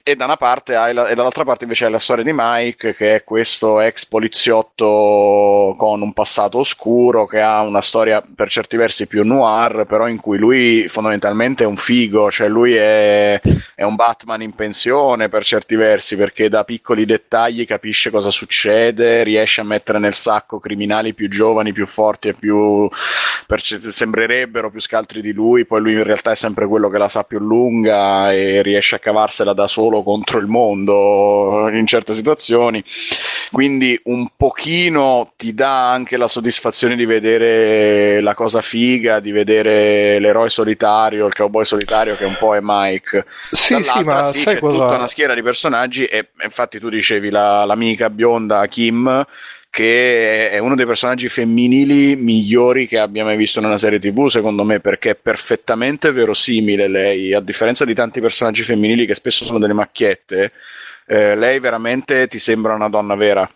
e da una parte hai la, e dall'altra parte invece hai la storia di Mike, che è questo ex poliziotto con un passato oscuro, che ha una storia per certi versi più noir, però in cui lui fondamentalmente è un figo, cioè lui è è un Batman in pensione per certi versi, perché da piccoli dettagli capisce cosa succede, riesce a mettere nel sacco criminali più giovani, più forti e più perce- sembrerebbero più scaltri di lui, poi lui in realtà è sempre quello che la sa più lunga e riesce a cavarsela da solo contro il mondo in certe situazioni, quindi un pochino ti dà anche la soddisfazione di vedere la cosa figa, di vedere l'eroe solitario, il cowboy solitario che un po' è Mike. Sì, dall'altra, sì, ma sì, sai c'è cosa... tutta una schiera di personaggi, e infatti tu dicevi la, l'amica bionda Kim, che è uno dei personaggi femminili migliori che abbia mai visto in una serie tivù, secondo me, perché è perfettamente verosimile lei, a differenza di tanti personaggi femminili che spesso sono delle macchiette. Eh, lei veramente ti sembra una donna vera.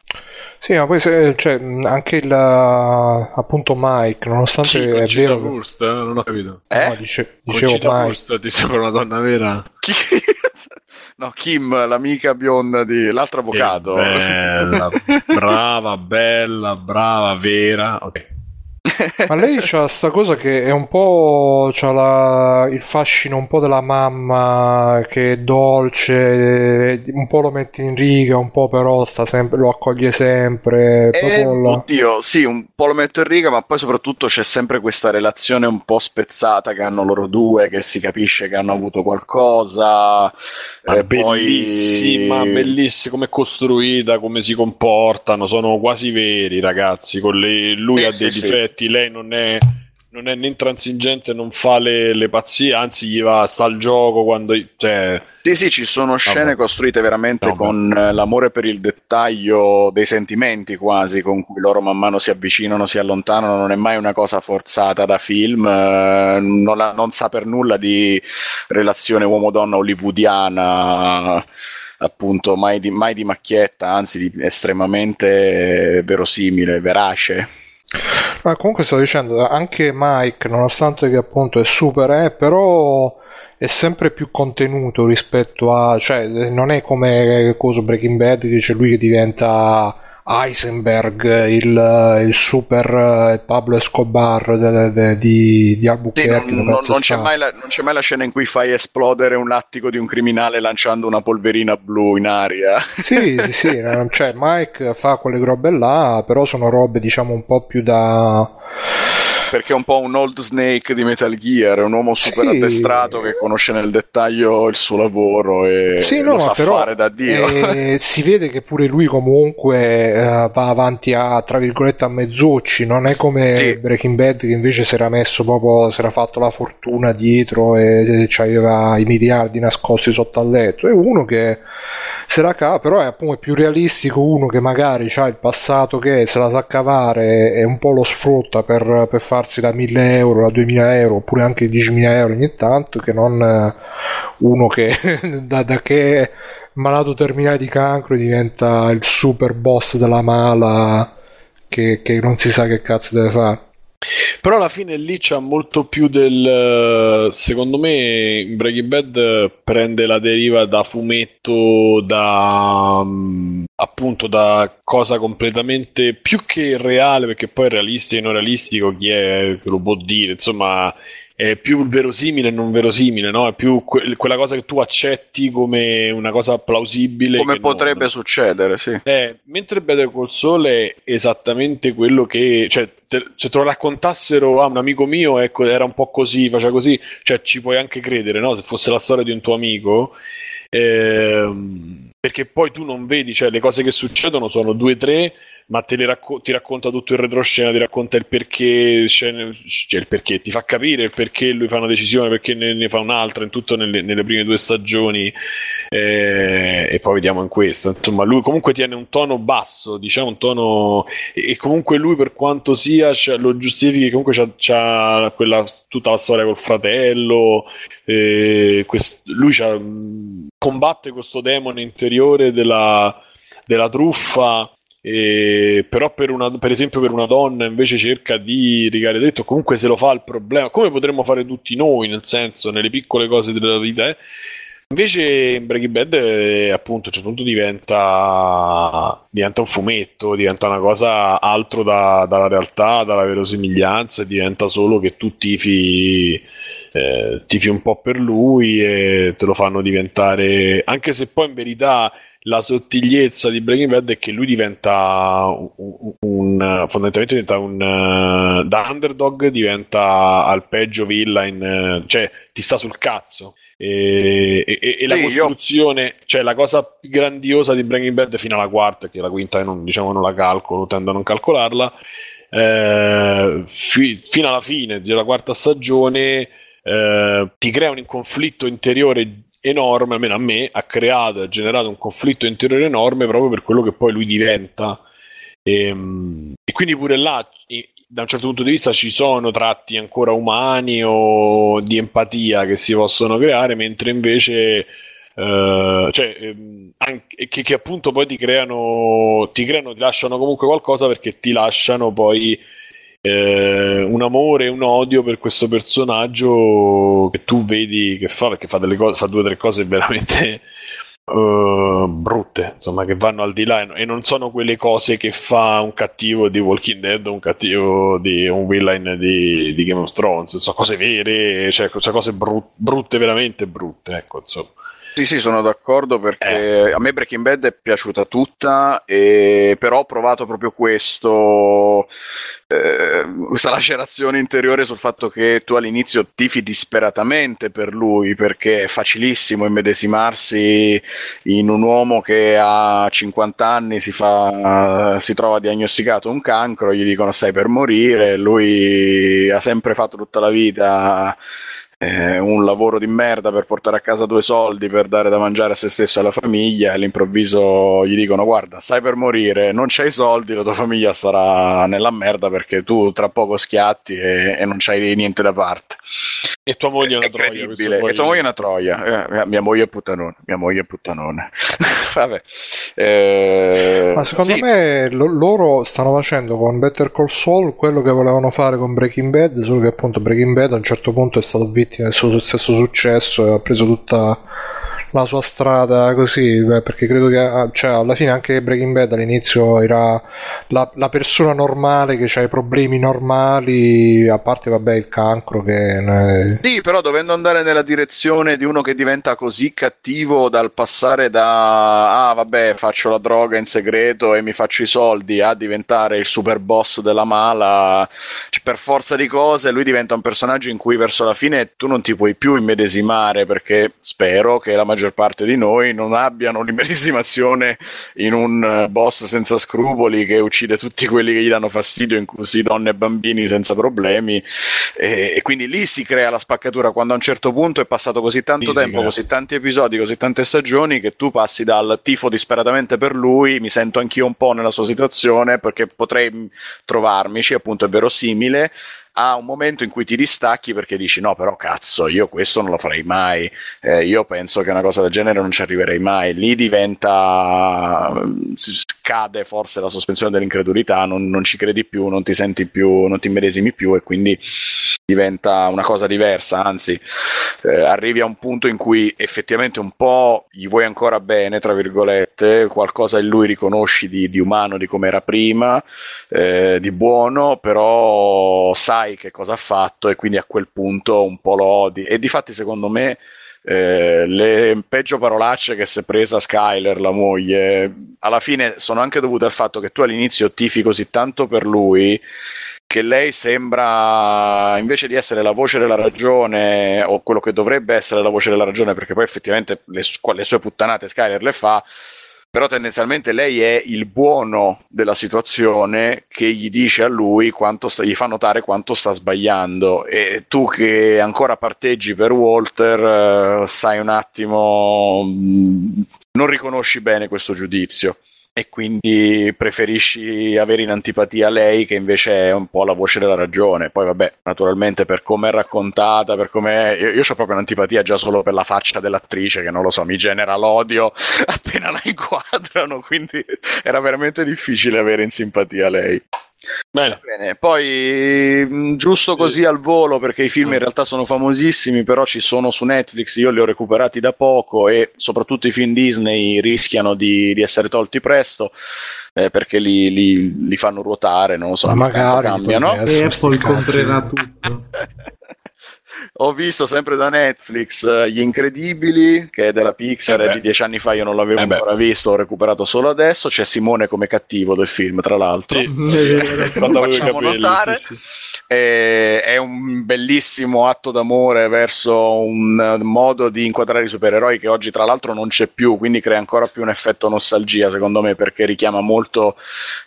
Sì, ma poi se, cioè, anche il appunto Mike, nonostante sì, è vero Burst, eh? Non ho capito. Eh? No, dice, dicevo Mike Burst, ti sembra una donna vera. Chi? No, Kim, l'amica bionda di l'altro avvocato. Che bella, brava, bella, brava, vera. Ok. Ma lei c'ha sta cosa che è un po', c'ha la, il fascino un po' della mamma, che è dolce, un po' lo mette in riga, un po' però sta sempre, lo accoglie sempre, eh, la... Oddio, sì, un po' lo mette in riga, ma poi soprattutto c'è sempre questa relazione un po' spezzata che hanno loro due, che si capisce che hanno avuto qualcosa, eh, bellissima, poi... bellissima come è costruita, come si comportano, sono quasi veri ragazzi, con le... lui eh, ha sì, dei sì. difetti, lei non è, non è né intransigente, non fa le, le pazzie, anzi gli va, sta al gioco quando, cioè... Sì, sì, ci sono scene no, costruite veramente no, con no. l'amore per il dettaglio dei sentimenti, quasi, con cui loro man mano si avvicinano, si allontanano, non è mai una cosa forzata da film, eh, non, la, non sa per nulla di relazione uomo-donna hollywoodiana, appunto mai di, mai di macchietta, anzi di estremamente verosimile, verace. Ma comunque stavo dicendo, anche Mike, nonostante che appunto è super, eh, però è sempre più contenuto rispetto a, cioè non è come cosa Breaking Bad, che c'è lui che diventa Heisenberg, il, il super Pablo Escobar de, de, de, di, di Albuquerque. Sì, non, non, non, c'è mai la, non c'è mai la scena in cui fai esplodere un attico di un criminale lanciando una polverina blu in aria. Sì, sì, sì, cioè Mike fa quelle robe là, però sono robe diciamo un po' più da... Perché è un po' un old Snake di Metal Gear, è un uomo super sì. addestrato che conosce nel dettaglio il suo lavoro e sì, no, lo sa però, fare da Dio. Eh, si vede che pure lui comunque eh, va avanti a, tra virgolette, a mezzucci, non è come sì. Breaking Bad, che invece si era messo proprio, si era fatto la fortuna dietro e, e c'aveva i miliardi nascosti sotto al letto. È uno che se la cava, però è appunto più realistico uno che magari ha il passato che se la sa cavare e un po' lo sfrutta per, per fare da mille euro, da duemila euro oppure anche diecimila euro ogni tanto, che non uno che da, da che malato terminale di cancro diventa il super boss della mala che, che non si sa che cazzo deve fare. Però alla fine lì c'ha molto più del, secondo me Breaking Bad prende la deriva da fumetto, da appunto da cosa completamente più che reale, perché poi realistico e non realistico chi è che lo può dire, insomma è più verosimile e non verosimile, no? È più que- quella cosa che tu accetti come una cosa plausibile, come potrebbe non. succedere, sì. Eh, mentre Better Call Saul è esattamente quello che, cioè, te, se te lo raccontassero a ah, un amico mio, ecco, era un po' così, faceva così, cioè ci puoi anche credere, no? Se fosse la storia di un tuo amico, eh, perché poi tu non vedi, cioè le cose che succedono sono due tre, ma te le racco- ti racconta tutto il retroscena, ti racconta il perché, scene, cioè il perché, ti fa capire il perché lui fa una decisione, perché ne, ne fa un'altra, in tutto nelle, nelle prime due stagioni, eh, e poi vediamo in questa, insomma lui comunque tiene un tono basso, diciamo un tono, e, e comunque lui per quanto sia cioè, lo giustifichi, comunque c'ha, c'ha quella, tutta la storia col fratello, eh, quest- lui c'ha, combatte questo demone interiore della, della truffa. E però per, una, per esempio per una donna invece cerca di rigare dritto, comunque se lo fa il problema, come potremmo fare tutti noi, nel senso, nelle piccole cose della vita, eh. Invece in Breaking Bad eh, appunto a un certo punto diventa diventa un fumetto, diventa una cosa altro da, dalla realtà, dalla verosimiglianza, diventa solo che tu tifi eh, tifi un po' per lui e te lo fanno diventare, anche se poi in verità la sottigliezza di Breaking Bad è che lui diventa un, un fondamentalmente diventa un uh, da underdog diventa al peggio villain, uh, cioè ti sta sul cazzo e, e, e sì, la costruzione io... cioè la cosa grandiosa di Breaking Bad fino alla quarta, che la quinta non, diciamo non la calcolo, tendo a non calcolarla, eh, fi, fino alla fine della quarta stagione eh, ti crea un conflitto interiore enorme, almeno a me, ha creato, ha generato un conflitto interiore enorme proprio per quello che poi lui diventa, e, e quindi pure là da un certo punto di vista ci sono tratti ancora umani o di empatia che si possono creare, mentre invece eh, cioè, anche, che, che appunto poi ti creano ti creano, ti lasciano comunque qualcosa, perché ti lasciano poi Eh, un amore, un odio per questo personaggio che tu vedi che fa, perché fa delle cose, fa due o tre cose veramente uh, brutte, insomma, che vanno al di là e, e non sono quelle cose che fa un cattivo di Walking Dead o un cattivo di un villain di, di Game of Thrones, sono cose vere, cioè, cioè cose brut, brutte, veramente brutte, ecco, insomma. Sì, sì, sono d'accordo, perché eh. a me Breaking Bad è piaciuta tutta, e però ho provato proprio questo eh, questa lacerazione interiore sul fatto che tu all'inizio tifi disperatamente per lui, perché è facilissimo immedesimarsi in un uomo che a cinquanta anni si fa si trova diagnosticato un cancro, gli dicono stai per morire, lui ha sempre fatto tutta la vita eh, un lavoro di merda per portare a casa due soldi per dare da mangiare a se stesso e alla famiglia, e all'improvviso gli dicono: guarda, stai per morire, non c'hai soldi, la tua famiglia sarà nella merda perché tu tra poco schiatti e, e non c'hai niente da parte, e tua moglie è una è troia e tua moglie è una troia, eh, mia moglie è puttanone, mia moglie è puttanone. Vabbè, eh, ma secondo sì. me lo, loro stanno facendo con Better Call Saul quello che volevano fare con Breaking Bad, solo che appunto Breaking Bad a un certo punto è stato vittima del suo stesso successo e ha preso tutta la sua strada così, beh, perché credo che, cioè, alla fine anche Breaking Bad all'inizio era la, la persona normale che ha i problemi normali, a parte vabbè il cancro che... Sì, però dovendo andare nella direzione di uno che diventa così cattivo dal passare da ah vabbè faccio la droga in segreto e mi faccio i soldi a diventare il super boss della mala, cioè, per forza di cose lui diventa un personaggio in cui verso la fine tu non ti puoi più immedesimare, perché spero che la maggior parte di noi non abbiano l'immedesimazione in un boss senza scrupoli che uccide tutti quelli che gli danno fastidio, inclusi donne e bambini senza problemi, e, e quindi lì si crea la spaccatura, quando a un certo punto è passato così tanto Fisica. tempo, così tanti episodi, così tante stagioni, che tu passi dal tifo disperatamente per lui, mi sento anch'io un po' nella sua situazione perché potrei trovarmici, appunto è verosimile, a un momento in cui ti distacchi perché dici no però cazzo io questo non lo farei mai, eh, io penso che una cosa del genere non ci arriverei mai, lì diventa, scade forse la sospensione dell'incredulità, non, non ci credi più, non ti senti più, non ti immedesimi più, e quindi diventa una cosa diversa, anzi eh, arrivi a un punto in cui effettivamente un po' gli vuoi ancora bene tra virgolette, qualcosa in lui riconosci di, di umano, di come era prima, eh, di buono, però sai che cosa ha fatto e quindi a quel punto un po' lo odi, e difatti secondo me eh, le peggio parolacce che si è presa Skyler, la moglie, alla fine sono anche dovute al fatto che tu all'inizio tifi così tanto per lui che lei sembra, invece di essere la voce della ragione o quello che dovrebbe essere la voce della ragione, perché poi effettivamente le, le sue puttanate Skyler le fa, però tendenzialmente lei è il buono della situazione che gli dice a lui quanto sta, gli fa notare quanto sta sbagliando, e tu che ancora parteggi per Walter eh, sai un attimo mh, non riconosci bene questo giudizio e quindi preferisci avere in antipatia lei che invece è un po' la voce della ragione. Poi vabbè, naturalmente per come è raccontata, per come io, io ho proprio un'antipatia già solo per la faccia dell'attrice che non lo so, mi genera l'odio appena la inquadrano, quindi era veramente difficile avere in simpatia lei. Bene. Bene, poi giusto così al volo perché i film in realtà sono famosissimi, però ci sono su Netflix, io li ho recuperati da poco e soprattutto i film Disney rischiano di, di essere tolti presto eh, perché li, li, li fanno ruotare, non lo so, ma magari cambiano e Apple comprerà tutto. Ho visto sempre da Netflix uh, Gli Incredibili, che è della Pixar, eh è di dieci anni fa, io non l'avevo eh ancora beh. visto, ho recuperato solo adesso, c'è Simone come cattivo del film tra l'altro, sì, non facciamo capelli, notare sì, sì. E, è un bellissimo atto d'amore verso un modo di inquadrare i supereroi che oggi tra l'altro non c'è più, quindi crea ancora più un effetto nostalgia secondo me, perché richiama molto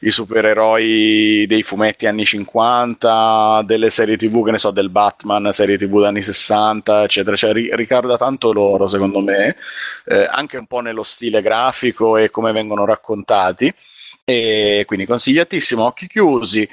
i supereroi dei fumetti anni cinquanta, delle serie tv, che ne so, del Batman, serie tv anni sessanta eccetera, cioè ricorda tanto loro secondo me, eh, anche un po' nello stile grafico e come vengono raccontati, e quindi consigliatissimo, occhi chiusi.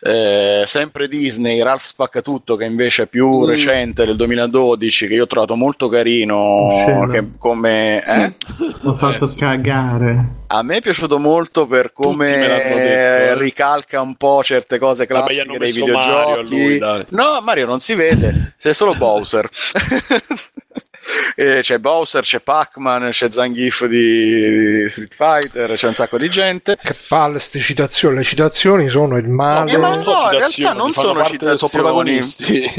Eh, sempre Disney, Ralph Spaccatutto, che invece è più mm. recente, del duemiladodici, che io ho trovato molto carino, che come eh? L'ho fatto eh, cagare, a me è piaciuto molto per come detto, eh. ricalca un po' certe cose classiche dei videogiochi. Mario a lui, dai. No, Mario non si vede, sei solo Bowser. E c'è Bowser, c'è Pac-Man, c'è Zangief di Street Fighter, c'è un sacco di gente. Che palle ste citazioni, le citazioni sono il male. No, ma no, in realtà non sono citazioni,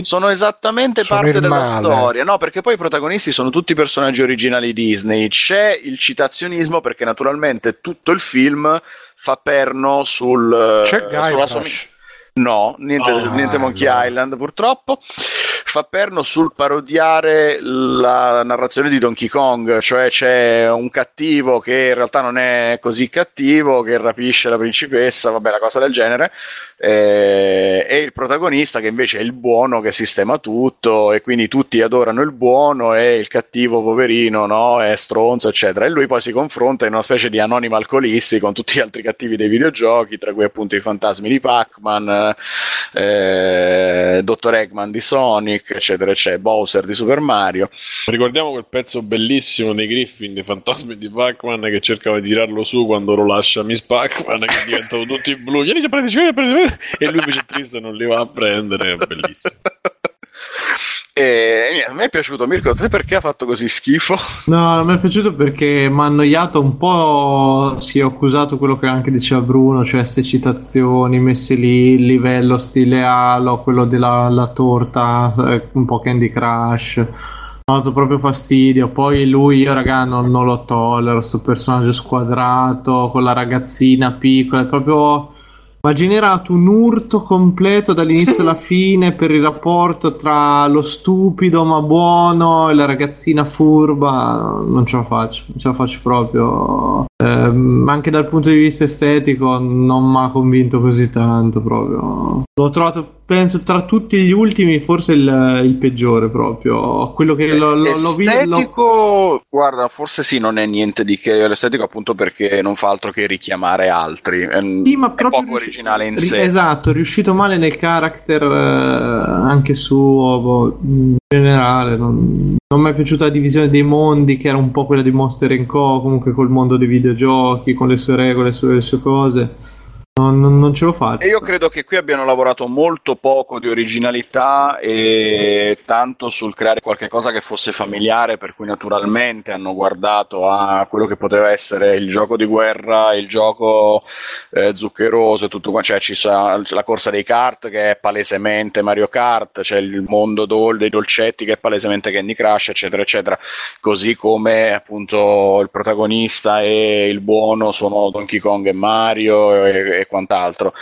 sono esattamente sono parte della male. storia, no, perché poi i protagonisti sono tutti personaggi originali Disney. C'è il citazionismo perché naturalmente tutto il film fa perno sul, c'è Guy sulla Rush. Sua No, niente, oh, niente Monkey no. Island purtroppo. Fa perno sul parodiare la narrazione di Donkey Kong, cioè c'è un cattivo che in realtà non è così cattivo, che rapisce la principessa, vabbè, la cosa del genere, eh, e il protagonista che invece è il buono che sistema tutto, e quindi tutti adorano il buono e il cattivo poverino no è stronzo eccetera, e lui poi si confronta in una specie di anonimo alcolisti con tutti gli altri cattivi dei videogiochi, tra cui appunto i fantasmi di Pac-Man, eh, dottor Eggman di Sonic, eccetera eccetera, Bowser di Super Mario. Ricordiamo quel pezzo bellissimo dei Griffin, dei fantasmi di Pac-Man, che cercava di tirarlo su quando lo lascia Miss Pac-Man, che diventano tutti blu, vieni a prendere, vieni a prendere, e lui invece triste non li va a prendere, è bellissimo. E a me è piaciuto. Mirko, sai perché ha fatto così schifo? No, mi è piaciuto perché mi ha annoiato un po'. Sì, ho accusato quello che anche diceva Bruno, cioè queste citazioni messe lì, il livello stile Halo, quello della la torta, un po' Candy Crush. Mi ha dato proprio fastidio. Poi lui, io raga non, non lo tollero, sto personaggio squadrato con la ragazzina piccola, è proprio... ha generato un urto completo dall'inizio alla fine per il rapporto tra lo stupido ma buono e la ragazzina furba. Non ce la faccio, non ce la faccio proprio. Eh, anche dal punto di vista estetico non mi ha convinto così tanto proprio. L'ho trovato, penso, tra tutti gli ultimi forse il, il peggiore proprio. Quello che lo, lo, estetico, lo, lo... guarda, forse sì, non è niente di che l'estetico, appunto perché non fa altro che richiamare altri. È, sì, ma è proprio poco originale in ri- sé. Esatto, è riuscito male nel character, eh, anche suo, boh, in generale. Non, non mi è piaciuta la divisione dei mondi, che era un po' quella di Monster and Co, comunque col mondo dei videogiochi, con le sue regole, su- le sue cose. Non, non ce l'ho fatto. E io credo che qui abbiano lavorato molto poco di originalità e tanto sul creare qualche cosa che fosse familiare, per cui naturalmente hanno guardato a quello che poteva essere il gioco di guerra, il gioco eh, zuccheroso e tutto qua. Cioè ci sa, la corsa dei kart che è palesemente Mario Kart, c'è cioè il mondo dol- dei dolcetti che è palesemente Candy Crush, eccetera eccetera, così come appunto il protagonista e il buono sono Donkey Kong e Mario e, e quant'altro.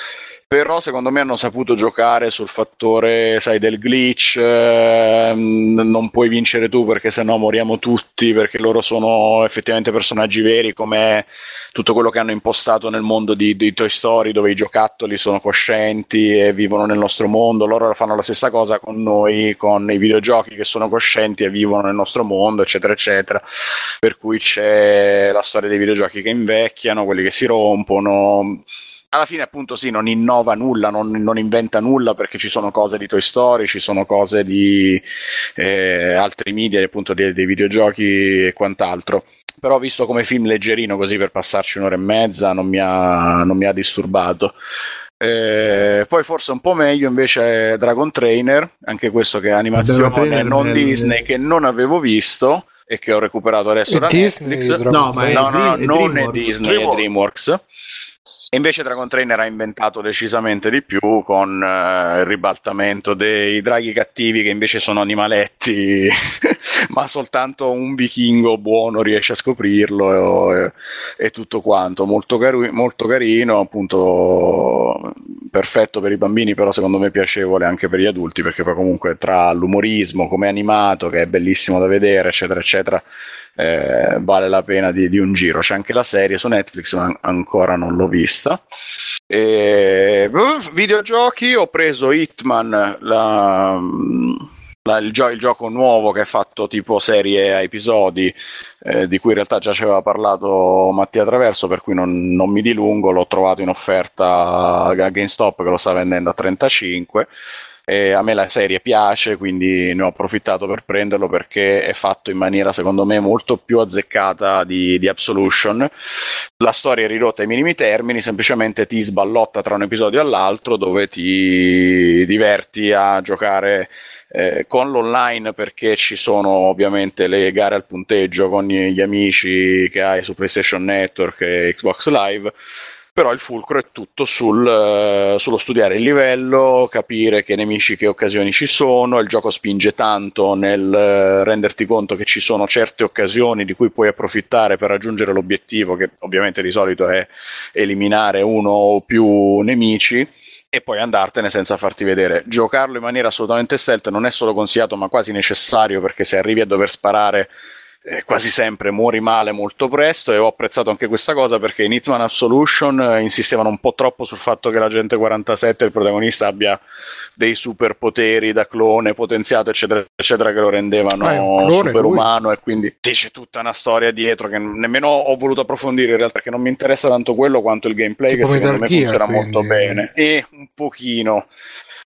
Però secondo me hanno saputo giocare sul fattore, sai, del glitch, ehm, non puoi vincere tu perché sennò moriamo tutti, perché loro sono effettivamente personaggi veri, come tutto quello che hanno impostato nel mondo di, di Toy Story, dove i giocattoli sono coscienti e vivono nel nostro mondo. Loro fanno la stessa cosa con noi, con i videogiochi che sono coscienti e vivono nel nostro mondo, eccetera eccetera, per cui c'è la storia dei videogiochi che invecchiano, quelli che si rompono. Alla fine appunto sì, non innova nulla, non, non inventa nulla, perché ci sono cose di Toy Story, ci sono cose di eh, altri media, appunto dei, dei videogiochi e quant'altro. Però visto come film leggerino, così per passarci un'ora e mezza, non mi ha, non mi ha disturbato. Eh, poi forse un po' meglio invece Dragon Trainer, anche questo che è animazione Trainer, non Disney, che non avevo visto e che ho recuperato adesso da Netflix. No, ma è no, no, è non è Disney, DreamWorks. È DreamWorks. E invece Dragon Trainer ha inventato decisamente di più, con eh, il ribaltamento dei draghi cattivi che invece sono animaletti ma soltanto un vichingo buono riesce a scoprirlo, e, e tutto quanto. Molto, caro- molto carino, appunto perfetto per i bambini, però secondo me piacevole anche per gli adulti, perché poi comunque tra l'umorismo, come animato, che è bellissimo da vedere, eccetera eccetera, Eh, vale la pena di, di un giro. C'è anche la serie su Netflix, ma ancora non l'ho vista. E... videogiochi, ho preso Hitman, la... La, il, gio- il gioco nuovo che è fatto tipo serie a episodi, eh, di cui in realtà già ci aveva parlato Mattia Traverso, per cui non, non mi dilungo. L'ho trovato in offerta a GameStop, che lo sta vendendo a trentacinque. E a me la serie piace, quindi ne ho approfittato per prenderlo, perché è fatto in maniera secondo me molto più azzeccata di, di Absolution. La storia è ridotta ai minimi termini, semplicemente ti sballotta tra un episodio all'altro, dove ti diverti a giocare eh, con l'online, perché ci sono ovviamente le gare al punteggio con gli amici che hai su PlayStation Network e Xbox Live. Però il fulcro è tutto sul, uh, sullo studiare il livello, capire che nemici, che occasioni ci sono. Il gioco spinge tanto nel uh, renderti conto che ci sono certe occasioni di cui puoi approfittare per raggiungere l'obiettivo, che ovviamente di solito è eliminare uno o più nemici, e poi andartene senza farti vedere. Giocarlo in maniera assolutamente stealth non è solo consigliato, ma quasi necessario, perché se arrivi a dover sparare eh, quasi sempre muori male molto presto. E ho apprezzato anche questa cosa, perché in Hitman Absolution eh, insistevano un po' troppo sul fatto che l'agente quarantasette, il protagonista, abbia dei superpoteri da clone potenziato eccetera eccetera, che lo rendevano eh, superumano, e quindi c'è tutta una storia dietro che nemmeno ho voluto approfondire in realtà, perché non mi interessa tanto quello quanto il gameplay, tipo che secondo me funziona molto bene. E un pochino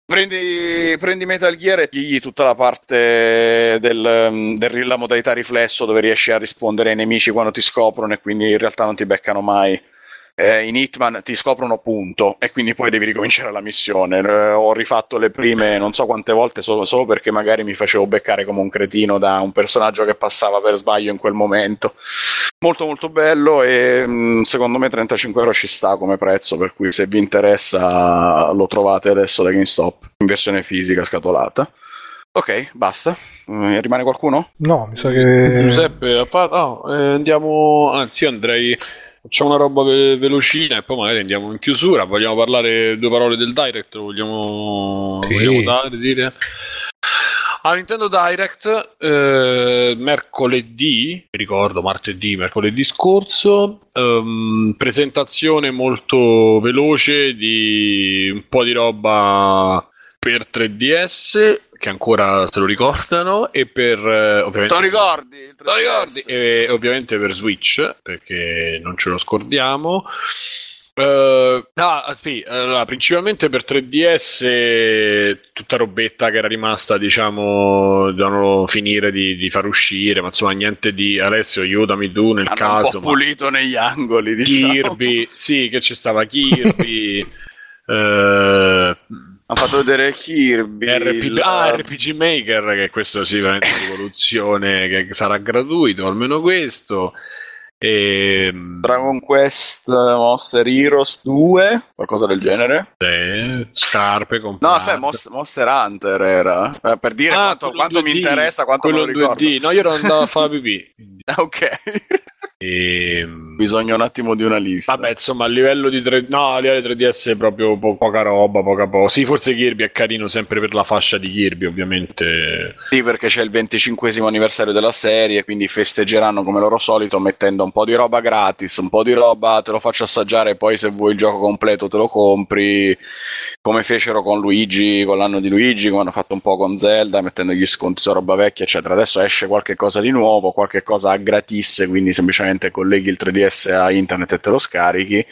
prendi, prendi Metal Gear e gli tutta la parte del, della modalità riflesso, dove riesci a rispondere ai nemici quando ti scoprono e quindi in realtà non ti beccano mai. In Hitman ti scoprono, punto, e quindi poi devi ricominciare la missione. Ho rifatto le prime non so quante volte solo, solo perché magari mi facevo beccare come un cretino da un personaggio che passava per sbaglio in quel momento. Molto molto bello, e secondo me trentacinque euro ci sta come prezzo, per cui se vi interessa lo trovate adesso da GameStop in versione fisica scatolata. Ok, basta. Rimane qualcuno? No, mi sa che... Giuseppe, oh, eh, andiamo... Anzi, io andrei... C'è una roba ve- velocina e poi magari andiamo in chiusura. Vogliamo parlare due parole del Direct? Vogliamo, sì. vogliamo dare, dire? A Nintendo Direct eh, mercoledì, mi ricordo martedì, mercoledì scorso, ehm, presentazione molto veloce di un po' di roba per tre D S, che ancora se lo ricordano, e per eh, ovviamente lo ricordi, lo ricordi e ovviamente per Switch, perché non ce lo scordiamo. Uh, ah, sì, allora, principalmente per tre D S tutta robetta che era rimasta, diciamo, dovevano finire di, di far uscire, ma insomma niente di Alessio, aiutami tu nel Hanno caso un po' pulito ma... negli angoli, diciamo. Kirby, sì, che ci stava Kirby eh uh, hanno fatto vedere Kirby, R P G, la... ah, R P G Maker, che questo sì, veramente rivoluzione, che sarà gratuito, almeno questo. E... Dragon Quest Monster Heroes due, qualcosa del genere. Sì, scarpe comprate. No, aspetta, Most- Monster Hunter era, eh, per dire ah, quanto, quanto mi interessa, quanto quello me lo ricordo. due D. No, io ero andato a fare pipì. Ok. E... bisogna un attimo di una lista. Vabbè, insomma, a livello di tre... no, a livello di tre D S è proprio po- poca roba, poca po'. Sì, forse Kirby è carino sempre per la fascia di Kirby, ovviamente. Sì, perché c'è il venticinquesimo anniversario della serie, quindi festeggeranno come loro solito mettendo un po' di roba gratis, un po' di roba te lo faccio assaggiare, poi se vuoi il gioco completo te lo compri, come fecero con Luigi, con l'anno di Luigi, come hanno fatto un po' con Zelda, mettendo gli sconti su roba vecchia, eccetera. Adesso esce qualche cosa di nuovo, qualche cosa a gratis, quindi semplicemente colleghi il tre D S a internet e te lo scarichi,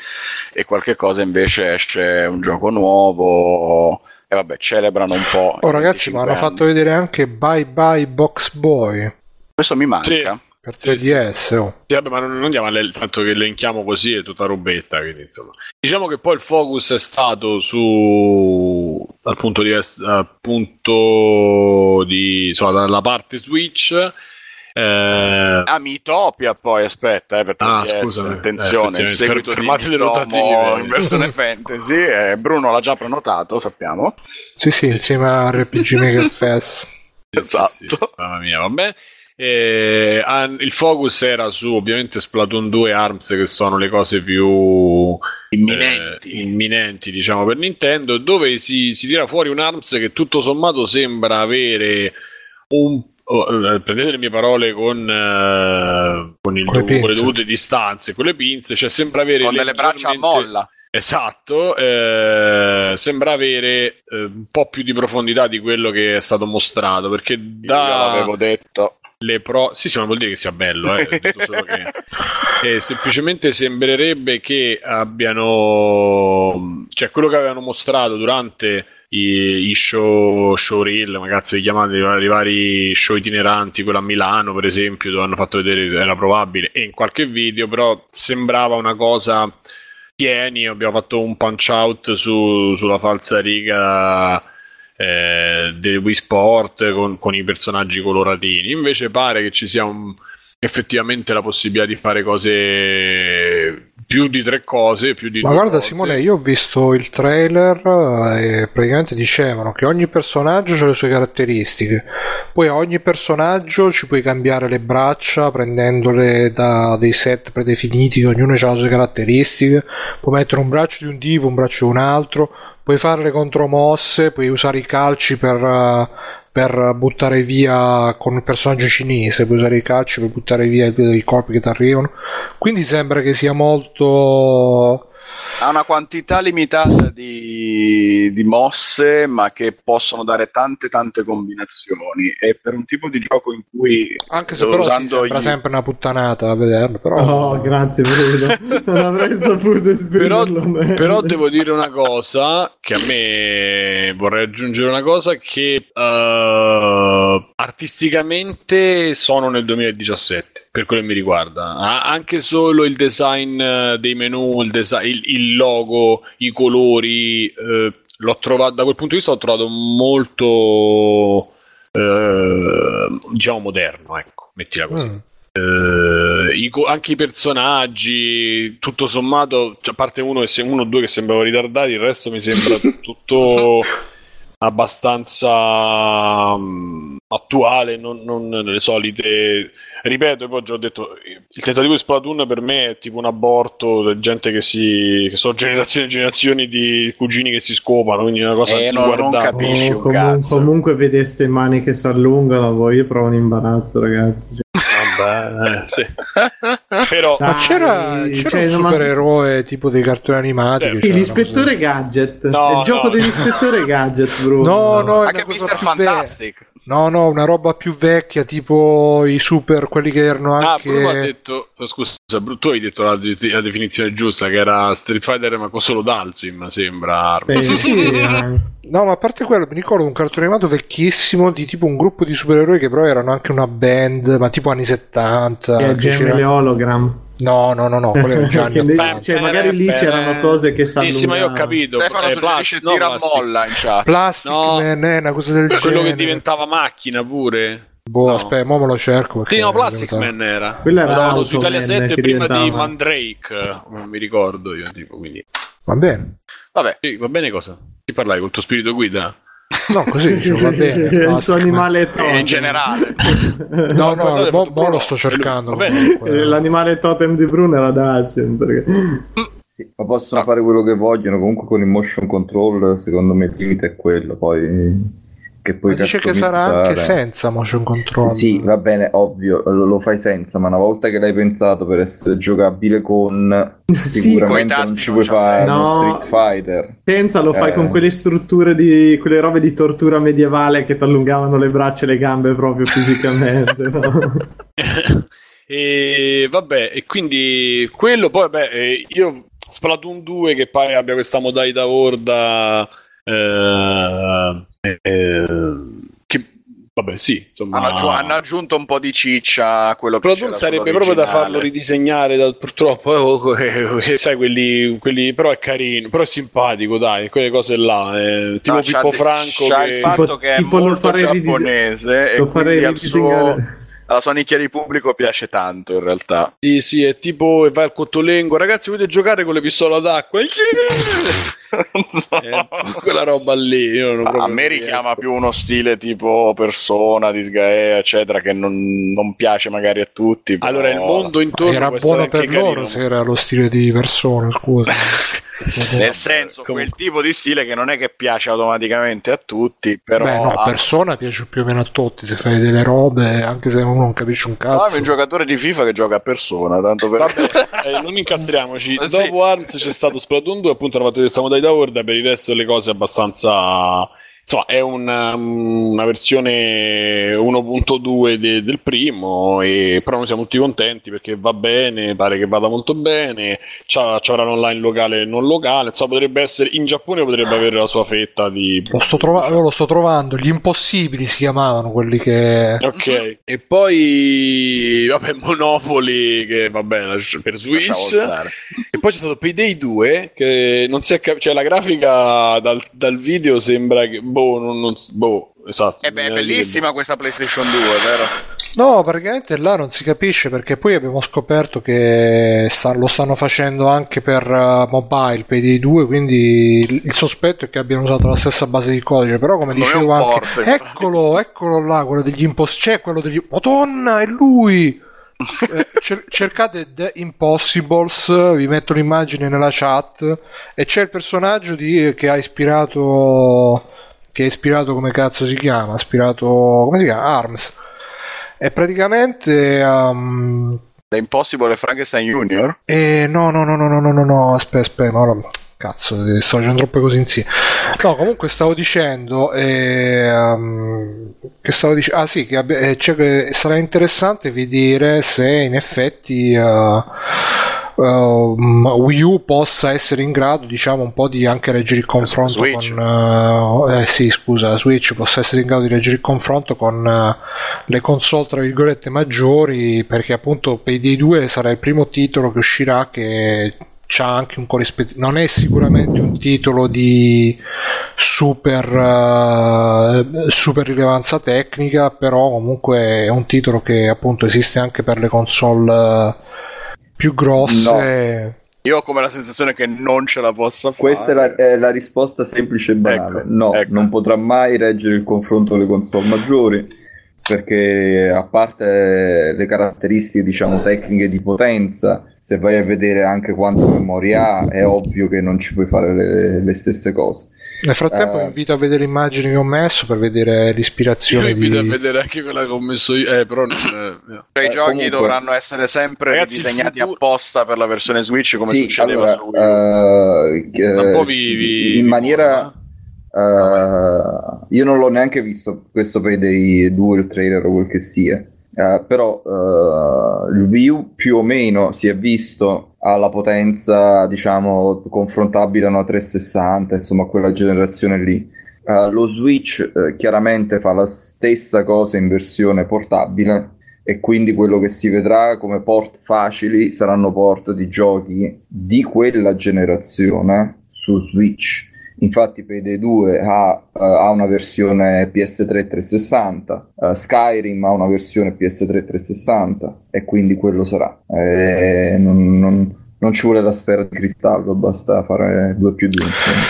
e qualche cosa invece esce un gioco nuovo, e vabbè, celebrano un po'. Oh ragazzi, ma hanno fatto vedere anche Bye Bye Box Boy, questo mi manca, sì, per tre D S. Sì, sì, sì. Oh. Sì, vabbè, ma non andiamo alle, tanto che elenchiamo così è tutta robetta, quindi insomma diciamo che poi il focus è stato su dal punto di dal punto di insomma dalla parte Switch. Eh... Ah, Miitopia poi, aspetta, eh, per ah, scusa, attenzione, eh, il seguito per, di Miitomo in versione fantasy, eh, Bruno l'ha già prenotato, sappiamo. Sì, sì, insieme a R P G Maker Fest. Esatto. Sì, sì, mamma mia, vabbè. E, an, il focus era su ovviamente Splatoon due e ARMS, che sono le cose più imminenti, eh, imminenti diciamo per Nintendo, dove si, si tira fuori un ARMS che tutto sommato sembra avere un... Oh, prendete le mie parole con, uh, con, il, con, le con le dovute distanze, con le pinze, cioè sembra avere con delle braccia a molla, esatto, eh, sembra avere eh, un po' più di profondità di quello che è stato mostrato, perché da io l'avevo detto le pro sì, sì, ma vuol dire che sia bello, eh, detto solo che... eh, semplicemente sembrerebbe che abbiano, cioè quello che avevano mostrato durante i show showreel, ma cazzo li chiamate, i vari show itineranti, quello a Milano per esempio, dove hanno fatto vedere era probabile, e in qualche video, però sembrava una cosa pieni, abbiamo fatto un punch out su, sulla falsariga eh, dei Wii Sport con, con i personaggi coloratini, invece pare che ci sia un, effettivamente la possibilità di fare cose, più di tre cose, più di ma guarda cose. Simone, io ho visto il trailer e praticamente dicevano che ogni personaggio ha le sue caratteristiche, poi a ogni personaggio ci puoi cambiare le braccia prendendole da dei set predefiniti, ognuno ha le sue caratteristiche, puoi mettere un braccio di un tipo, un braccio di un altro, puoi fare le contromosse, puoi usare i calci per, per buttare via con il personaggio cinese, puoi usare i calci per buttare via i colpi che ti arrivano, quindi sembra che sia molto... ha una quantità limitata di, di mosse, ma che possono dare tante tante combinazioni, e per un tipo di gioco in cui anche se però si sembra gli... sempre una puttanata a vederlo, però oh, grazie Bruno, non avrei saputo esprimerlo. però, però devo dire una cosa che a me vorrei aggiungere una cosa che uh, artisticamente sono nel duemiladiciassette per quello che mi riguarda, ah, anche solo il design dei menu, il design, il, il logo, i colori, eh, l'ho trovato, da quel punto di vista l'ho trovato molto eh, diciamo moderno, ecco, mettila così. Mm. eh, i, anche i personaggi, tutto sommato, cioè, a parte uno e uno o due che sembrano ritardati, il resto mi sembra tutto abbastanza um, attuale, non, non le solite, ripeto, e poi già ho detto, il tentativo di Splatoon per me è tipo un aborto, gente che si, che sono generazioni e generazioni di cugini che si scopano, quindi è una cosa eh, non, guardata. Non capisci oh, un comun- cazzo. Comunque vedeste mani che si allungano, voi io provo un imbarazzo, ragazzi. Vabbè, sì. Però dai, ma c'era, c'era cioè, un supereroe ma... tipo dei cartoni animati, eh, che l'ispettore così. Gadget, no, il no, gioco no. dell'ispettore Gadget, bro. No, no, anche mister Fantastic. Be- no, no, una roba più vecchia, tipo i super, quelli che erano anche... Ah, Bruno ha detto, scusa, tu hai detto la, la definizione giusta, che era Street Fighter ma con solo Dalsim, sembra. Eh, sì, sì. No, ma a parte quello, mi ricordo un cartone animato vecchissimo di tipo un gruppo di supereroi che però erano anche una band, ma tipo anni settanta. Che gemelle hologram. No, no, no, no, quello già lì, cioè, magari lì c'erano cose che sanno. Sì, sì, ma io ho capito. Stefano eh, plastic, no, tira plastic. Molla in chat. Plastic no, Man, è una cosa del quello genere. Quello che diventava macchina pure. Boh, no. aspetta, mo me lo cerco. Sì, no, Plastic Man era. Quello era su Italia sette prima diventava. Di Mandrake, non mi ricordo io, tipo, quindi. Va bene. Vabbè, sì, va bene cosa? Ti parlai col tuo spirito guida? No, così dicevo, va bene. Il suo animale totem. In generale. No, no, mo, mo lo sto cercando. L'animale totem di Bruno era Dalsim, perché... Sì, ma possono fare quello che vogliono, comunque con il motion control, secondo me il limite è quello, poi... Che puoi ma dice che sarà anche senza motion control. Sì, va bene, ovvio, lo, lo fai senza, ma una volta che l'hai pensato per essere giocabile con... Sicuramente sì, non ci puoi fare no, Street Fighter. Senza lo fai eh. con quelle strutture di... quelle robe di tortura medievale che ti allungavano le braccia e le gambe proprio fisicamente, no? E vabbè, e quindi quello poi, vabbè, io... Splatoon due che pare abbia questa modalità orda... Eh, eh, che vabbè sì insomma, hanno, aggiunto, hanno aggiunto un po' di ciccia a quello che c'era, sarebbe proprio da farlo ridisegnare da, purtroppo oh, eh, eh, sai quelli, quelli però è carino, però è simpatico, dai, quelle cose là eh, tipo no, Pippo Franco c'ha che... il fatto tipo, che è molto giapponese ridise- e quindi al suo alla sua nicchia di pubblico piace tanto in realtà. Sì, sì, è tipo vai al Cottolengo, ragazzi volete giocare con le pistole d'acqua? No. Eh, quella roba lì io non a me richiama più uno stile tipo Persona, Disgaea eccetera, che non, non piace magari a tutti però... Allora il mondo intorno era buono per loro carino. Se era lo stile di Persona, scusa. Nel senso quel tipo di stile che non è che piace automaticamente a tutti, però beh, no, a Persona piace più o meno a tutti se fai delle robe, anche se uno non capisce un cazzo. Ma no, è un giocatore di FIFA che gioca a Persona, tanto per eh, non incastriamoci. Sì. Dopo ARMS c'è stato Splatoon due, appunto hanno fatto questa modalità orda, per il resto delle cose abbastanza insomma è una, una versione uno punto due de, del primo e, però noi siamo tutti contenti perché va bene, pare che vada molto bene, c'ha, c'ha online locale e non locale, insomma potrebbe essere in Giappone, potrebbe avere la sua fetta di lo sto, trova- lo sto trovando, gli impossibili si chiamavano quelli che ok. E poi vabbè Monopoly che vabbè per Switch e poi c'è stato Payday due che non si è cap- cioè la grafica dal, dal video sembra che boh, non, non, boh, esatto. Eh beh, è bellissima questa PlayStation due, vero? No, praticamente là non si capisce perché poi abbiamo scoperto che sta, lo stanno facendo anche per uh, mobile, Payday due, quindi il, il sospetto è che abbiano usato la stessa base di codice, però come non dicevo anche... Porto, eccolo, eccolo là, quello degli impost... C'è quello degli... Madonna, è lui! eh, cer- cercate The Impossibles, vi metto l'immagine nella chat, e c'è il personaggio di, che ha ispirato, che è ispirato, come cazzo si chiama? Ispirato, come si chiama? Arms. E praticamente um, The Impossible è Frankenstein Junior? Eh, no, no, no, no, no, no, no, no, aspetta, aspetta, ma ora... Cazzo, sto facendo troppe cose insieme. No, comunque stavo dicendo eh, um, che stavo dicendo. Ah sì, che abbia, cioè, che sarà interessante vedere se in effetti uh, um, Wii U possa essere in grado, diciamo, un po' di anche reggere il confronto Switch. con uh, eh, sì, scusa, Switch possa essere in grado di reggere il confronto con uh, le console tra virgolette maggiori, perché appunto P D due sarà il primo titolo che uscirà che c'ha anche un corrispettivo, non è sicuramente un titolo di super uh, super rilevanza tecnica, però comunque è un titolo che appunto esiste anche per le console uh, più grosse. No. Io ho come la sensazione che non ce la possa fare. Questa è la, è la risposta semplice e banale. Ecco, no, ecco. Non potrà mai reggere il confronto alle console maggiori, perché a parte le caratteristiche, diciamo, tecniche di potenza, se vai a vedere anche quanto memoria ha, è ovvio che non ci puoi fare le, le stesse cose. Nel frattempo eh, invito a vedere immagini che ho messo per vedere l'ispirazione. Io invito di... a vedere anche quella che ho messo io, eh, però non, eh, cioè, eh, i giochi comunque dovranno essere sempre, ragazzi, disegnati futuro... apposta per la versione Switch, come sì, succedeva allora, su uh, un po' vi, vi, in vi maniera Uh, io non l'ho neanche visto questo per dei due, il trailer o quel che sia, uh, però uh, il Wii U più o meno si è visto alla potenza, diciamo, confrontabile a una trecentosessanta, insomma quella generazione lì. Uh, lo Switch uh, chiaramente fa la stessa cosa in versione portabile, e quindi quello che si vedrà come port facili saranno port di giochi di quella generazione su Switch. Infatti P D due ha, uh, ha una versione P S tre trecentosessanta, uh, Skyrim ha una versione P S tre trecentosessanta, e quindi quello sarà. Eh, non, non, non ci vuole la sfera di cristallo, basta fare due più due.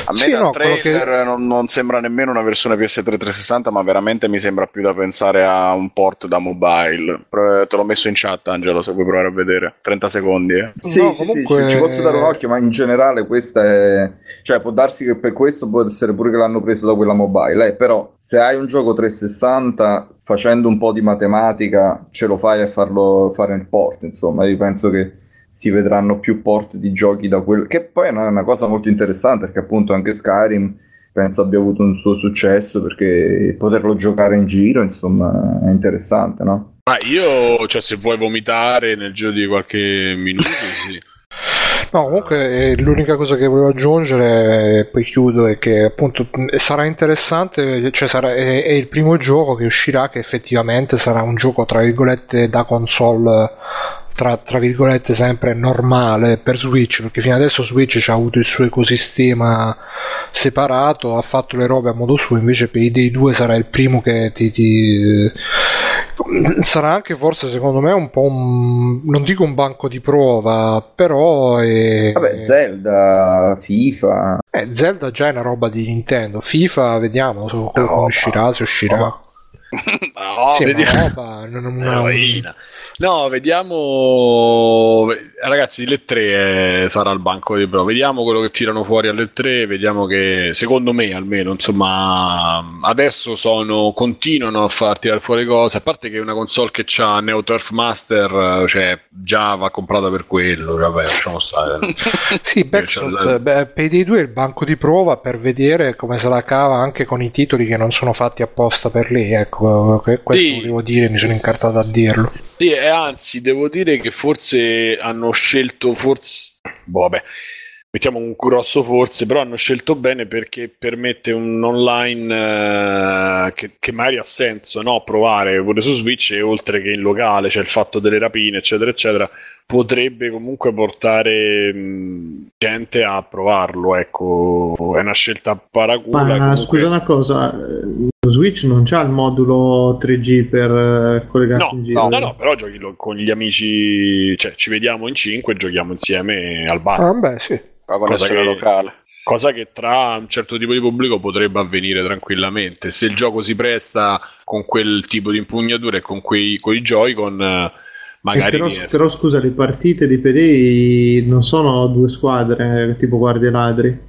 A me sì, dal no, trailer che... non, non sembra nemmeno una versione P S tre trecentosessanta, ma veramente mi sembra più da pensare a un port da mobile. Te l'ho messo in chat, Angelo, se vuoi provare a vedere. trenta secondi, eh. Sì, no, sì, comunque... sì, ci posso dare un occhio, ma in generale questa è... Cioè, può darsi che per questo può essere pure che l'hanno preso da quella mobile, eh, però se hai un gioco trecentosessanta... facendo un po' di matematica ce lo fai a farlo fare nel port, insomma. Io penso che si vedranno più port di giochi da quello, che poi è una, una cosa molto interessante, perché appunto anche Skyrim penso abbia avuto un suo successo, perché poterlo giocare in giro, insomma, è interessante, no? Ma io, cioè, se vuoi vomitare nel giro di qualche minuto, sì. No, comunque l'unica cosa che volevo aggiungere, e poi chiudo, è che appunto sarà interessante, cioè sarà, è, è il primo gioco che uscirà che effettivamente sarà un gioco tra virgolette da console, tra, tra virgolette sempre normale per Switch, perché fino adesso Switch ci ha avuto il suo ecosistema separato, ha fatto le robe a modo suo, invece P D due sarà il primo che ti... ti sarà anche forse secondo me un po' un, non dico un banco di prova, però è... vabbè, Zelda, FIFA, eh, Zelda già è una roba di Nintendo, FIFA vediamo su, come uscirà, se uscirà roba. No, sì, vediamo. Roba, non, non, non... no, vediamo, ragazzi, le tre eh, sarà il banco di prova, vediamo quello che tirano fuori alle tre, vediamo che secondo me almeno, insomma, adesso sono continuano a far tirare fuori cose, a parte che è una console che c'ha Neo Turf Master, cioè già va comprata per quello, vabbè, lasciamo stare. Sì, Backshot, beh, P D due è il banco di prova per vedere come se la cava anche con i titoli che non sono fatti apposta per lei, ecco. Questo sì, volevo dire, mi sono incartato a dirlo. Sì, e anzi, devo dire che forse hanno scelto, forse, boh, vabbè, mettiamo un grosso forse, però hanno scelto bene, perché permette un online eh, che, che magari ha senso, no, provare pure su Switch, e oltre che in locale, cioè il fatto delle rapine, eccetera, eccetera, potrebbe comunque portare mh, gente a provarlo, ecco, è una scelta paracula. Ma comunque... scusa una cosa, Switch non c'ha il modulo tre G per collegarsi, no, in giro? No, no, no, però giochi con gli amici, cioè ci vediamo in cinque e giochiamo insieme al bar. Ah, beh, sì. Cosa che, locale. Cosa che tra un certo tipo di pubblico potrebbe avvenire tranquillamente, se il gioco si presta con quel tipo di impugnatura e con quei, quei Joy-Con, magari però, però scusa, le partite di P D I non sono due squadre tipo guardie ladri,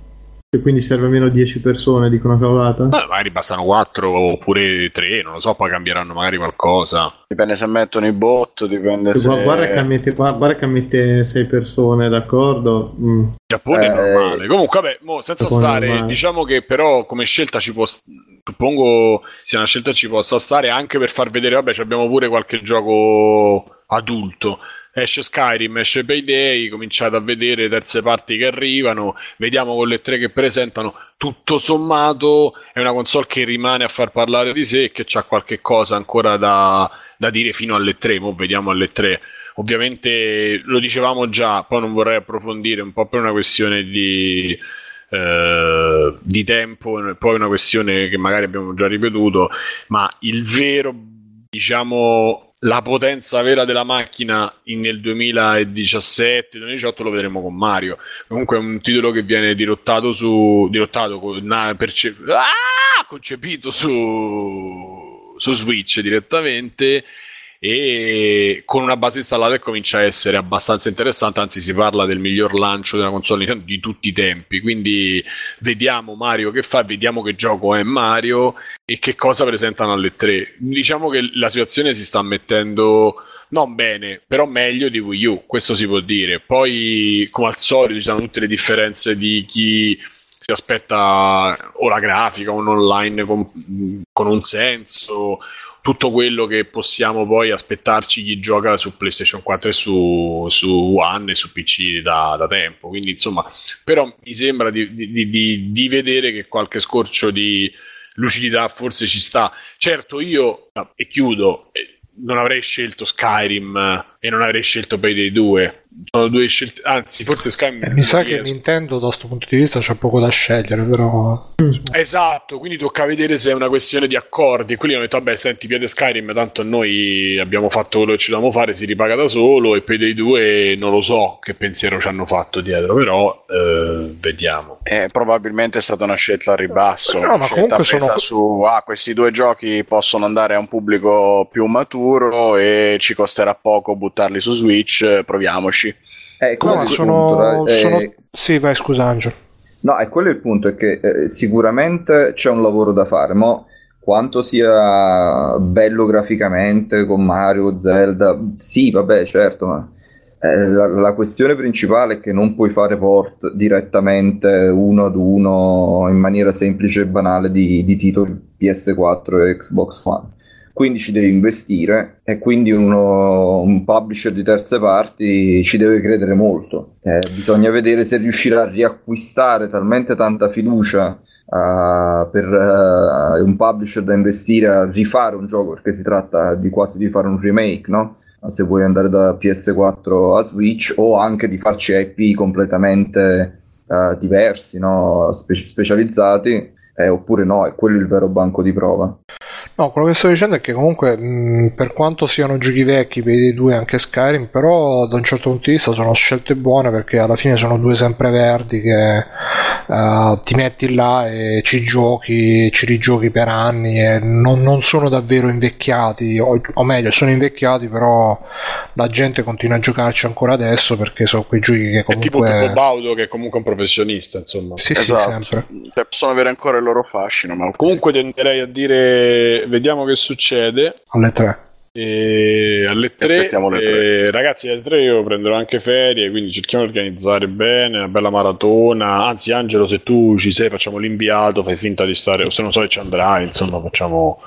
e quindi serve almeno dieci persone, dico una cavolata? Beh, magari bastano quattro oppure tre, non lo so, poi cambieranno magari qualcosa, dipende se mettono i bot, dipende se... guarda che mette, guarda che mette sei persone, d'accordo? Mm. Giappone eh... è normale, comunque vabbè, mo, senza Giappone stare normale. Diciamo che però come scelta ci può, suppongo sia una scelta ci possa stare anche per far vedere, vabbè, abbiamo pure qualche gioco adulto. Esce Skyrim, esce Payday, cominciate a vedere terze parti che arrivano, vediamo con le tre che presentano. Tutto sommato è una console che rimane a far parlare di sé e che c'ha qualche cosa ancora da, da dire fino alle tre. Mo vediamo alle tre. Ovviamente lo dicevamo già, poi non vorrei approfondire, un po' per una questione di... Uh, di tempo, poi una questione che magari abbiamo già ripetuto, ma il vero, diciamo, la potenza vera della macchina in, nel duemiladiciassette duemiladiciotto lo vedremo con Mario. Comunque è un titolo che viene dirottato su dirottato na, perce- ah, concepito su su Switch direttamente, e con una base installata che comincia a essere abbastanza interessante, anzi si parla del miglior lancio della console Nintendo di tutti i tempi, quindi vediamo Mario che fa, vediamo che gioco è Mario e che cosa presentano alle tre. Diciamo che la situazione si sta mettendo non bene, però meglio di Wii U, questo si può dire. Poi come al solito ci sono tutte le differenze di chi si aspetta o la grafica o un online con, con un senso, tutto quello che possiamo poi aspettarci chi gioca su PlayStation quattro e su, su One e su P C da, da tempo, quindi insomma, però mi sembra di, di, di, di vedere che qualche scorcio di lucidità forse ci sta. Certo, io, e chiudo, non avrei scelto Skyrim e non avrei scelto Payday due, sono due scelte, anzi forse Skyrim eh, mi sa riesco. Che Nintendo da questo punto di vista c'è poco da scegliere, però esatto, quindi tocca vedere se è una questione di accordi. Quelli hanno detto vabbè senti, piede Skyrim tanto noi abbiamo fatto quello che ci dovevamo fare, si ripaga da solo, e Payday due non lo so che pensiero ci hanno fatto dietro, però eh, vediamo, eh, probabilmente è stata una scelta al ribasso, no, ma scelta comunque sono... su ah, questi due giochi possono andare a un pubblico più maturo e ci costerà poco buttarli su Switch, proviamoci. Eh, no, sono, punto, sono... Eh... Sì, vai, scusa Angelo. No, è quello il punto, è che eh, sicuramente c'è un lavoro da fare, ma quanto sia bello graficamente con Mario, Zelda, sì, vabbè, certo, ma eh, la, la questione principale è che non puoi fare port direttamente uno ad uno in maniera semplice e banale di, di titoli P S quattro e Xbox One. Quindi ci devi investire, e quindi uno, un publisher di terze parti ci deve credere molto. Eh, bisogna vedere se riuscirà a riacquistare talmente tanta fiducia uh, per uh, un publisher da investire a rifare un gioco, perché si tratta di quasi di fare un remake, no? Se vuoi andare da P S quattro a Switch, o anche di farci I P completamente uh, diversi, no? Spe- specializzati. Eh, oppure no, è quello il vero banco di prova. No, quello che sto dicendo è che comunque mh, per quanto siano giochi vecchi per i due, anche Skyrim, però da un certo punto di vista sono scelte buone, perché alla fine sono due sempreverdi che uh, ti metti là e ci giochi, ci rigiochi per anni, e non, non sono davvero invecchiati, o, o meglio sono invecchiati, però la gente continua a giocarci ancora adesso, perché sono quei giochi che comunque... È tipo Pippo Baudo, che è comunque un professionista, insomma. Sì, esatto. Sì, sempre. Cioè, possono avere ancora il loro fascino, ma comunque tenderei a dire vediamo che succede alle tre, e alle tre, alle tre. E, ragazzi, alle tre io prenderò anche ferie, quindi cerchiamo di organizzare bene una bella maratona. Anzi Angelo, se tu ci sei facciamo l'inviato, fai finta di stare, o se non so che ci andrai, insomma facciamo...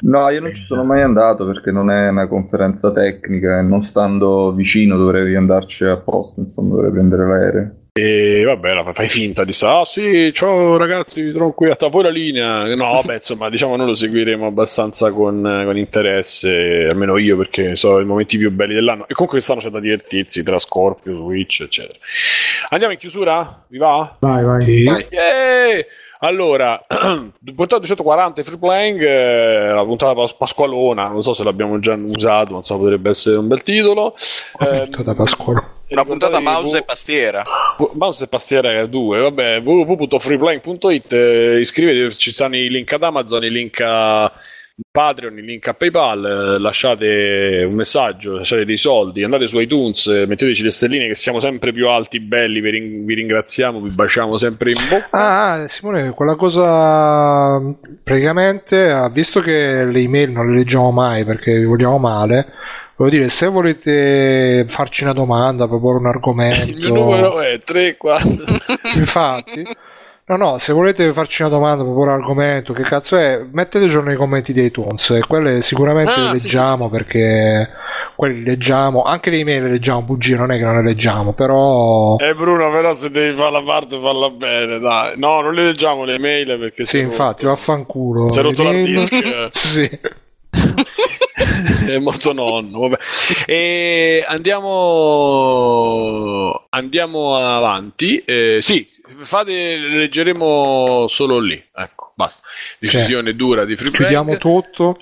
No, io non ci sono mai andato perché non è una conferenza tecnica e non stando vicino dovrei andarci apposta, insomma dovrei prendere l'aereo. E vabbè, fai finta di stare, ah sì, ciao ragazzi, vi trovo qui a Tavola Linea. No, vabbè, insomma, diciamo noi lo seguiremo abbastanza con, con interesse, almeno io, perché sono i momenti più belli dell'anno. E comunque quest'anno c'è da divertirsi tra Scorpio, Switch, eccetera. Andiamo in chiusura? Vi va? Vai, vai. Sì. Vai. Yeah! Allora, puntata duecentoquaranta Free Playing, eh, la puntata pasqualona, non so se l'abbiamo già usato, non so, potrebbe essere un bel titolo. Eh, puntata pasqualona. Una puntata mouse v- e pastiera. V- mouse e pastiera due, vabbè, w w w punto freeplaying punto it, eh, iscrivetevi, ci stanno i link ad Amazon, i link a Patreon, il link a PayPal, lasciate un messaggio, lasciate dei soldi, andate su iTunes, metteteci le stelline che siamo sempre più alti, belli, vi, ring- vi ringraziamo, vi baciamo sempre in bocca. Ah, Simone, quella cosa praticamente, visto che le email non le leggiamo mai perché vi vogliamo male, voglio dire, se volete farci una domanda, proporre un argomento, il mio numero è tre quattro infatti. No, no, se volete farci una domanda, proprio l'argomento, che cazzo è, metteteci nei commenti dei iTunes, e quelle sicuramente ah, le leggiamo, sì, sì, perché quelli leggiamo, anche le email le leggiamo, bugie, non è che non le leggiamo, però... Eh Bruno, però se devi fare la parte falla bene, dai. No, non le leggiamo le email perché... Sì, infatti, rotto. Vaffanculo. Si è rotto l'hard disk. Eh. Sì. È molto nonno, vabbè. E andiamo andiamo avanti, eh, sì, fate, leggeremo solo lì, ecco, basta, decisione sì. dura di Free Playing, chiudiamo tutto,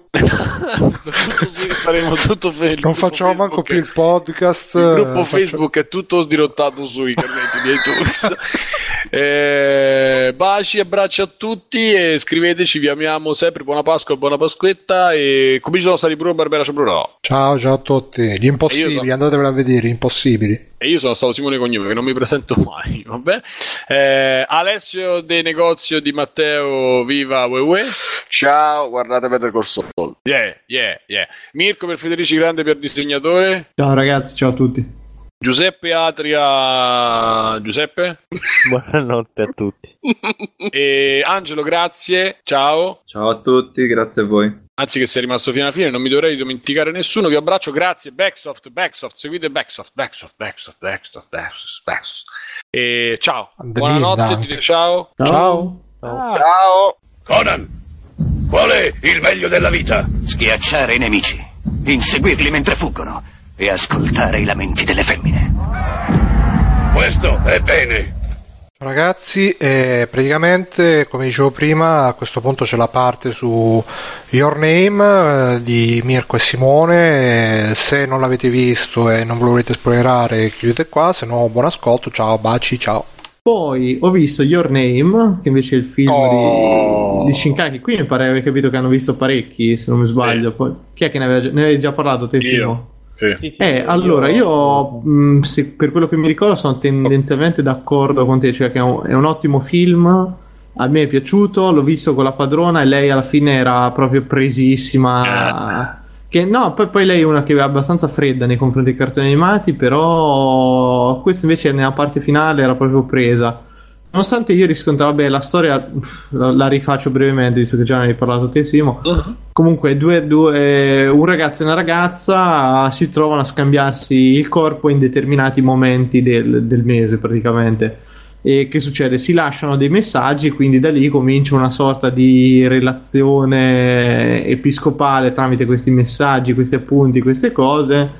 faremo tutto fe- non facciamo Facebook manco più il podcast, il gruppo faccio... Facebook è tutto dirottato sui commenti di iTunes. Eh, baci, abbracci a tutti e scriveteci, vi amiamo sempre, buona Pasqua, buona Pasquetta, e come ci sono stati Bruno Barbera, sono Bruno, ciao ciao a tutti, gli impossibili, sono... andatevela a vedere, impossibili, e io sono stato Simone Cognome che non mi presento mai, vabbè, eh, Alessio De Negozio di Matteo, viva Wewe, ciao, guardate Better Call Saul, yeah yeah yeah, Mirko per Federici Grande per Disegnatore, ciao ragazzi, ciao a tutti, Giuseppe Atria, Giuseppe? Buonanotte a tutti. E Angelo, grazie, ciao. Ciao a tutti, grazie a voi. Anzi che sei rimasto fino alla fine, non mi dovrei dimenticare nessuno, vi abbraccio, grazie, Backsoft, Backsoft, seguite Backsoft, Backsoft, Backsoft, Backsoft, Backsoft, Backsoft. E ciao, buonanotte, dite ciao. Ciao. Ciao. Ciao. Conan, qual è il meglio della vita? Schiacciare i nemici, inseguirli mentre fuggono. E ascoltare i lamenti delle femmine. Questo è bene. Ragazzi, eh, praticamente come dicevo prima, a questo punto c'è la parte su Your Name eh, di Mirko e Simone, eh, se non l'avete visto e non ve lo volete spoilerare chiudete qua, se no buon ascolto, ciao, baci, ciao. Poi ho visto Your Name, che invece è il film oh. di, di Shinkaki. Qui mi pare aver capito che hanno visto parecchi, se non mi sbaglio. Eh. Poi, chi è che ne avevi, ne avevi già parlato te, Simone? Sì. Sì, sì, eh, io... allora io mh, se, per quello che mi ricordo sono tendenzialmente d'accordo con te, cioè che è un, è un ottimo film, a me è piaciuto, l'ho visto con la padrona e lei alla fine era proprio presissima, che no, poi, poi lei è una che è abbastanza fredda nei confronti dei cartoni animati, però questo invece nella parte finale era proprio presa, nonostante io riscontavo, vabbè, la storia la, la rifaccio brevemente visto che già ne hai parlato te, Simo. Uh-huh. Comunque due, due, un ragazzo e una ragazza si trovano a scambiarsi il corpo in determinati momenti del, del mese praticamente, e che succede? Si lasciano dei messaggi, quindi da lì comincia una sorta di relazione episcopale tramite questi messaggi, questi appunti, queste cose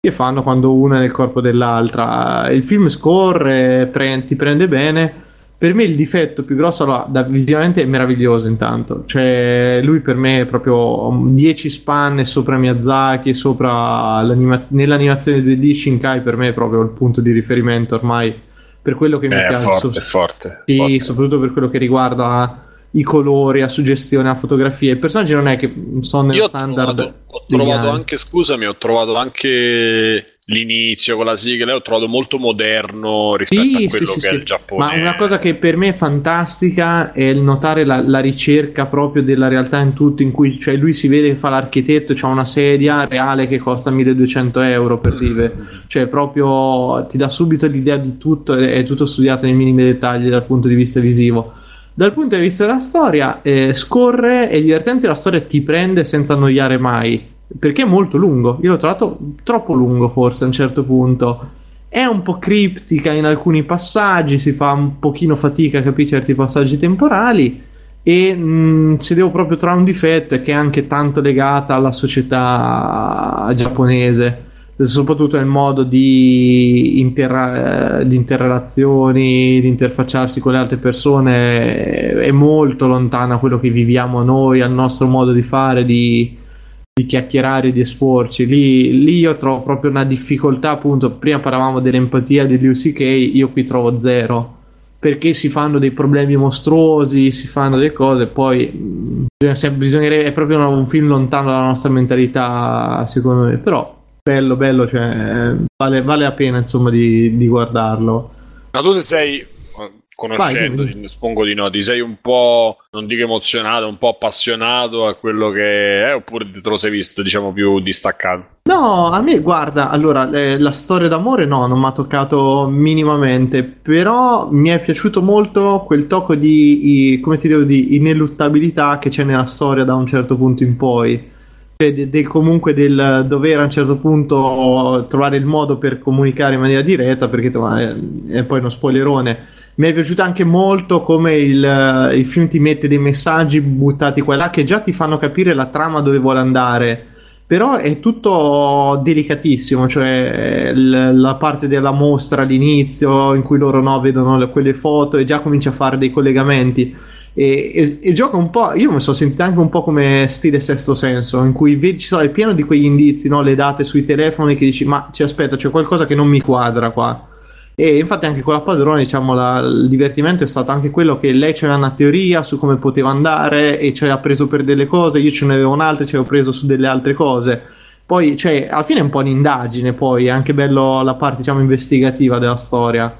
che fanno quando una è nel corpo dell'altra. Il film scorre, pre- ti prende bene. Per me il difetto più grosso, allora, da, visivamente è meraviglioso intanto, cioè lui per me è proprio dieci spanne sopra Miyazaki, sopra nell'animazione due D Shinkai, per me è proprio il punto di riferimento ormai per quello che eh, mi piace, forte, so- forte, sì, forte. Soprattutto per quello che riguarda i colori, la suggestione, la fotografia, i personaggi non è che sono nello standard. Trovato, ho trovato anche, scusami, ho trovato anche l'inizio con la sigla, ho trovato molto moderno rispetto sì, a quello sì, che sì, è il Giappone. Ma una cosa che per me è fantastica è il notare la, la ricerca proprio della realtà in tutto, in cui cioè lui si vede che fa l'architetto, c'ha una sedia reale che costa milleduecento euro per dire, mm. cioè proprio ti dà subito l'idea di tutto, è tutto studiato nei minimi dettagli dal punto di vista visivo. Dal punto di vista della storia eh, scorre, è divertente, la storia ti prende senza annoiare mai, perché è molto lungo, io l'ho trovato troppo lungo forse a un certo punto, è un po' criptica in alcuni passaggi, si fa un pochino fatica a capire certi passaggi temporali, e mh, se devo proprio trovare un difetto è che è anche tanto legata alla società giapponese, soprattutto nel modo di, interra- di interrelazioni, di interfacciarsi con le altre persone, è molto lontano da quello che viviamo noi, al nostro modo di fare, di... di chiacchierare, di esporci. Lì, lì io trovo proprio una difficoltà, appunto prima parlavamo dell'empatia di Louis C K, io qui trovo zero, perché si fanno dei problemi mostruosi, si fanno delle cose, poi bisogna, bisogna, è proprio un, un film lontano dalla nostra mentalità, secondo me, però bello, bello, cioè, vale, vale la pena, insomma, di, di guardarlo. Ma tu sei, conoscendo, vai, ti, spongo di no, ti sei un po', non dico emozionato, un po' appassionato a quello che è, oppure te lo sei visto, diciamo, più distaccato? No, a me, guarda, allora, eh, la storia d'amore no, non mi ha toccato minimamente, però mi è piaciuto molto quel tocco di, i, come ti devo dire, ineluttabilità che c'è nella storia da un certo punto in poi. Cioè, del, del, comunque del dovere a un certo punto trovare il modo per comunicare in maniera diretta, perché è, è poi uno spoilerone. Mi è piaciuto anche molto come il, il film ti mette dei messaggi buttati qua e là che già ti fanno capire la trama dove vuole andare, però è tutto delicatissimo, cioè l, la parte della mostra all'inizio in cui loro no vedono le, quelle foto e già comincia a fare dei collegamenti. E, e, e gioca un po', io mi sono sentito anche un po' come stile Sesto Senso, in cui vedi, so, è pieno di quegli indizi, no? Le date sui telefoni che dici, ma ci aspetta, c'è qualcosa che non mi quadra qua. E infatti anche con la padrona, diciamo, la, il divertimento è stato anche quello che lei c'aveva una teoria su come poteva andare e ce l'ha preso per delle cose, io ce ne avevo un'altra e ce l'ho preso su delle altre cose. Poi, cioè, alla fine è un po' un'indagine, poi è anche bello la parte, diciamo, investigativa della storia.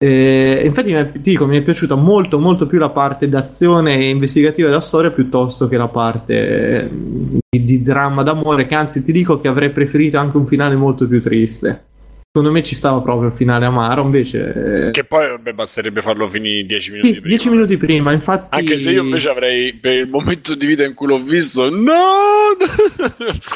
Eh, infatti ti dico, mi è piaciuta molto molto più la parte d'azione e investigativa della storia piuttosto che la parte di, di dramma d'amore, che anzi ti dico che avrei preferito anche un finale molto più triste. Secondo me ci stava proprio il finale amaro, invece eh... che poi, vabbè, basterebbe farlo finire dieci minuti, sì, prima dieci minuti prima, infatti. Anche se io invece avrei, per il momento di vita in cui l'ho visto, no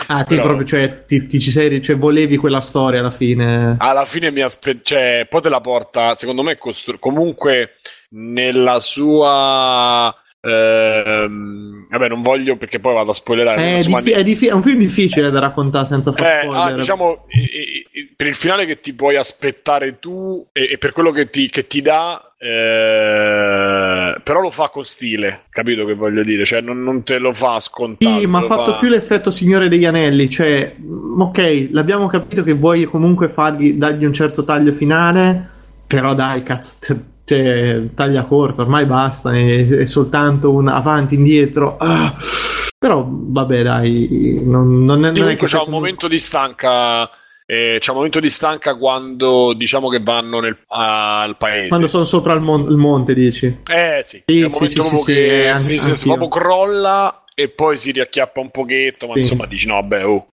ah te però... proprio, cioè ti, ti ci sei, cioè volevi quella storia alla fine alla fine mi aspe... cioè poi te la porta, secondo me, costru... comunque nella sua Ehm, vabbè, non voglio, perché poi vado a spoilerare. È, insomma, difi- è, difi- è un film difficile da raccontare senza far eh, spoiler. Ah, diciamo, eh, eh, per il finale che ti puoi aspettare tu e, e per quello che ti, che ti dà, eh, però lo fa con stile, capito che voglio dire? Cioè, non, non te lo fa scontato. Sì, ma ha fatto fa... più l'effetto Signore degli Anelli. Cioè, ok, l'abbiamo capito che vuoi comunque fargli, dargli un certo taglio finale, però dai, cazzo. Cioè, taglia corto, ormai basta, è, è soltanto un avanti indietro, ah. Però vabbè, dai, non, non è, non è che c'è un com... momento di stanca, eh, c'è un momento di stanca quando, diciamo, che vanno nel, al paese, quando sono sopra il, mon- il monte, dici? Eh sì, sì, è un sì, momento sì, sì, che sì, anche, si, si, si proprio crolla e poi si riacchiappa un pochetto, ma sì. Insomma dici no, beh, oh,